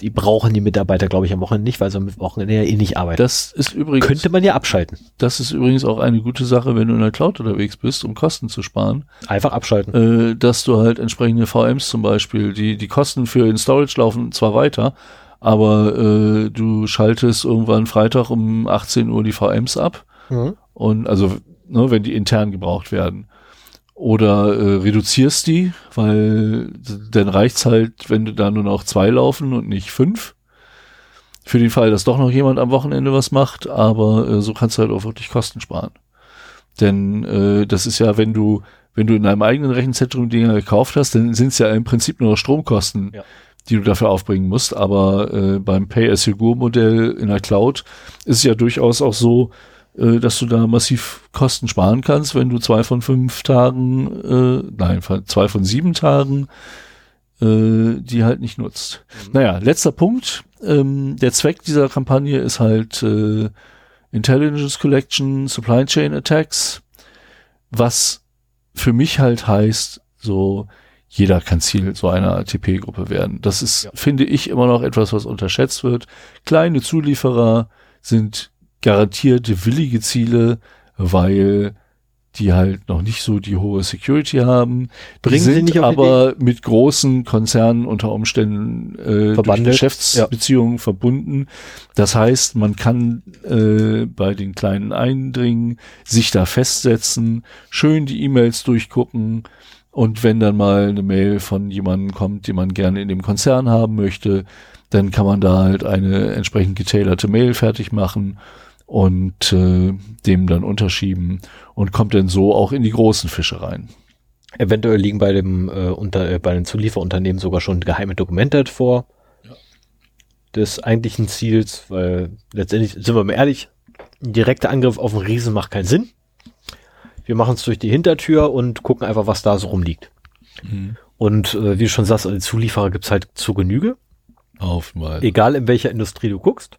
die brauchen die Mitarbeiter, glaube ich, am Wochenende nicht, weil sie am Wochenende ja eh nicht arbeiten. Das ist übrigens, könnte man ja abschalten. Das ist übrigens auch eine gute Sache, wenn du in der Cloud unterwegs bist, um Kosten zu sparen. Einfach abschalten. Äh, dass du halt entsprechende V Ms zum Beispiel, die, die Kosten für den Storage laufen zwar weiter, aber äh, du schaltest irgendwann Freitag um achtzehn Uhr die V Ms ab. Mhm. Und also, ne, wenn die intern gebraucht werden. Oder äh, reduzierst die, weil dann reicht's halt, wenn du da nur noch zwei laufen und nicht fünf. Für den Fall, dass doch noch jemand am Wochenende was macht, aber äh, so kannst du halt auch wirklich Kosten sparen. Denn äh, das ist ja, wenn du, wenn du in deinem eigenen Rechenzentrum Dinger gekauft hast, dann sind's ja im Prinzip nur noch Stromkosten, ja, die du dafür aufbringen musst. Aber äh, beim Pay-as-you-go-Modell in der Cloud ist es ja durchaus auch so, dass du da massiv Kosten sparen kannst, wenn du zwei von fünf Tagen, äh, nein, zwei von sieben Tagen, äh, die halt nicht nutzt. Mhm. Naja, letzter Punkt. Ähm, der Zweck dieser Kampagne ist halt äh, Intelligence Collection, Supply Chain Attacks, was für mich halt heißt, so jeder kann Ziel so einer A T P-Gruppe werden. Das ist, ja. finde ich, immer noch etwas, was unterschätzt wird. Kleine Zulieferer sind garantierte willige Ziele, weil die halt noch nicht so die hohe Security haben. Bringen sind sie nicht auf aber Idee? Mit großen Konzernen unter Umständen äh, durch Geschäftsbeziehungen ja. verbunden. Das heißt, man kann äh, bei den Kleinen eindringen, sich da festsetzen, schön die E-Mails durchgucken und wenn dann mal eine Mail von jemandem kommt, die man gerne in dem Konzern haben möchte, dann kann man da halt eine entsprechend getailerte Mail fertig machen und äh, dem dann unterschieben und kommt dann so auch in die großen Fische rein. Eventuell liegen bei dem äh, unter äh, bei den Zulieferunternehmen sogar schon geheime Dokumente vor ja. des eigentlichen Ziels, weil letztendlich, sind wir mal ehrlich, ein direkter Angriff auf einen Riesen macht keinen Sinn. Wir machen es durch die Hintertür und gucken einfach, was da so rumliegt. Mhm. Und äh, wie du schon sagst, als Zulieferer gibt's halt zur Genüge. Aufmal. Egal in welcher Industrie du guckst.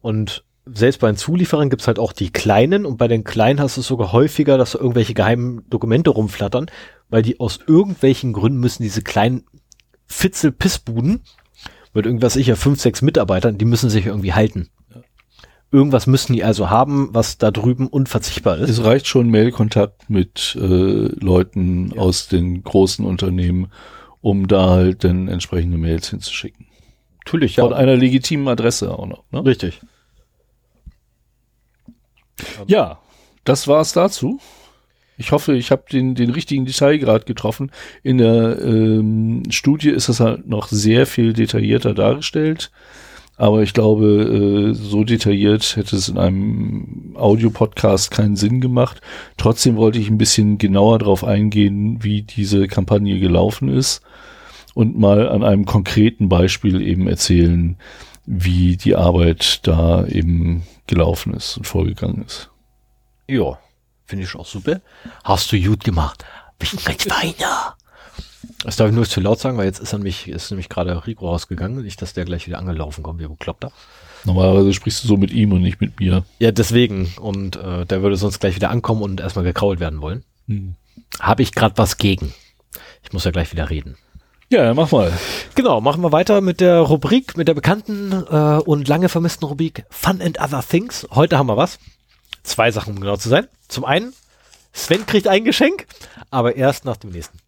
Und selbst bei den Zulieferern gibt's halt auch die Kleinen und bei den Kleinen hast du es sogar häufiger, dass da irgendwelche geheimen Dokumente rumflattern, weil die aus irgendwelchen Gründen müssen diese kleinen Fitzel-Pissbuden mit irgendwas sicher fünf, sechs Mitarbeitern, die müssen sich irgendwie halten. Ja. Irgendwas müssen die also haben, was da drüben unverzichtbar ist. Es reicht schon Mailkontakt mit äh, Leuten ja. aus den großen Unternehmen, um da halt dann entsprechende Mails hinzuschicken. Natürlich, ja. Von einer legitimen Adresse auch noch. Ne? Richtig. Ja, das war's dazu. Ich hoffe, ich habe den, den richtigen Detailgrad getroffen. In der ähm, Studie ist das halt noch sehr viel detaillierter dargestellt. Aber ich glaube, äh, so detailliert hätte es in einem Audio-Podcast keinen Sinn gemacht. Trotzdem wollte ich ein bisschen genauer darauf eingehen, wie diese Kampagne gelaufen ist. Und mal an einem konkreten Beispiel eben erzählen, wie die Arbeit da eben gelaufen ist und vorgegangen ist. Ja, finde ich auch super. Hast du gut gemacht. Bin recht weiter. Das darf ich nur zu laut sagen, weil jetzt ist an mich, ist nämlich gerade Rico rausgegangen. Nicht, dass der gleich wieder angelaufen kommt, wie Bekloppter. Normalerweise sprichst du so mit ihm und nicht mit mir. Ja, deswegen. Und äh, der würde sonst gleich wieder ankommen und erstmal gekrault werden wollen. Hm. Habe ich gerade was gegen. Ich muss ja gleich wieder reden. Ja, mach mal. Genau, machen wir weiter mit der Rubrik, mit der bekannten äh, und lange vermissten Rubrik Fun and Other Things. Heute haben wir was. Zwei Sachen, um genau zu sein. Zum einen, Sven kriegt ein Geschenk, aber erst nach dem nächsten.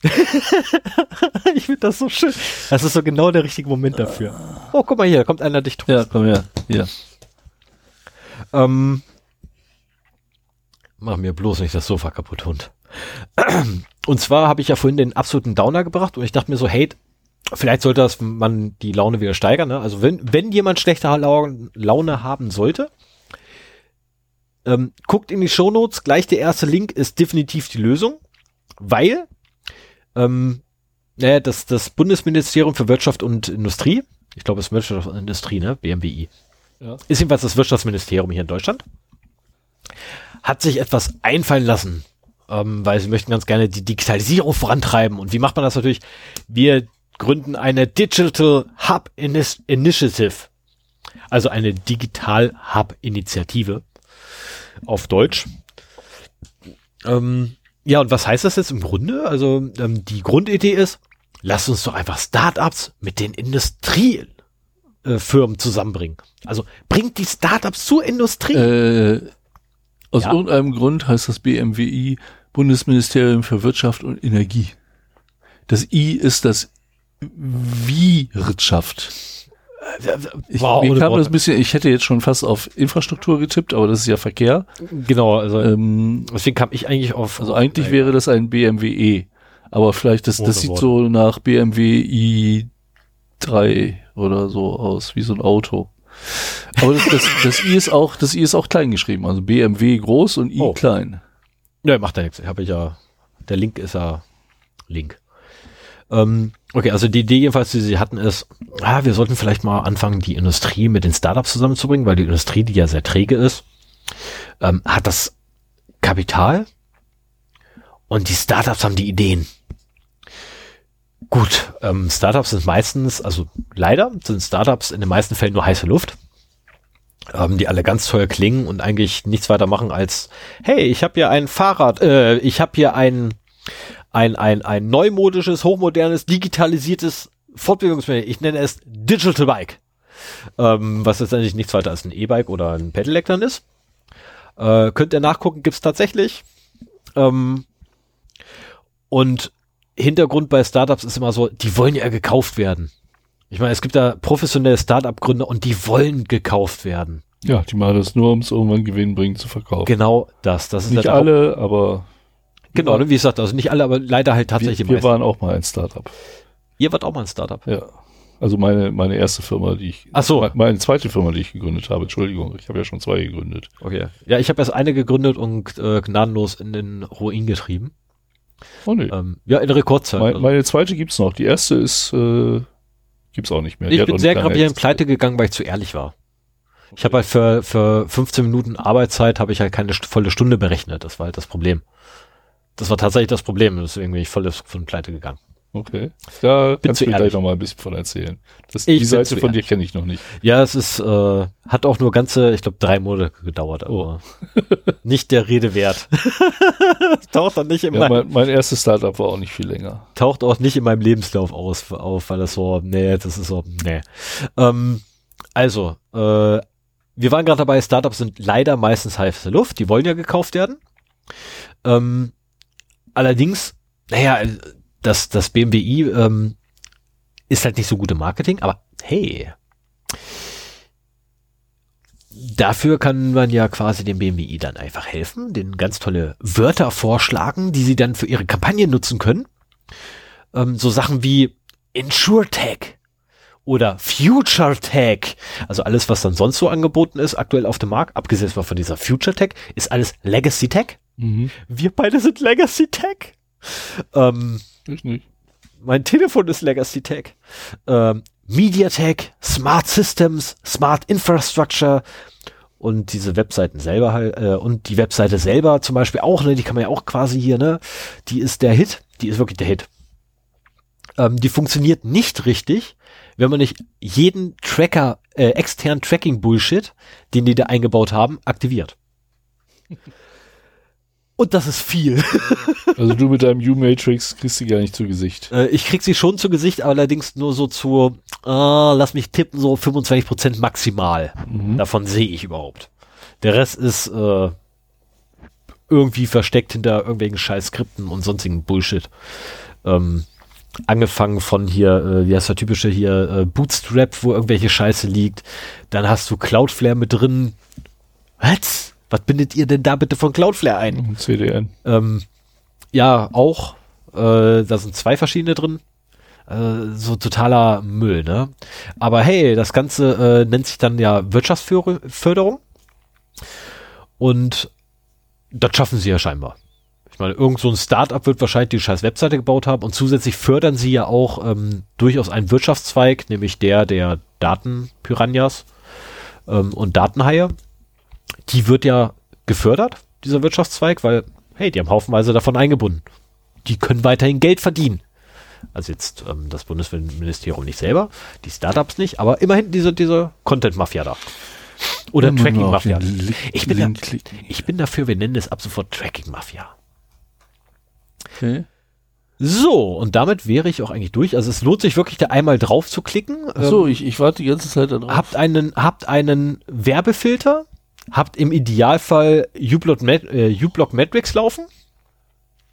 Ich finde das so schön. Das ist so genau der richtige Moment dafür. Oh, guck mal hier, da kommt einer dich drüber. Ja, komm her. Hier. Ähm, mach mir bloß nicht das Sofa kaputt, Hund. Und zwar habe ich ja vorhin den absoluten Downer gebracht und ich dachte mir so, hey, vielleicht sollte das man die Laune wieder steigern. Ne? Also wenn wenn jemand schlechte Laune haben sollte, ähm, guckt in die Shownotes, gleich der erste Link ist definitiv die Lösung, weil ähm, naja, das, das Bundesministerium für Wirtschaft und Industrie, ich glaube es ist Wirtschaft und Industrie, ne? B M W I, ja. ist jedenfalls das Wirtschaftsministerium hier in Deutschland, hat sich etwas einfallen lassen. Ähm, weil sie möchten ganz gerne die Digitalisierung vorantreiben. Und wie macht man das natürlich? Wir gründen eine Digital Hub Inis- Initiative, also eine Digital Hub Initiative auf Deutsch. Ähm, ja, und was heißt das jetzt im Grunde? Also ähm, die Grundidee ist, lasst uns doch einfach Startups mit den Industriefirmen äh, zusammenbringen. Also bringt die Startups zur Industrie. Äh. Aus ja. irgendeinem Grund heißt das B M W I Bundesministerium für Wirtschaft und Energie. Das I ist das Wirtschaft. Ich, wow, mir kam das ein bisschen, ich hätte jetzt schon fast auf Infrastruktur getippt, aber das ist ja Verkehr. Genau, also ähm, deswegen kam ich eigentlich auf. Also eigentlich ja, wäre das ein B M W E, aber vielleicht, das, das sieht so nach B M W i drei oder so aus, wie so ein Auto. Aber das, das, das I ist auch, das I ist auch klein geschrieben, also B M W groß und I oh. klein. Ja, macht ja nichts, habe ich ja, der Link ist ja Link. Ähm, okay, also die Idee jedenfalls, die sie hatten, ist, ah, wir sollten vielleicht mal anfangen, die Industrie mit den Startups zusammenzubringen, weil die Industrie, die ja sehr träge ist, ähm, hat das Kapital und die Startups haben die Ideen. Gut, ähm, Startups sind meistens, also leider sind Startups in den meisten Fällen nur heiße Luft, ähm, die alle ganz teuer klingen und eigentlich nichts weiter machen als, hey, ich habe hier ein Fahrrad, äh, ich habe hier ein, ein, ein, ein neumodisches, hochmodernes, digitalisiertes Fortbewegungsmittel. Ich nenne es Digital Bike, ähm, was letztendlich nichts weiter als ein E-Bike oder ein Pedelec dann ist. Äh, könnt ihr nachgucken, gibt's tatsächlich. Ähm, und Hintergrund bei Startups ist immer so, die wollen ja gekauft werden. Ich meine, es gibt da professionelle Startup-Gründer und die wollen gekauft werden. Ja, die machen das nur, um es irgendwann gewinnbringend zu verkaufen. Genau das. Das ist nicht halt alle, auch, aber... Genau, wie gesagt, also nicht alle, aber leider halt tatsächlich die meisten. Wir waren auch mal ein Startup. Ihr wart auch mal ein Startup? Ja. Also meine, meine erste Firma, die ich... Ach so. Meine zweite Firma, die ich gegründet habe. Entschuldigung, ich habe ja schon zwei gegründet. Okay. Ja, ich habe erst eine gegründet und äh, gnadenlos in den Ruin getrieben. Oh, nee. ähm, ja, in Rekordzeit. Meine, also. meine zweite gibt's noch. Die erste ist, äh, gibt's auch nicht mehr. Die ich bin sehr gravierend pleite gegangen, weil ich zu ehrlich war. Okay. Ich habe halt für, für fünfzehn Minuten Arbeitszeit habe ich halt keine st- volle Stunde berechnet. Das war halt das Problem. Das war tatsächlich das Problem. Deswegen bin ich voll von pleite gegangen. Okay. Da bin kannst du mir gleich nochmal ein bisschen von erzählen. Das, die Seite von ehrlich. Dir kenne ich noch nicht. Ja, es ist, äh, hat auch nur ganze, ich glaube, drei Monate gedauert. Aber oh. Nicht der Rede wert. Taucht dann nicht in ja, mein, mein erstes Startup war auch nicht viel länger. Taucht auch nicht in meinem Lebenslauf aus, auf, weil das so, nee, das ist so, nee. Ähm, also, äh, wir waren gerade dabei, Startups sind leider meistens heiße Luft. Die wollen ja gekauft werden. Ähm, allerdings, naja, Das, das B M W i ähm, ist halt nicht so gut im Marketing, aber hey, dafür kann man ja quasi dem B M W i dann einfach helfen, denen ganz tolle Wörter vorschlagen, die sie dann für ihre Kampagnen nutzen können. Ähm, so Sachen wie InsurTech oder FutureTech, also alles, was dann sonst so angeboten ist, aktuell auf dem Markt, abgesehen von dieser FutureTech, ist alles Legacy-Tech. Mhm. Wir beide sind Legacy-Tech. Ähm, Ich nicht. Mein Telefon ist Legacy Tech. Ähm, MediaTek, Smart Systems, Smart Infrastructure und diese Webseiten selber halt, äh, und die Webseite selber zum Beispiel auch, ne, die kann man ja auch quasi hier, ne, die ist der Hit, die ist wirklich der Hit. Ähm, die funktioniert nicht richtig, wenn man nicht jeden Tracker, äh, externen Tracking-Bullshit, den die da eingebaut haben, aktiviert. Und das ist viel. Also du mit deinem U-Matrix kriegst sie gar nicht zu Gesicht. Äh, ich krieg sie schon zu Gesicht, allerdings nur so zu, äh, lass mich tippen, so fünfundzwanzig Prozent maximal. Mhm. Davon sehe ich überhaupt. Der Rest ist äh, irgendwie versteckt hinter irgendwelchen Scheiß-Skripten und sonstigen Bullshit. Ähm, angefangen von hier, äh, wie heißt der typische hier, äh, Bootstrap, wo irgendwelche Scheiße liegt. Dann hast du Cloudflare mit drin. Was? Was bindet ihr denn da bitte von Cloudflare ein? C D N. Ähm, ja, auch. Äh, da sind zwei verschiedene drin. Äh, so totaler Müll, ne? Aber hey, das Ganze äh, nennt sich dann ja Wirtschaftsförderung. Und das schaffen sie ja scheinbar. Ich meine, irgend so ein Startup wird wahrscheinlich die scheiß Webseite gebaut haben. Und zusätzlich fördern sie ja auch ähm, durchaus einen Wirtschaftszweig, nämlich der der Datenpiranhas ähm, und Datenhaie. Die wird ja gefördert, dieser Wirtschaftszweig, weil, hey, die haben haufenweise davon eingebunden. Die können weiterhin Geld verdienen. Also jetzt ähm, das Bundesministerium nicht selber, die Startups nicht, aber immerhin diese, diese Content-Mafia da. Oder ja, Tracking-Mafia. Ich bin, da, ich bin dafür, wir nennen es ab sofort Tracking-Mafia. Okay. So, und damit wäre ich auch eigentlich durch. Also es lohnt sich wirklich, da einmal drauf zu klicken. Ach so, ähm, ich, ich warte die ganze Zeit da drauf. Habt einen, habt einen Werbefilter. Habt im Idealfall uBlock-Matrix laufen.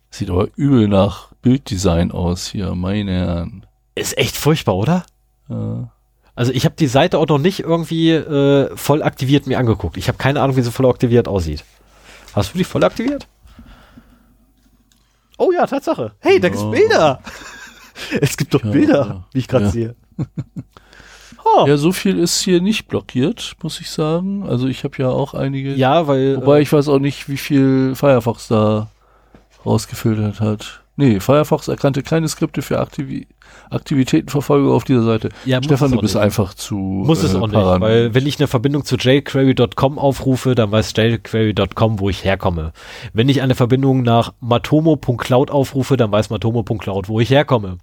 Sieht aber übel nach Bilddesign aus hier, meine Herren. Ist echt furchtbar, oder? Ja. Also ich habe die Seite auch noch nicht irgendwie äh, voll aktiviert mir angeguckt. Ich habe keine Ahnung, wie sie voll aktiviert aussieht. Hast du die voll aktiviert? Oh ja, Tatsache. Hey, ja. Da gibt's Bilder. Es gibt doch ja, Bilder, ja. Wie ich gerade ja. sehe. Oh. Ja, so viel ist hier nicht blockiert, muss ich sagen. Also ich habe ja auch einige. Ja, weil... Wobei äh, ich weiß auch nicht, wie viel Firefox da rausgefiltert hat. Nee, Firefox erkannte keine Skripte für Aktiv- Aktivitätenverfolgung auf dieser Seite. Ja, Stefan, du bist nicht. einfach zu Muss äh, es auch nicht, paran. Weil wenn ich eine Verbindung zu jQuery Punkt com aufrufe, dann weiß jQuery Punkt com, wo ich herkomme. Wenn ich eine Verbindung nach matomo Punkt cloud aufrufe, dann weiß matomo Punkt cloud, wo ich herkomme.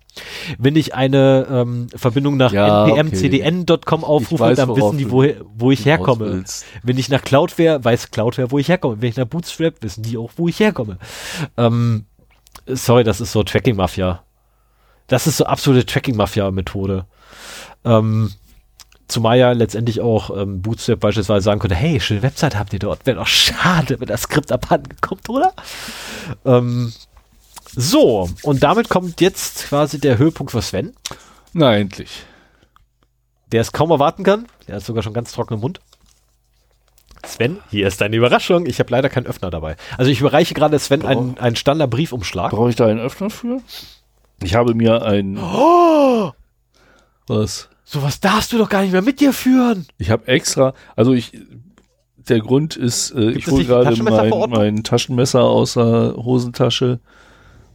Wenn ich eine ähm, Verbindung nach ja, n p m c d n Punkt com okay. aufrufe, weiß, dann wissen die, wo, wo ich herkomme. Wenn ich nach Cloudflare, weiß Cloudflare, wo ich herkomme. Wenn ich nach Bootstrap, wissen die auch, wo ich herkomme. Ähm, Sorry, das ist so Tracking-Mafia. Das ist so absolute Tracking-Mafia-Methode. Ähm, zumal ja letztendlich auch ähm, Bootstrap beispielsweise sagen könnte, hey, schöne Website habt ihr dort. Wäre doch schade, wenn das Skript abhanden kommt, oder? Ähm, so, und damit kommt jetzt quasi der Höhepunkt für Sven. Na, endlich. Der es kaum erwarten kann. Der hat sogar schon ganz trockenen Mund. Sven, hier ist deine Überraschung. Ich habe leider keinen Öffner dabei. Also ich überreiche gerade Sven einen, einen Standard-Briefumschlag. Brauche ich da einen Öffner für? Ich habe mir einen... Oh! Was? Sowas darfst du doch gar nicht mehr mit dir führen. Ich habe extra... Also ich... Der Grund ist, äh, ich hole gerade mein, mein Taschenmesser aus der Hosentasche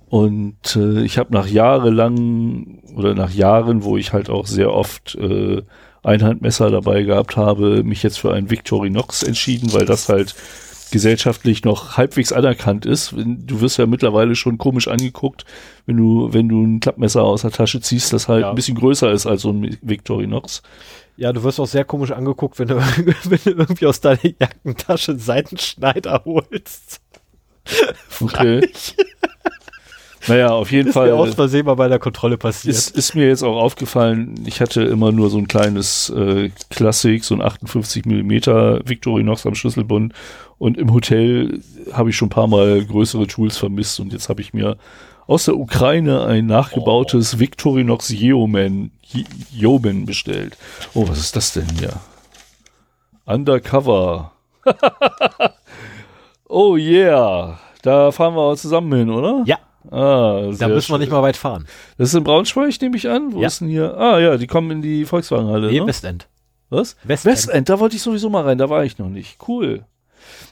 und äh, ich habe nach jahrelang oder nach Jahren, wo ich halt auch sehr oft... Äh, Einhandmesser dabei gehabt habe, mich jetzt für ein Victorinox entschieden, weil das halt gesellschaftlich noch halbwegs anerkannt ist. Du wirst ja mittlerweile schon komisch angeguckt, wenn du, wenn du ein Klappmesser aus der Tasche ziehst, das halt ja. ein bisschen größer ist als so ein Victorinox. Ja, du wirst auch sehr komisch angeguckt, wenn du, wenn du irgendwie aus deiner Jackentasche einen Seitenschneider holst. Okay. Naja, auf jeden Fall. Ist mir aus Versehen mal bei der Kontrolle passiert. Ist, ist mir jetzt auch aufgefallen, ich hatte immer nur so ein kleines äh, Klassik, so ein achtundfünfzig Millimeter Victorinox am Schlüsselbund. Und im Hotel habe ich schon ein paar Mal größere Tools vermisst. Und jetzt habe ich mir aus der Ukraine ein nachgebautes oh. Victorinox Yeoman, Yeoman bestellt. Oh, was ist das denn hier? Undercover. Oh yeah. Da fahren wir auch zusammen hin, oder? Ja. Ah, da müssen wir nicht mal weit fahren. Das ist in Braunschweig, nehme ich an. Wo ja. ist denn hier? Ah ja, die kommen in die Volkswagenhalle. Nee, ne? Westend. Was? Westend. Westend, da wollte ich sowieso mal rein, da war ich noch nicht. Cool.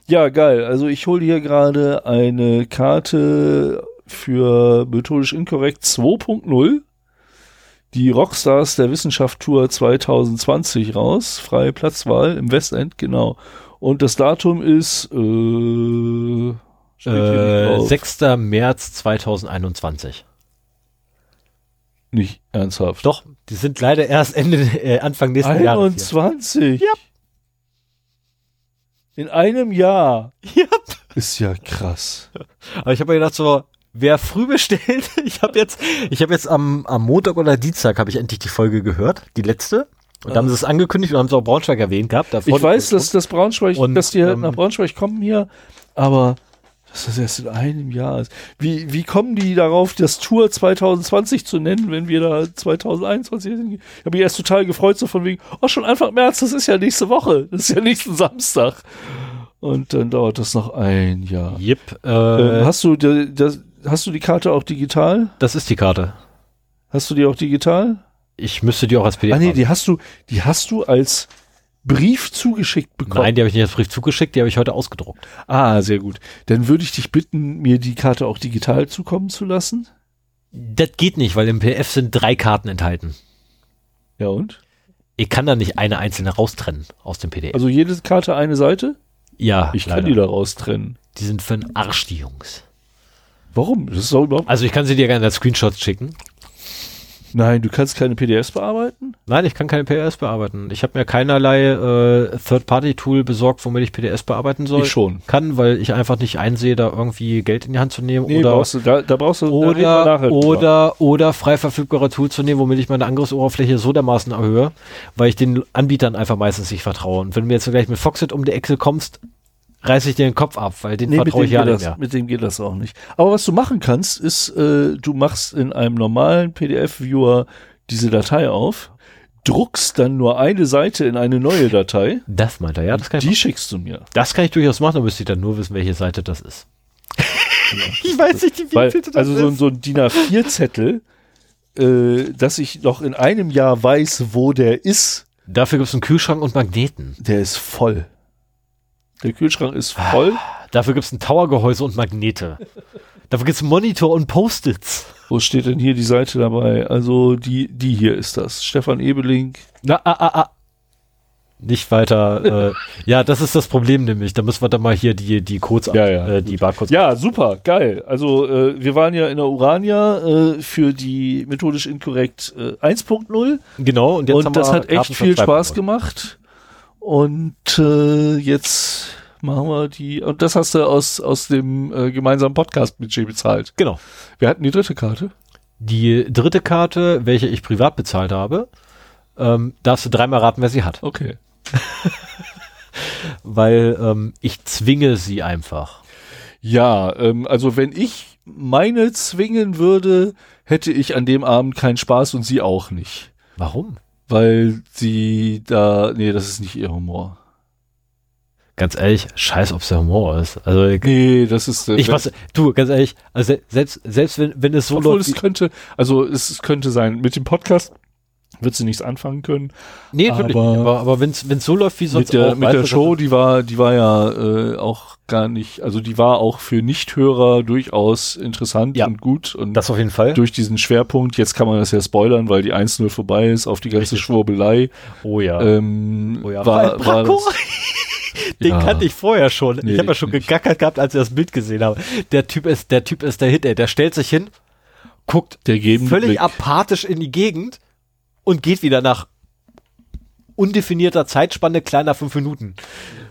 Ja, geil. Also ich hole hier gerade eine Karte für methodisch inkorrekt zwei Punkt null. Die Rockstars der Wissenschaft Tour zwanzig zwanzig raus. Freie Platzwahl im Westend, genau. Und das Datum ist... Äh, Äh, sechster März zweitausendeinundzwanzig. Nicht ernsthaft. Doch, die sind leider erst Ende, äh, Anfang nächsten einundzwanzig. Jahres. einundzwanzig? Yep. In einem Jahr. Yep. Ist ja krass. Aber ich habe mir gedacht, so, wer früh bestellt, ich habe jetzt, ich habe jetzt am, am Montag oder Dienstag habe ich endlich die Folge gehört, die letzte. Und dann haben sie es angekündigt und haben es auch Braunschweig erwähnt gehabt. Ich weiß, dass, dass, Braunschweig, und, dass die halt ähm, nach Braunschweig kommen hier, aber dass das erst in einem Jahr ist. Wie, wie kommen die darauf, das Tour zwanzig zwanzig zu nennen, wenn wir da zwanzig einundzwanzig hingehen? Ich habe mich erst total gefreut, so von wegen, oh, schon Anfang März, das ist ja nächste Woche, das ist ja nächsten Samstag. Und dann dauert das noch ein Jahr. Yep. Äh, äh, hast du die, das, hast du die Karte auch digital? Das ist die Karte. Hast du die auch digital? Ich müsste die auch als P D F. Ah, nee, die hast du, die hast du als Brief zugeschickt bekommen? Nein, die habe ich nicht als Brief zugeschickt, die habe ich heute ausgedruckt. Ah, sehr gut. Dann würde ich dich bitten, mir die Karte auch digital zukommen zu lassen. Das geht nicht, weil im P D F sind drei Karten enthalten. Ja und? Ich kann da nicht eine einzelne raustrennen aus dem P D F. Also jede Karte eine Seite? Ja, ich leider. Kann die da raustrennen. Die sind für den Arsch, die Jungs. Warum? Das ist doch überhaupt... Also ich kann sie dir gerne als Screenshots schicken. Nein, du kannst keine P D Fs bearbeiten? Nein, ich kann keine P D Fs bearbeiten. Ich habe mir keinerlei äh, Third-Party-Tool besorgt, womit ich P D Fs bearbeiten soll. Ich schon. Kann, weil ich einfach nicht einsehe, da irgendwie Geld in die Hand zu nehmen. Nee, oder brauchst du, da, da brauchst du oder, oder, oder, oder frei verfügbare Tool zu nehmen, womit ich meine Angriffsoberfläche so dermaßen erhöhe, weil ich den Anbietern einfach meistens nicht vertraue. Und wenn du mir jetzt gleich mit Foxit um die Ecke kommst, reiße ich dir den Kopf ab, weil den nee, vertraue ich ja nicht mehr. Mit dem geht das auch nicht. Aber was du machen kannst, ist, äh, du machst in einem normalen P D F-Viewer diese Datei auf, druckst dann nur eine Seite in eine neue Datei. Das meint er, ja. Das kann ich die machen. Schickst du mir. Das kann ich durchaus machen, dann müsste ich dann nur wissen, welche Seite das ist. Genau. Ich weiß nicht, wie Weil, das also ist. Also so, so ein DIN A vier Zettel, äh, dass ich noch in einem Jahr weiß, wo der ist. Dafür gibt es einen Kühlschrank und Magneten. Der ist voll. Der Kühlschrank ist voll. Ah, dafür gibt es ein Towergehäuse und Magnete. Dafür gibt es einen Monitor und Post-its. Wo steht denn hier die Seite dabei? Also die, die hier ist das. Stefan Ebeling. Na, ah, ah, ah. Nicht weiter. äh, ja, das ist das Problem nämlich. Da müssen wir dann mal hier die, die Codes, ja, ja, äh, die Barcodes. Ja, super, geil. Also äh, wir waren ja in der Urania äh, für die methodisch inkorrekt äh, eins Punkt null. Genau. Und, jetzt und haben das wir hat echt viel Spaß gemacht. Und äh, jetzt machen wir die. Und das hast du aus, aus dem äh, gemeinsamen Podcast-Budget bezahlt. Genau. Wir hatten die dritte Karte. Die dritte Karte, welche ich privat bezahlt habe, ähm, darfst du dreimal raten, wer sie hat. Okay. Weil ähm, ich zwinge sie einfach. Ja, ähm, also wenn ich meine zwingen würde, hätte ich an dem Abend keinen Spaß und sie auch nicht. Warum? Weil sie da, nee, das ist nicht ihr Humor. Ganz ehrlich, scheiß, ob es der Humor ist. Also ich, nee, das ist... Ich weiß, du, ganz ehrlich, also selbst, selbst wenn, wenn es so... Obwohl es könnte, also es könnte sein, mit dem Podcast wird sie nichts anfangen können. Nee, aber, nicht, aber, aber wenn es so läuft, wie sonst mit der, auch. Mit der Show, die war, die war ja äh, auch gar nicht, also die war auch für Nichthörer durchaus interessant, ja, und gut. Und das auf jeden Fall. Durch diesen Schwerpunkt, jetzt kann man das ja spoilern, weil die eins null vorbei ist, auf die ganze Richtig. Schwurbelei. Oh ja. Ähm, oh ja. War, war das... Den ja. kannte ich vorher schon. Nee, ich habe ja schon gegackert gehabt, als ich das Bild gesehen habe. Der Typ ist der Typ ist der Hit, ey. Der stellt sich hin, guckt der völlig Blick. apathisch in die Gegend und geht wieder nach undefinierter Zeitspanne kleiner fünf Minuten.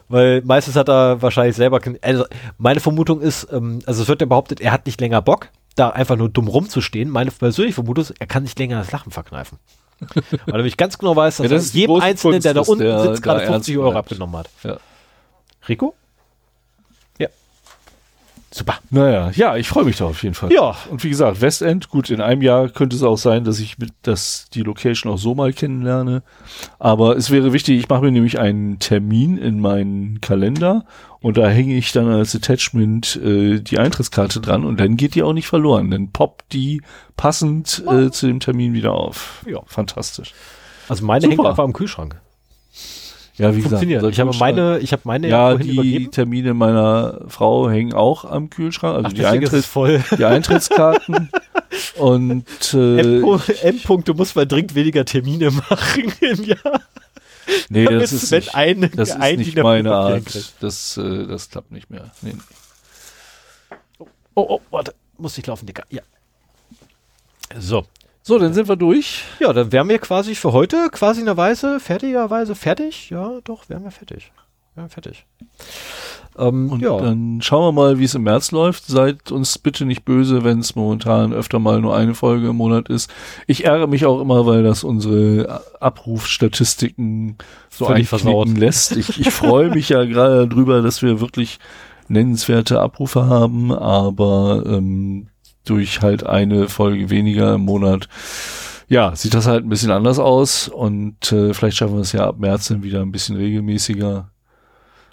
Weil meistens hat er wahrscheinlich selber... Also meine Vermutung ist, also es wird ja behauptet, er hat nicht länger Bock, da einfach nur dumm rumzustehen. Meine persönliche Vermutung ist, er kann nicht länger das Lachen verkneifen. Weil er mich ganz genau weiß, dass ja, das er jedem Einzelnen, Kunst, der da unten der sitzt, gerade fünfzig Euro bleibt. abgenommen hat. Ja. Rico? Ja. Super. Naja, ja, ich freue mich da auf jeden Fall. Ja. Und wie gesagt, Westend, gut, in einem Jahr könnte es auch sein, dass ich mit, dass die Location auch so mal kennenlerne. Aber es wäre wichtig, ich mache mir nämlich einen Termin in meinen Kalender und da hänge ich dann als Attachment äh, die Eintrittskarte dran und dann geht die auch nicht verloren. Dann poppt die passend äh, zu dem Termin wieder auf. Ja, fantastisch. Also meine Super. hängt einfach am Kühlschrank. Ja, wie gesagt, ich habe meine, ich habe meine. Ja, die übergeben. Termine meiner Frau hängen auch am Kühlschrank, also Ach, die, Eintritt, voll. die Eintrittskarten und äh, M-Punkt, du musst mal dringend weniger Termine machen im Jahr. Nee, das ist nicht, eine, das ist nicht meine Art. Das, äh, das klappt nicht mehr. Nee, nee. Oh, oh, warte, muss ich laufen, Dicker. Ja. So. So, dann sind wir durch. Ja, dann wären wir quasi für heute quasi in einer Weise, fertigerweise fertig. Ja, doch, wären wir fertig. Wären fertig. Ähm, Und ja. dann schauen wir mal, wie es im März läuft. Seid uns bitte nicht böse, wenn es momentan öfter mal nur eine Folge im Monat ist. Ich ärgere mich auch immer, weil das unsere Abrufstatistiken so einknicken lässt. Ich, ich freue mich ja gerade darüber, dass wir wirklich nennenswerte Abrufe haben, aber ähm, durch halt eine Folge weniger im Monat. Ja, sieht das halt ein bisschen anders aus und äh, vielleicht schaffen wir es ja ab März dann wieder ein bisschen regelmäßiger.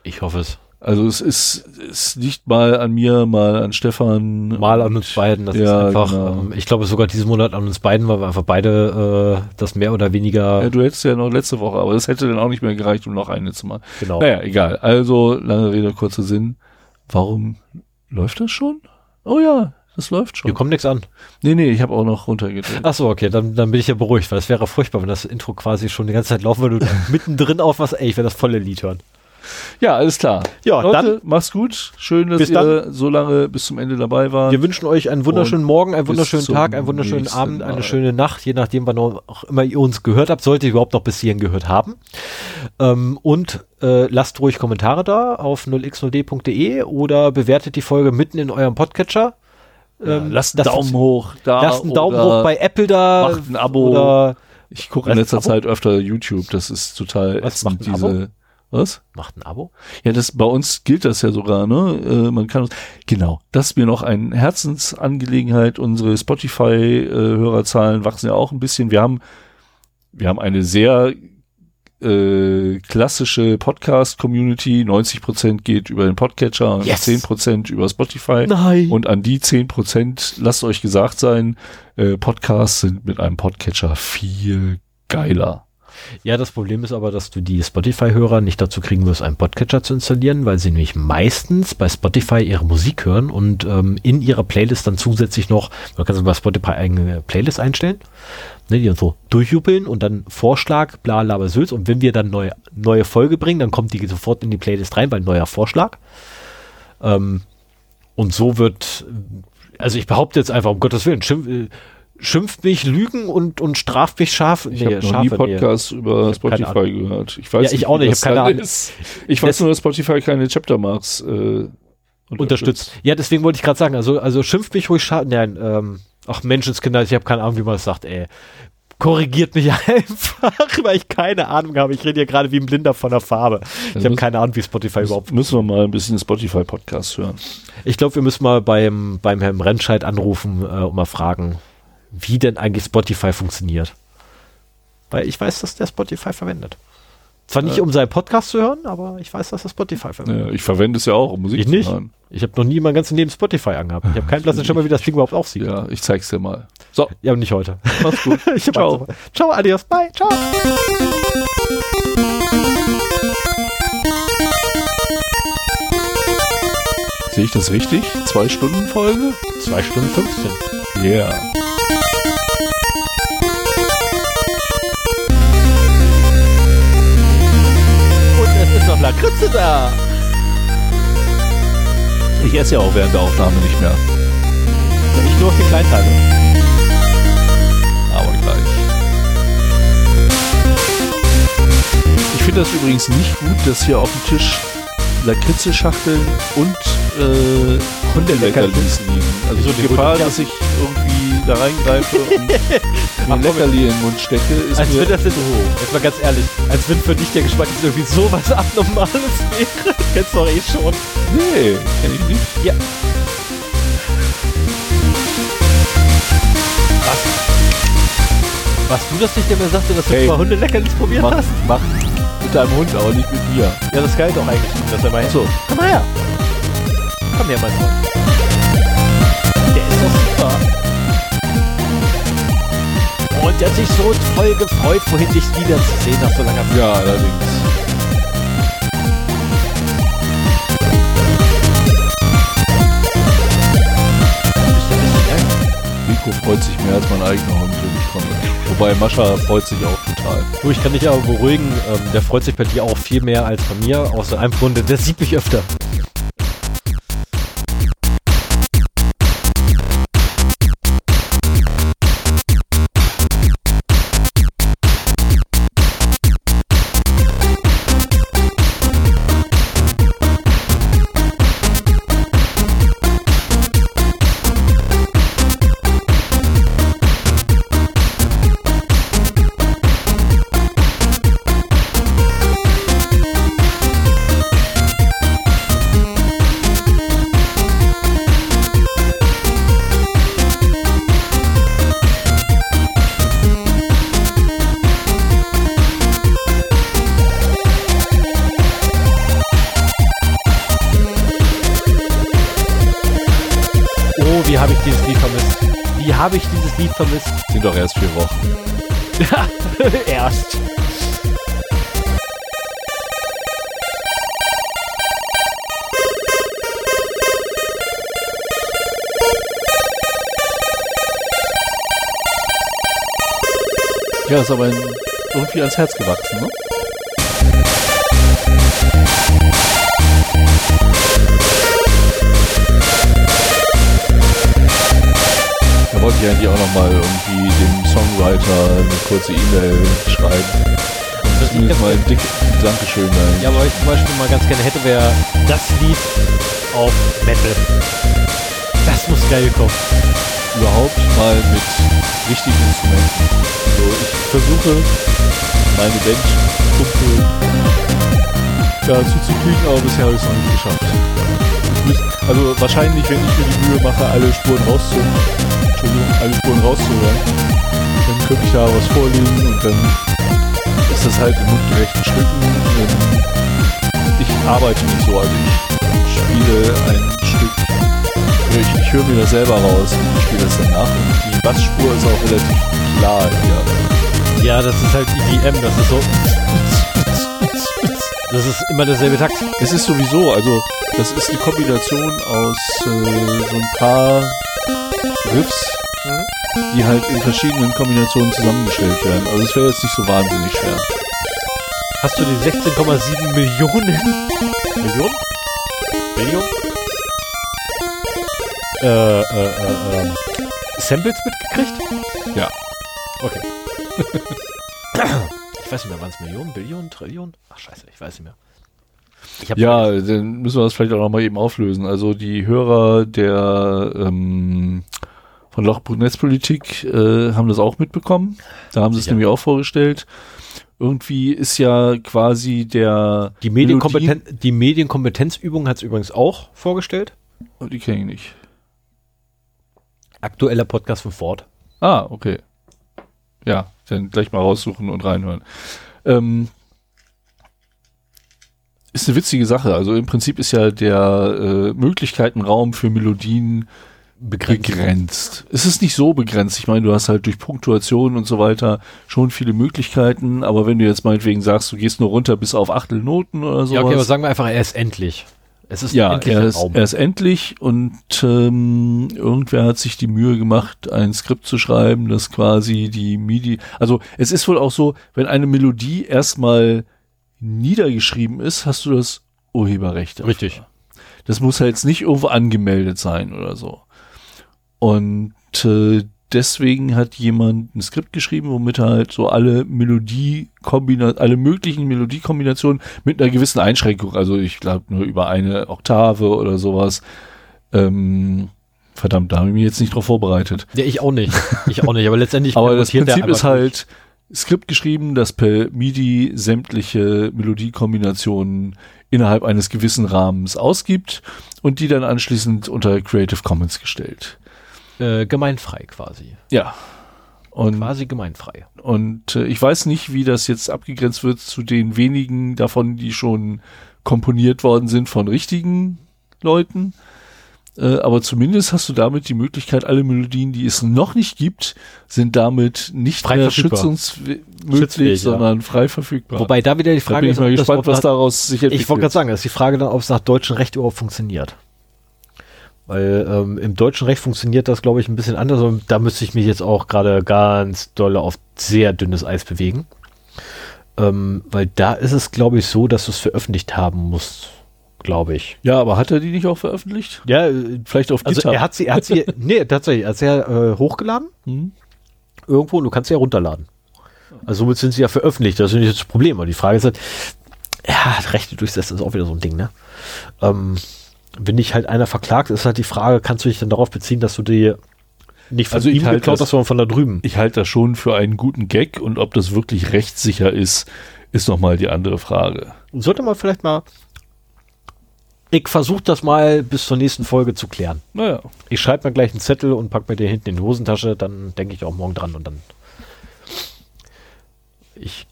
Ich hoffe es. Also es ist, es liegt mal an mir, mal an Stefan. Mal an uns beiden, das ja, ist einfach, genau. ähm, ich glaube sogar diesen Monat an uns beiden, weil wir einfach beide äh, das mehr oder weniger... Ja, du hättest ja noch letzte Woche, aber das hätte dann auch nicht mehr gereicht, um noch eine zu machen. Genau. Naja, egal. Also, lange Rede, kurzer Sinn. Warum läuft das schon? Oh ja, das läuft schon. Hier kommt nichts an. Nee, nee, ich habe auch noch runtergedreht. Ach so, okay, dann, dann bin ich ja beruhigt, weil es wäre furchtbar, wenn das Intro quasi schon die ganze Zeit laufen würde und mittendrin auf was, ey, ich werde das volle Lied hören. Ja, alles klar. Ja, Leute, dann mach's gut. Schön, dass ihr dann. so lange bis zum Ende dabei wart. Wir wünschen euch einen wunderschönen und Morgen, einen wunderschönen Tag, einen wunderschönen Abend, Mal. eine schöne Nacht, je nachdem, wann auch immer ihr uns gehört habt, solltet ihr überhaupt noch bis hierhin gehört haben. Ähm, und äh, lasst ruhig Kommentare da auf null x null d punkt d e oder bewertet die Folge mitten in eurem Podcatcher. Ja, ähm, lasst einen Daumen hoch da. Lasst einen Daumen hoch bei Apple da. Macht ein Abo. Oder ich gucke in letzter Zeit öfter YouTube. Das ist total Was, macht ein diese... Abo? Was? Macht ein Abo? Ja, das bei uns gilt das ja sogar, ne? Äh, man kann uns, genau, das ist mir noch eine Herzensangelegenheit. Unsere Spotify-Hörerzahlen wachsen ja auch ein bisschen. Wir haben wir haben eine sehr äh, klassische Podcast-Community. neunzig Prozent geht über den Podcatcher, yes. zehn Prozent über Spotify. Nein. Und an die zehn Prozent, lasst euch gesagt sein, äh, Podcasts sind mit einem Podcatcher viel geiler. Ja, das Problem ist aber, dass du die Spotify-Hörer nicht dazu kriegen wirst, einen Podcatcher zu installieren, weil sie nämlich meistens bei Spotify ihre Musik hören und ähm, in ihrer Playlist dann zusätzlich noch, man kann sich bei Spotify eigene Playlist einstellen, ne, die dann so durchjubeln und dann Vorschlag, bla bla bla Sülz, und wenn wir dann neue, neue Folge bringen, dann kommt die sofort in die Playlist rein, weil neuer Vorschlag. Ähm, und so wird, also ich behaupte jetzt einfach, um Gottes Willen, schimpf, Schimpft mich, Lügen und, und straft mich scharf. Ich nee, habe noch nie Podcasts nee. über Spotify gehört. Ich weiß ja, ich nicht, auch nicht. Ich habe keine Ahnung. Ist. Ich weiß das nur, dass Spotify keine Chaptermarks äh, unterstützt. unterstützt. Ja, deswegen wollte ich gerade sagen, also, also schimpft mich ruhig scharf. Nein, ähm, ach Menschenskinder, ich habe keine Ahnung, wie man das sagt, ey. Korrigiert mich einfach, weil ich keine Ahnung habe. Ich rede hier gerade wie ein Blinder von der Farbe. Ich habe keine Ahnung, wie Spotify müssen, überhaupt... Müssen wir mal ein bisschen Spotify-Podcast hören. Ich glaube, wir müssen mal beim, beim Herrn Remscheid anrufen äh, und mal fragen, wie denn eigentlich Spotify funktioniert. Weil ich weiß, dass der Spotify verwendet. Zwar nicht, äh, um seinen Podcast zu hören, aber ich weiß, dass der Spotify verwendet. Äh, ich verwende es ja auch, um Musik ich zu nicht. hören. Ich habe noch nie mein ganzes Leben Spotify angehabt. Ich habe keinen Platz, schon mal, wie das Ding überhaupt aussieht. Ja, ich zeig's dir mal. So. Ja, aber nicht heute. Mach's gut. Ciao. Ciao, adios, bye, ciao. Sehe ich das richtig? Zwei Stunden Folge? Zwei Stunden fünfzehn. Yeah. Lakritze da. Ich esse ja auch während der Aufnahme nicht mehr. Ich nur auf die Kleinteile. Aber gleich. Ich finde das übrigens nicht gut, dass hier auf dem Tisch Lakritze-Schachteln und äh, Hundeleckerlis liegen. Also so die Gefahr, dass ich irgendwie da reingreife und mir Leckerli in den Mund stecke, ist als mir... Als wenn das jetzt, oh, jetzt mal ganz ehrlich, als wenn für dich der Geschmack ist irgendwie sowas Abnormales wäre. Kennst du doch eh schon. Nee, kenn ich nicht. Ja. Was? Was du das nicht mehr sagte, dass hey, du mal Hundeleckerlis probiert mach, hast? Mach. Mit deinem Hund, aber nicht mit dir. Ja, das galt doch eigentlich nicht, dass er mal so. Komm mal her. Komm her, mein Hund. Der ist doch super. Und er hat sich so voll gefreut, vorhin dich wiederzusehen nach so langer Zeit. Ja, allerdings. Rico freut sich mehr als mein eigener Hund, wenn ich komme. Wobei Mascha freut sich auch total. Du, ich kann dich aber beruhigen, ähm, der freut sich bei dir auch viel mehr als bei mir, aus einem Grunde, der sieht mich öfter. Habe ich dieses Lied vermisst? Sind doch erst vier Wochen. Ja, erst. Ja, ist aber irgendwie ans Herz gewachsen, ne? Wollte ich eigentlich auch nochmal irgendwie dem Songwriter eine kurze E-Mail schreiben. Das ist mal ein dickes Dankeschön dahin. Ja, aber ich zum Beispiel mal ganz gerne hätte, wäre das Lied auf Metal. Das muss geil kommen. Überhaupt mal mit richtigen Instrumenten. So, ich versuche meine Band dazu zu kriegen, aber bisher habe ich es noch nicht geschafft. Also wahrscheinlich, wenn ich mir die Mühe mache, alle Spuren rauszuholen, alle Spuren rauszuhören, dann Trippeljahr was vorliegen und dann ist das halt in mundgerechten Stücken. Und ich arbeite nicht so, also ich spiele ein Stück, ich, ich höre mir das selber raus und spiele das danach. Und die Bassspur ist auch relativ klar hier. Ja, das ist halt E D M, das ist so... Das ist immer derselbe Takt. Es ist sowieso, also das ist eine Kombination aus äh, so ein paar Riffs, die halt in verschiedenen Kombinationen zusammengestellt werden. Also es wäre jetzt nicht so wahnsinnig schwer. Hast du die sechzehn Komma sieben Millionen? Millionen? Millionen? Äh, äh, äh, äh. Samples mitgekriegt? Ja. Okay. Ich weiß nicht mehr, waren es Millionen, Billionen, Trillionen? Ach scheiße, ich weiß nicht mehr. Ich ja, dann müssen wir das vielleicht auch nochmal eben auflösen. Also die Hörer der ähm, von Lochburg Netzpolitik äh, haben das auch mitbekommen. Da haben sie es nämlich auch vorgestellt. Irgendwie ist ja quasi der... Die, Medienkompeten- Melodie- die Medienkompetenzübung hat es übrigens auch vorgestellt. Oh, die kenne ich nicht. Aktueller Podcast von Ford. Ah, okay. Ja, dann gleich mal raussuchen und reinhören. Ähm, ist eine witzige Sache. Also im Prinzip ist ja der äh, Möglichkeitenraum für Melodien begrenzt. begrenzt. Es ist nicht so begrenzt. Ich meine, du hast halt durch Punktuation und so weiter schon viele Möglichkeiten. Aber wenn du jetzt meinetwegen sagst, du gehst nur runter bis auf Achtelnoten oder sowas. Ja, okay, aber sagen wir einfach, er ist endlich. Es ist ja, endlich er ist, Raum. Er ist endlich und ähm, irgendwer hat sich die Mühe gemacht, ein Skript zu schreiben, das quasi die MIDI, also es ist wohl auch so, wenn eine Melodie erstmal niedergeschrieben ist, hast du das Urheberrecht dafür. Richtig. Das muss halt jetzt nicht irgendwo angemeldet sein oder so. Und äh, deswegen hat jemand ein Skript geschrieben, womit er halt so alle Melodiekombinationen, alle möglichen Melodiekombinationen mit einer gewissen Einschränkung, also ich glaube nur über eine Oktave oder sowas. Ähm, verdammt, da habe ich mich jetzt nicht drauf vorbereitet. Ja, ich auch nicht. Ich auch nicht, aber letztendlich... aber das Prinzip ist halt Skript geschrieben, das per MIDI sämtliche Melodiekombinationen innerhalb eines gewissen Rahmens ausgibt und die dann anschließend unter Creative Commons gestellt. Äh, gemeinfrei quasi. Ja. Und, quasi gemeinfrei. Und äh, ich weiß nicht, wie das jetzt abgegrenzt wird zu den wenigen davon, die schon komponiert worden sind von richtigen Leuten. Äh, aber zumindest hast du damit die Möglichkeit, alle Melodien, die es noch nicht gibt, sind damit nicht frei mehr schützungsmöglich, sondern ja. frei verfügbar. Wobei da wieder die Frage da bin ich ist, mal gespannt, das, was daraus sich entwickelt. Ich wollte gerade sagen, das ist die Frage dann, ob es nach deutschem Recht überhaupt funktioniert. Weil ähm, im deutschen Recht funktioniert das, glaube ich, ein bisschen anders. Und da müsste ich mich jetzt auch gerade ganz doll auf sehr dünnes Eis bewegen. Ähm, weil da ist es, glaube ich, so, dass du es veröffentlicht haben musst, glaube ich. Ja, aber hat er die nicht auch veröffentlicht? Ja, vielleicht auf GitHub. Also er hat sie, er hat sie, nee, tatsächlich, er hat sie ja äh, hochgeladen. Mhm. Irgendwo, und du kannst sie ja runterladen. Also somit sind sie ja veröffentlicht. Das ist nicht das Problem. Aber die Frage ist halt, ja, Rechte durchsetzen ist auch wieder so ein Ding, ne? Ähm, Wenn dich halt einer verklagt, ist halt die Frage, kannst du dich dann darauf beziehen, dass du die nicht von also ihm halt geklaut hast, sondern von da drüben? Ich halte das schon für einen guten Gag und ob das wirklich rechtssicher ist, ist nochmal die andere Frage. Sollte man vielleicht mal, ich versuche das mal bis zur nächsten Folge zu klären. Naja. Ich schreibe mir gleich einen Zettel und packe mir den hinten in die Hosentasche, dann denke ich auch morgen dran und dann ich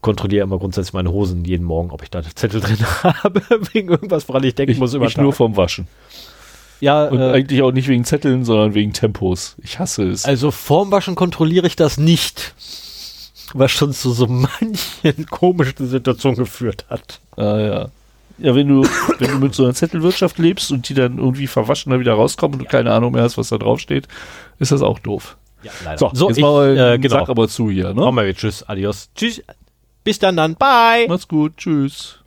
kontrolliere immer grundsätzlich meine Hosen jeden Morgen, ob ich da Zettel drin habe, wegen irgendwas, woran ich denken ich, muss. Über ich Tag. Nur vom Waschen. Ja, und äh, eigentlich auch nicht wegen Zetteln, sondern wegen Tempos. Ich hasse es. Also vorm Waschen kontrolliere ich das nicht, was schon zu so manchen komischen Situationen geführt hat. Ah ja. Ja, wenn du, wenn du mit so einer Zettelwirtschaft lebst und die dann irgendwie verwaschen, dann wieder rauskommen und ja. du keine Ahnung mehr hast, was da drauf steht, ist das auch doof. Ja, leider. So, so jetzt ich, mal äh, genau. Sag aber zu hier. Ne? Machen wir jetzt. Tschüss, adios. Tschüss. Bis dann, dann. Bye. Macht's gut. Tschüss.